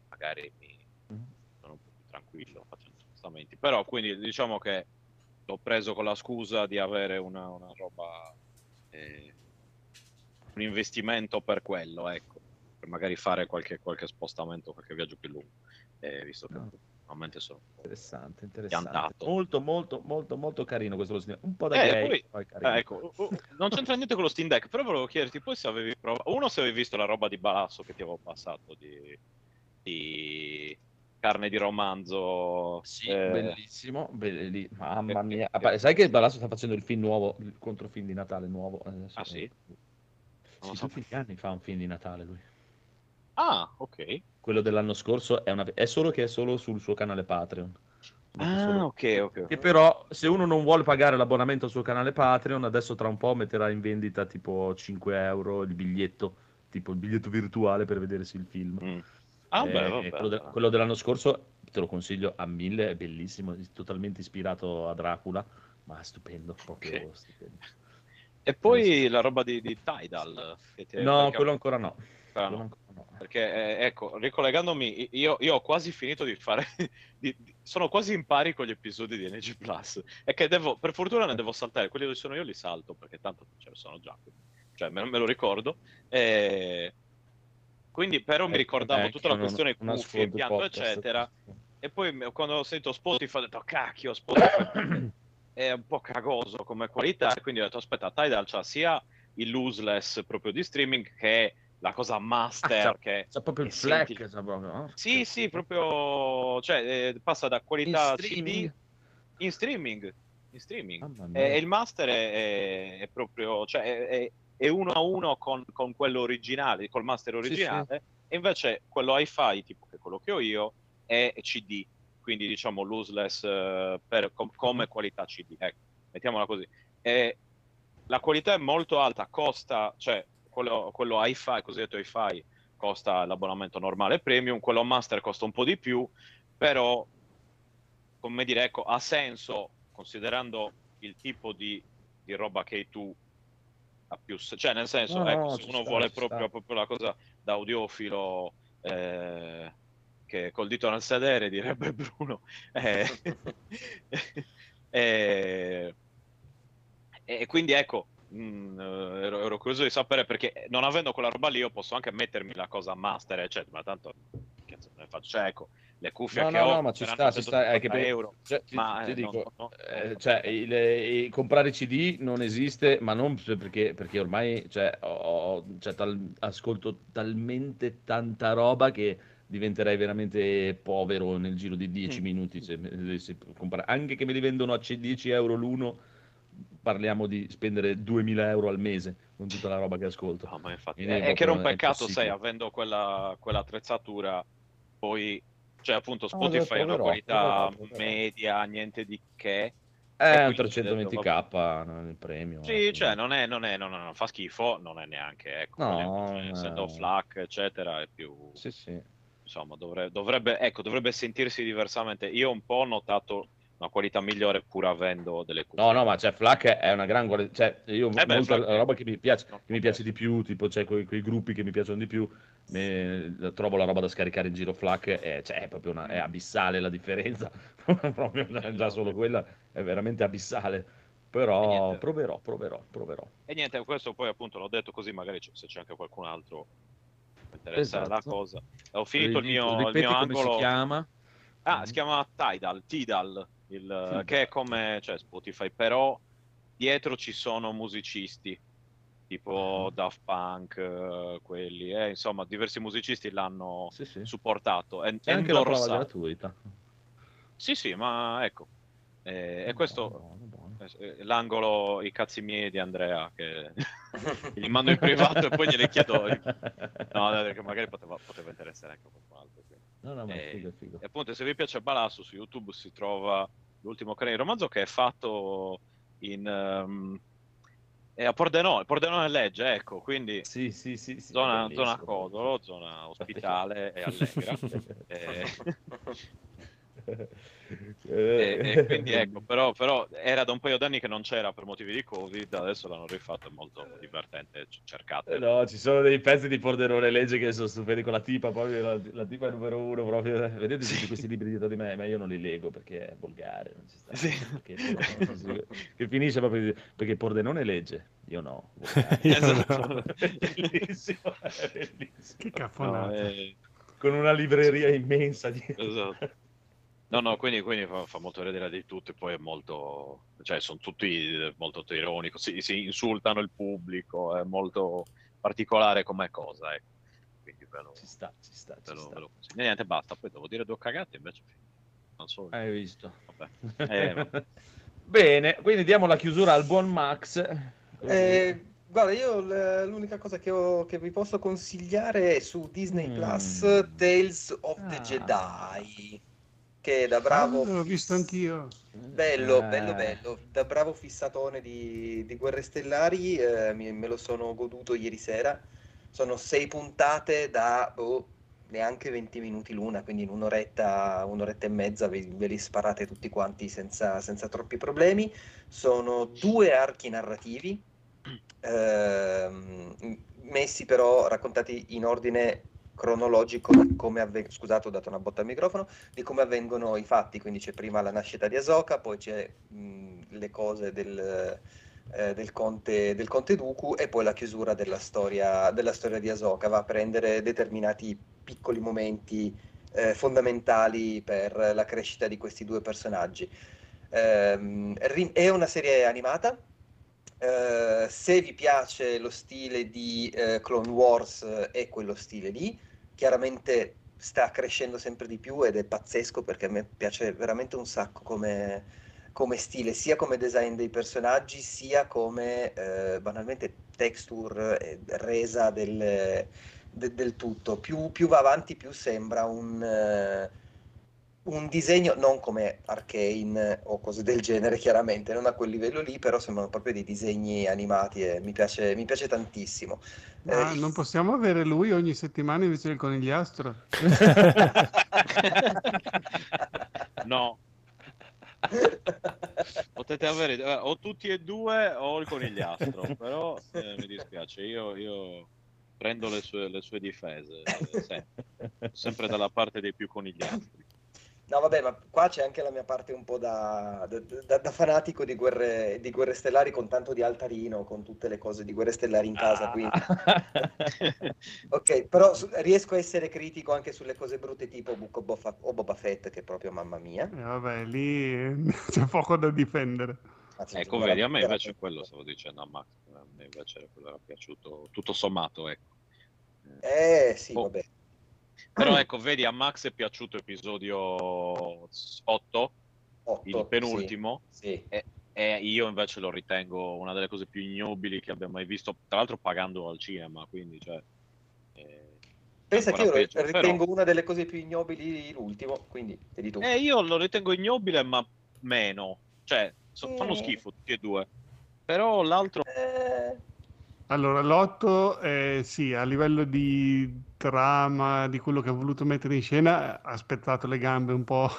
magari sono un po' più tranquillo facendo spostamenti. Però, quindi, diciamo che l'ho preso con la scusa di avere una roba... un investimento per quello, ecco. Per magari fare qualche spostamento, qualche viaggio più lungo, visto che... Sono interessante, piantato. molto carino questo lo Steam Deck. Un po' da gay, poi, ecco, non c'entra niente con lo Steam Deck, però volevo chiederti poi se avevi provato, uno, se avevi visto la roba di Balasso che ti avevo passato di carne di romanzo. Sì, bellissimo. Mamma mia, sai che Balasso sta facendo il film nuovo, il controfilm di Natale nuovo adesso. Ah sì? Sì, tutti gli anni fa un film di Natale lui. Ah, ok. Quello dell'anno scorso è solo sul suo canale Patreon. Ok. Che però, se uno non vuole pagare l'abbonamento al suo canale Patreon, adesso tra un po' metterà in vendita tipo 5 euro il biglietto, tipo il biglietto virtuale per vedersi il film. Quello dell'anno scorso te lo consiglio a 1000, è bellissimo, è totalmente ispirato a Dracula, ma stupendo, proprio stupendo. E poi la roba di Tidal. No, quello ancora no. Perché ecco, ricollegandomi, io ho quasi finito di fare sono quasi in pari con gli episodi di NG Plus, e che devo, per fortuna ne devo saltare quelli dove sono io, li salto perché tanto ce ne sono già, cioè me lo ricordo, e quindi però mi ricordavo tutta la questione cuffie, pianto eccetera, e poi quando sento Spotify ho detto cacchio, Spotify è un po' cagoso come qualità, e quindi ho detto aspetta, Tidal c'ha sia il looseless proprio di streaming che la cosa master, che c'è proprio il flag, no? Sì, proprio, cioè, passa da qualità in streaming, CD in streaming. E il master è proprio, cioè, è uno a uno con quello originale, col master originale, sì. E invece quello hi-fi, tipo che quello che ho io, è CD, quindi diciamo looseless come qualità CD, ecco, mettiamola così. E la qualità è molto alta, costa, cioè quello hi-fi, cosiddetto hi-fi, costa l'abbonamento normale premium, quello master costa un po' di più, però, come dire, ecco, ha senso, considerando il tipo di roba che hai tu, cioè nel senso, se uno vuole proprio la cosa da audiofilo, che col dito nel sedere, direbbe Bruno, e quindi ecco, ero curioso di sapere, perché non avendo quella roba lì io posso anche mettermi la cosa master eccetera, ma tanto cazzo ne faccio, cioè, ecco, le cuffie ho, ma ci sta anche per euro, cioè, ma ti dico, cioè, comprare CD non esiste, ma non perché ormai, cioè, ascolto talmente tanta roba che diventerei veramente povero nel giro di 10 minuti se anche che me li vendono a 10 euro l'uno. Parliamo di spendere 2000 euro al mese con tutta la roba che ascolto. No, ma infatti, è che era un peccato, sai, avendo quella attrezzatura, poi, cioè, appunto, Spotify è una qualità media, niente di che. È un 320k nel premio. Sì, cioè, non fa schifo, non è neanche, ecco, essendo FLAC, eccetera, è più... Sì. Insomma, dovrebbe sentirsi diversamente. Io un po' ho notato una qualità migliore pur avendo delle cuffie. No, ma cioè FLAC è una gran qualità, cioè io molta roba che mi piace, di più, tipo c'è quei gruppi che mi piacciono di più, trovo la roba da scaricare in giro FLAC, cioè è proprio è abissale la differenza, proprio già solo quella è veramente abissale, però proverò. E niente, questo poi appunto l'ho detto così, magari se c'è anche qualcun altro mi interessa la cosa. Ho finito il mio angolo. Come si chiama? Ah, si chiama Tidal. Che è come, cioè, Spotify, però dietro ci sono musicisti tipo Daft Punk, quelli, insomma diversi musicisti l'hanno supportato, e anche la prova gratuita Sì, sì, ma ecco. E questo buono. L'angolo i cazzi miei di Andrea che gli mando in privato e poi gliele chiedo. No, perché magari poteva interessare anche qualcos'altro. No, no, ma è figo, è figo. E appunto, se vi piace Balasso, su YouTube si trova l'ultimo carino romanzo che è fatto in è a Pordenone è Legge, ecco, quindi sì, zona Codolo, zona ospitale e allegra. E quindi ecco, però era da un paio d'anni che non c'era per motivi di Covid, adesso l'hanno rifatto, è molto divertente, cercate. No, ci sono dei pezzi di Pordenone Legge che sono stupendi con la tipa, poi la tipa è numero uno proprio, vedete sì. Tutti questi libri dietro di me, ma io non li leggo perché è volgare, non ci sta, sì. Che finisce proprio perché Pordenone Legge, io no. Esatto. Bellissimo, bellissimo. Che caffonata. No, con una libreria immensa dietro. Esatto. No, quindi fa molto ridere di tutti, poi è molto, cioè sono tutti molto ironico, si insultano il pubblico, è molto particolare come cosa, ecco. Quindi ci sta. Niente, basta, poi devo dire due cagate invece. Non so. Hai visto. Vabbè. Vabbè. Bene, quindi diamo la chiusura al buon Max. Guarda, io l'unica cosa che vi posso consigliare è su Disney Plus Tales of the Jedi. Che da bravo l'ho visto anch'io, bello, da bravo fissatone di Guerre Stellari, me lo sono goduto ieri sera, sono 6 puntate da neanche 20 minuti l'una, quindi in un'oretta e mezza ve li sparate tutti quanti senza troppi problemi. Sono 2 archi narrativi messi però, raccontati in ordine cronologico scusate, ho dato una botta al microfono, di come avvengono i fatti, quindi c'è prima la nascita di Ahsoka, poi c'è le cose del conte Dooku e poi la chiusura della storia di Ahsoka. Va a prendere determinati piccoli momenti fondamentali per la crescita di questi 2 personaggi. È una serie animata. Se vi piace lo stile di Clone Wars, è quello stile lì. Chiaramente sta crescendo sempre di più ed è pazzesco, perché a me piace veramente un sacco come stile, sia come design dei personaggi, sia come banalmente texture resa del tutto. Più va avanti, più sembra un disegno, non come Arcane o cose del genere, chiaramente, non a quel livello lì, però sembrano proprio dei disegni animati e mi piace tantissimo. Ma non possiamo avere lui ogni settimana invece del Conigliastro? No. Potete avere o tutti e 2 o il Conigliastro, però mi dispiace, io... prendo le sue difese, sempre dalla parte dei più conigliastri. No, vabbè, ma qua c'è anche la mia parte un po' da fanatico di Guerre Stellari, con tanto di altarino, con tutte le cose di Guerre Stellari in casa, quindi. Ok, però riesco a essere critico anche sulle cose brutte, tipo Book o Boba Fett, che è proprio mamma mia. Vabbè, lì c'è poco da difendere. Ecco, vedi, a me invece quello stavo dicendo a Max, a me invece quello era piaciuto, tutto sommato, ecco. Sì, vabbè. Però ecco, vedi, a Max è piaciuto episodio 8, il penultimo, sì. E io invece lo ritengo una delle cose più ignobili che abbia mai visto, tra l'altro pagando al cinema, quindi cioè... Pensa che io ritengo una delle cose più ignobili l'ultimo, quindi te li tu. Io lo ritengo ignobile, ma meno, cioè... fanno schifo tutti e 2, però l'altro... Allora, l'8, sì, a livello di trama, di quello che ha voluto mettere in scena, ha spezzato le gambe un po'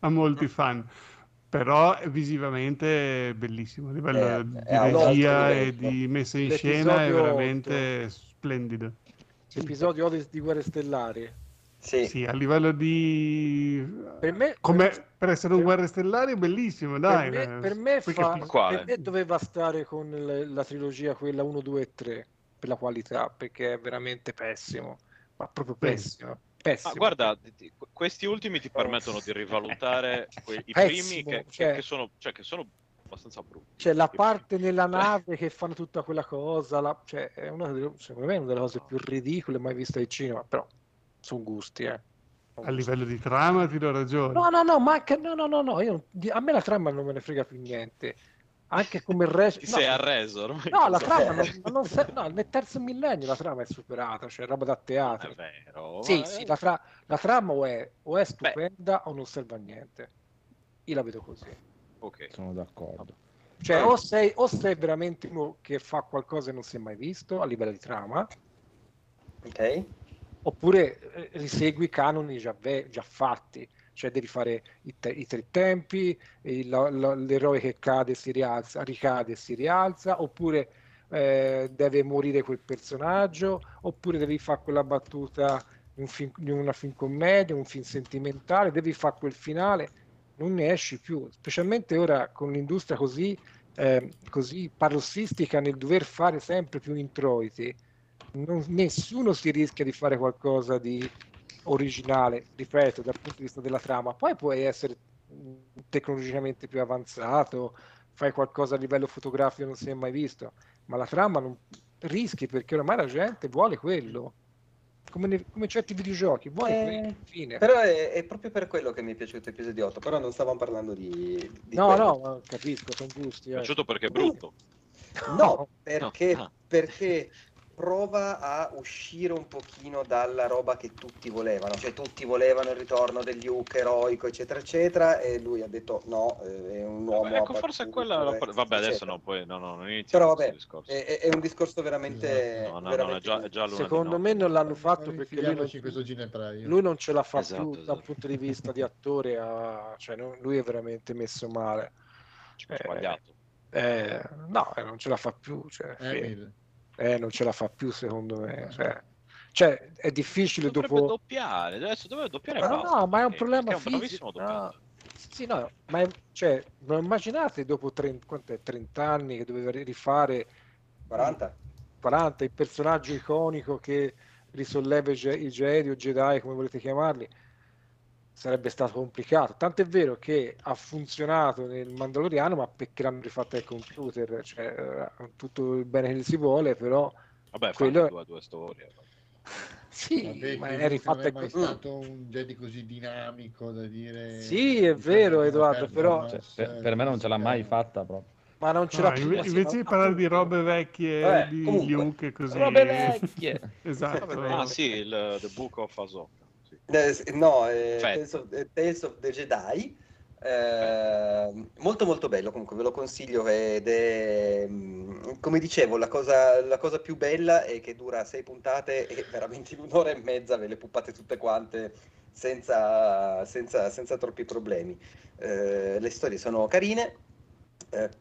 a molti fan, però visivamente è bellissimo, a livello di regia e di messa in scena è veramente splendido. L'episodio di Guerre Stellari. Sì, a livello di... Per me... per essere un Guerre Stellari è bellissimo, dai. Per me doveva stare con la trilogia quella 1, 2 e 3 per la qualità, perché è veramente pessimo, ma proprio pessimo. Ma guarda, questi ultimi ti permettono di rivalutare i primi che sono abbastanza brutti. C'è la parte nella nave che fanno tutta quella cosa, è una delle cose più ridicole mai viste al cinema, però sono gusti, a livello di trama ti do ragione. No, io, a me la trama non me ne frega più niente. Anche come il resto, no, sei arreso, no? No, la trama no, nel terzo millennio la trama è superata, cioè roba da teatro. È vero, sì, sì, la trama o è stupenda o non serve a niente. Io la vedo così. Ok, sono d'accordo. Cioè, o sei veramente uno che fa qualcosa che non si è mai visto a livello di trama, ok, oppure risegui i canoni già fatti. Cioè devi fare i tre tempi, l'eroe che cade si rialza, ricade e si rialza, oppure deve morire quel personaggio, oppure devi fare quella battuta di una film commedia, un film sentimentale, devi fare quel finale, non ne esci più, specialmente ora con l'industria così parossistica nel dover fare sempre più introiti. Nessuno si rischia di fare qualcosa di originale, ripeto, dal punto di vista della trama. Poi puoi essere tecnologicamente più avanzato, fai qualcosa a livello fotografico non si è mai visto, ma la trama non rischi, perché ormai la gente vuole quello, come certi videogiochi vuole quello, fine. Però è proprio per quello che mi è piaciuto episodio 8, però non stavamo parlando di no, capisco, sono gusti. Mi è piaciuto perché è brutto, perché prova a uscire un pochino dalla roba che tutti volevano, cioè tutti volevano il ritorno degli Luke eroico eccetera eccetera, e lui ha detto no, è un uomo, ecco, forse quella vabbè adesso eccetera. No, poi non inizia, però vabbè, è un discorso veramente, già secondo me non l'hanno fatto perché lui non ce la fa, esatto, più dal punto di vista di attore cioè lui è veramente messo male, sbagliato, no, non ce la fa più, cioè, non ce la fa più, secondo me. Cioè è difficile dopo doppiare. Adesso doveva doppiare. No, ma è un problema fisico. Immaginate dopo 30 anni che doveva rifare 40 il personaggio iconico che risolleva i Jedi o Jedi, come volete chiamarli. Sarebbe stato complicato, tant'è vero che ha funzionato nel Mandaloriano, ma perché l'hanno rifatta al computer, cioè tutto il bene che si vuole, però vabbè, quello due storie. Sì, vabbè, ma è rifatta, non è mai stato un Jedi così dinamico da dire. Sì, è vero, Edoardo, però per me non ce l'ha mai fatta proprio. Ma non ce l'ha più. Invece di parlare di robe vecchie, di Luke e così. Robe vecchie. Esatto. Ah sì, il The Book of Ahsoka. No, Tales of the Jedi, molto molto bello, comunque ve lo consiglio, ed è, come dicevo, la cosa più bella è che dura 6 puntate e veramente in un'ora e mezza ve le puppate tutte quante senza troppi problemi. Le storie sono carine.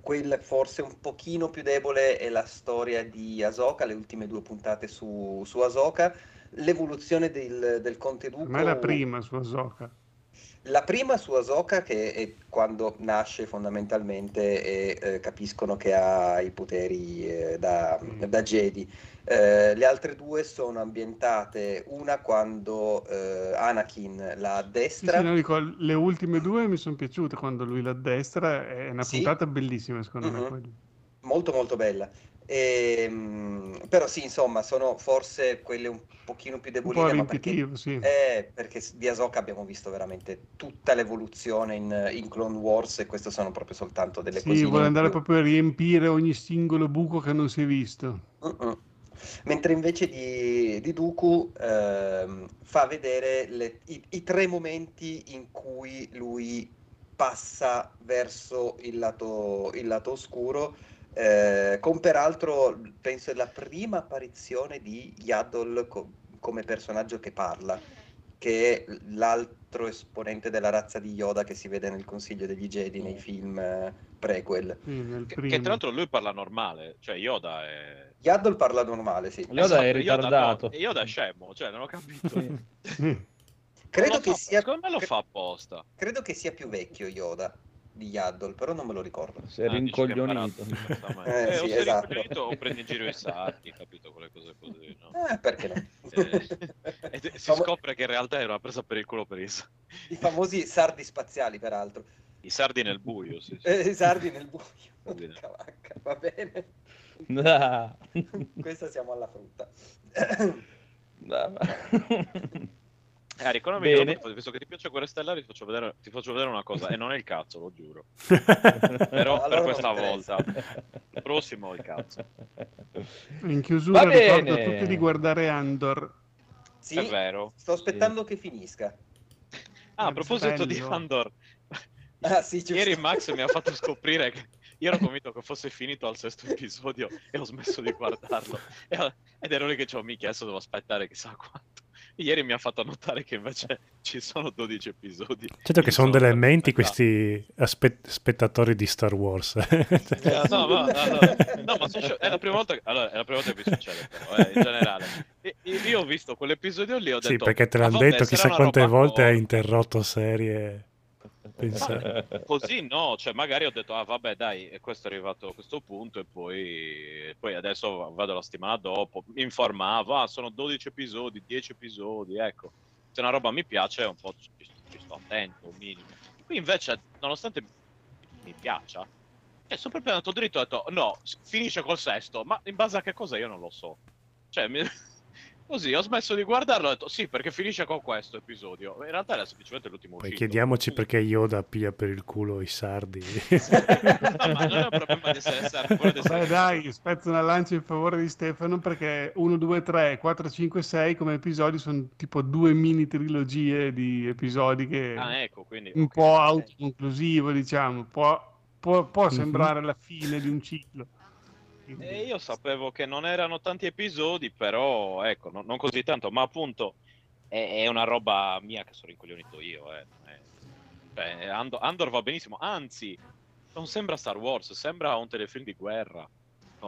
Quella forse un pochino più debole è la storia di Ahsoka, le ultime 2 puntate su Ahsoka, l'evoluzione del Conte Duco. Ma è la prima su Ahsoka, che è quando nasce fondamentalmente e capiscono che ha i poteri da Jedi. Le altre 2 sono ambientate, una quando Anakin la addestra. Sì, dico, le ultime 2 mi sono piaciute, quando lui la addestra, è una puntata bellissima secondo me. Quelli. Molto molto bella. Però sì, insomma, sono forse quelle un pochino più deboline, un po' perché, sì. Perché di Ahsoka abbiamo visto veramente tutta l'evoluzione in Clone Wars, e queste sono proprio soltanto delle cosine. Sì, vuole andare proprio a riempire ogni singolo buco che non si è visto. Mentre invece di Dooku fa vedere i 3 momenti in cui lui passa verso il lato oscuro. Con peraltro penso è la prima apparizione di Yaddle come personaggio che parla, che è l'altro esponente della razza di Yoda che si vede nel Consiglio degli Jedi nei film prequel, che tra l'altro lui parla normale, cioè Yaddle parla normale, sì. Yoda è ritardato, Yoda è scemo, cioè non ho capito. Secondo me lo fa apposta. Credo che sia più vecchio Yoda di Yaddle, però non me lo ricordo. Si è rincoglionito. Sì, esatto. Rincoglionito o prendi in giro i sacchi, capito, quelle cose così, no? Perché no? Si scopre che in realtà era una presa per il culo per i sacchi. I famosi sardi spaziali, peraltro. I sardi nel buio, sì. I sardi nel buio. Cavacca, va bene. No. Questa siamo alla frutta. No. Ricordami bene. Che visto che ti piace Guerre Stellari, ti faccio vedere una cosa, e non è il cazzo, lo giuro. Però allora per questa volta, il prossimo è il cazzo. In chiusura ricordo a tutti di guardare Andor. Sì, è vero. Sto aspettando che finisca. Ah, a proposito di Andor, ieri Max mi ha fatto scoprire che io ero convinto che fosse finito al sesto episodio e ho smesso di guardarlo. Ed ero lì che c'ho mica, adesso devo aspettare chissà quanto. Ieri mi ha fatto notare che invece ci sono 12 episodi. Certo che sono delle menti questi spettatori di Star Wars. No, è la prima volta che mi succede, però, in generale. Io ho visto quell'episodio lì, ho detto... Sì, perché te l'hanno detto chissà quante volte hai interrotto serie... Così no, cioè magari ho detto ah vabbè dai, questo è arrivato a questo punto e poi adesso vado la settimana dopo, mi informavo, ah sono 12 episodi, 10 episodi, ecco, se una roba mi piace un po' ci sto attento, minimo. Qui invece nonostante mi piaccia è super pianato dritto, ho detto no, finisce col sesto, ma in base a che cosa io non lo so, cioè così ho smesso di guardarlo, ho detto sì perché finisce con questo episodio, in realtà era semplicemente l'ultimo uscito. Poi chiediamoci perché Yoda piglia per il culo i sardi. No, ma non è un problema di essere sardo, di essere... Beh, dai, spezzo una lancia in favore di Stefano perché 1, 2, 3, 4, 5, 6 come episodi sono tipo due mini trilogie di episodi che ecco, quindi, un po' autoconclusivo diciamo, può sembrare la fine di un ciclo. E io sapevo che non erano tanti episodi, però ecco, non così tanto, ma appunto è una roba mia che sono rincoglionito io. Beh, Andor va benissimo, anzi, non sembra Star Wars, sembra un telefilm di guerra,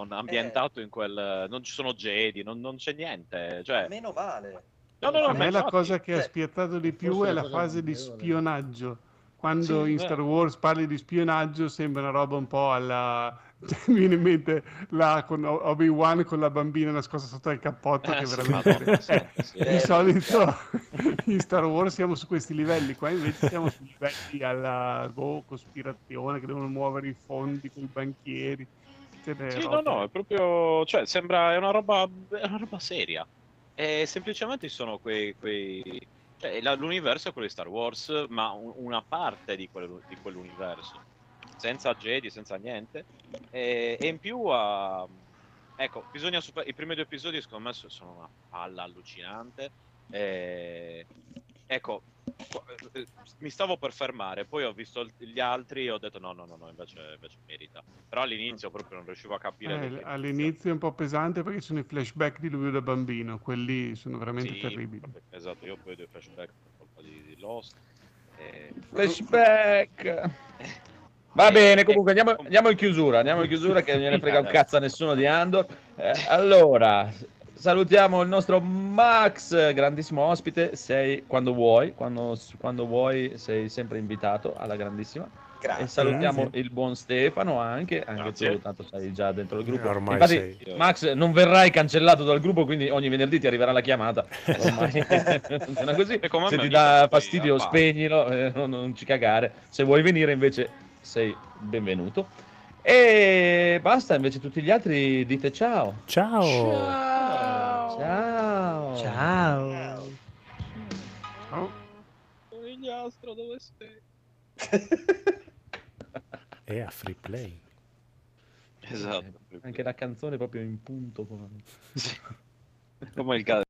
ambientato in quel... non ci sono Jedi, non c'è niente. Cioè... Meno male. No, la cosa che ha spiazzato di più è la fase di spionaggio. Quando in Star Wars parli di spionaggio sembra una roba un po' alla... mi viene in mente là con Obi-Wan con la bambina nascosta sotto il cappotto che veramente di solito in Star Wars siamo su questi livelli qua, invece siamo su livelli alla cospirazione che devono muovere i fondi con i banchieri, è proprio, cioè sembra è una roba seria, e semplicemente sono quei cioè, l'universo è quello di Star Wars, ma una parte di quell'universo, senza Jedi, senza niente, e in più ecco, bisogna i primi due episodi secondo me sono una palla allucinante, ecco, mi stavo per fermare, poi ho visto gli altri e ho detto no, invece merita, però all'inizio proprio non riuscivo a capire all'inizio è un po' pesante perché sono i flashback di lui da bambino, quelli sono veramente terribili. Esatto, io poi ho dei flashback per colpa di Lost flashback. Va bene, comunque andiamo in chiusura che non gliene frega un cazzo a nessuno di Andor. Allora, salutiamo il nostro Max, grandissimo ospite, sei quando vuoi sei sempre invitato alla grandissima. Grazie. E salutiamo il buon Stefano anche tu, tanto sei già dentro il gruppo. Ormai infatti sei. Max, non verrai cancellato dal gruppo, quindi ogni venerdì ti arriverà la chiamata. Ormai funziona così. Se ti dà fastidio spegnilo, non ci cagare. Se vuoi venire invece sei benvenuto. E basta, invece tutti gli altri dite ciao. Ciao. Conigliastro, dove sei? È a free play. Esatto. Anche la canzone proprio in punto. Come il caso.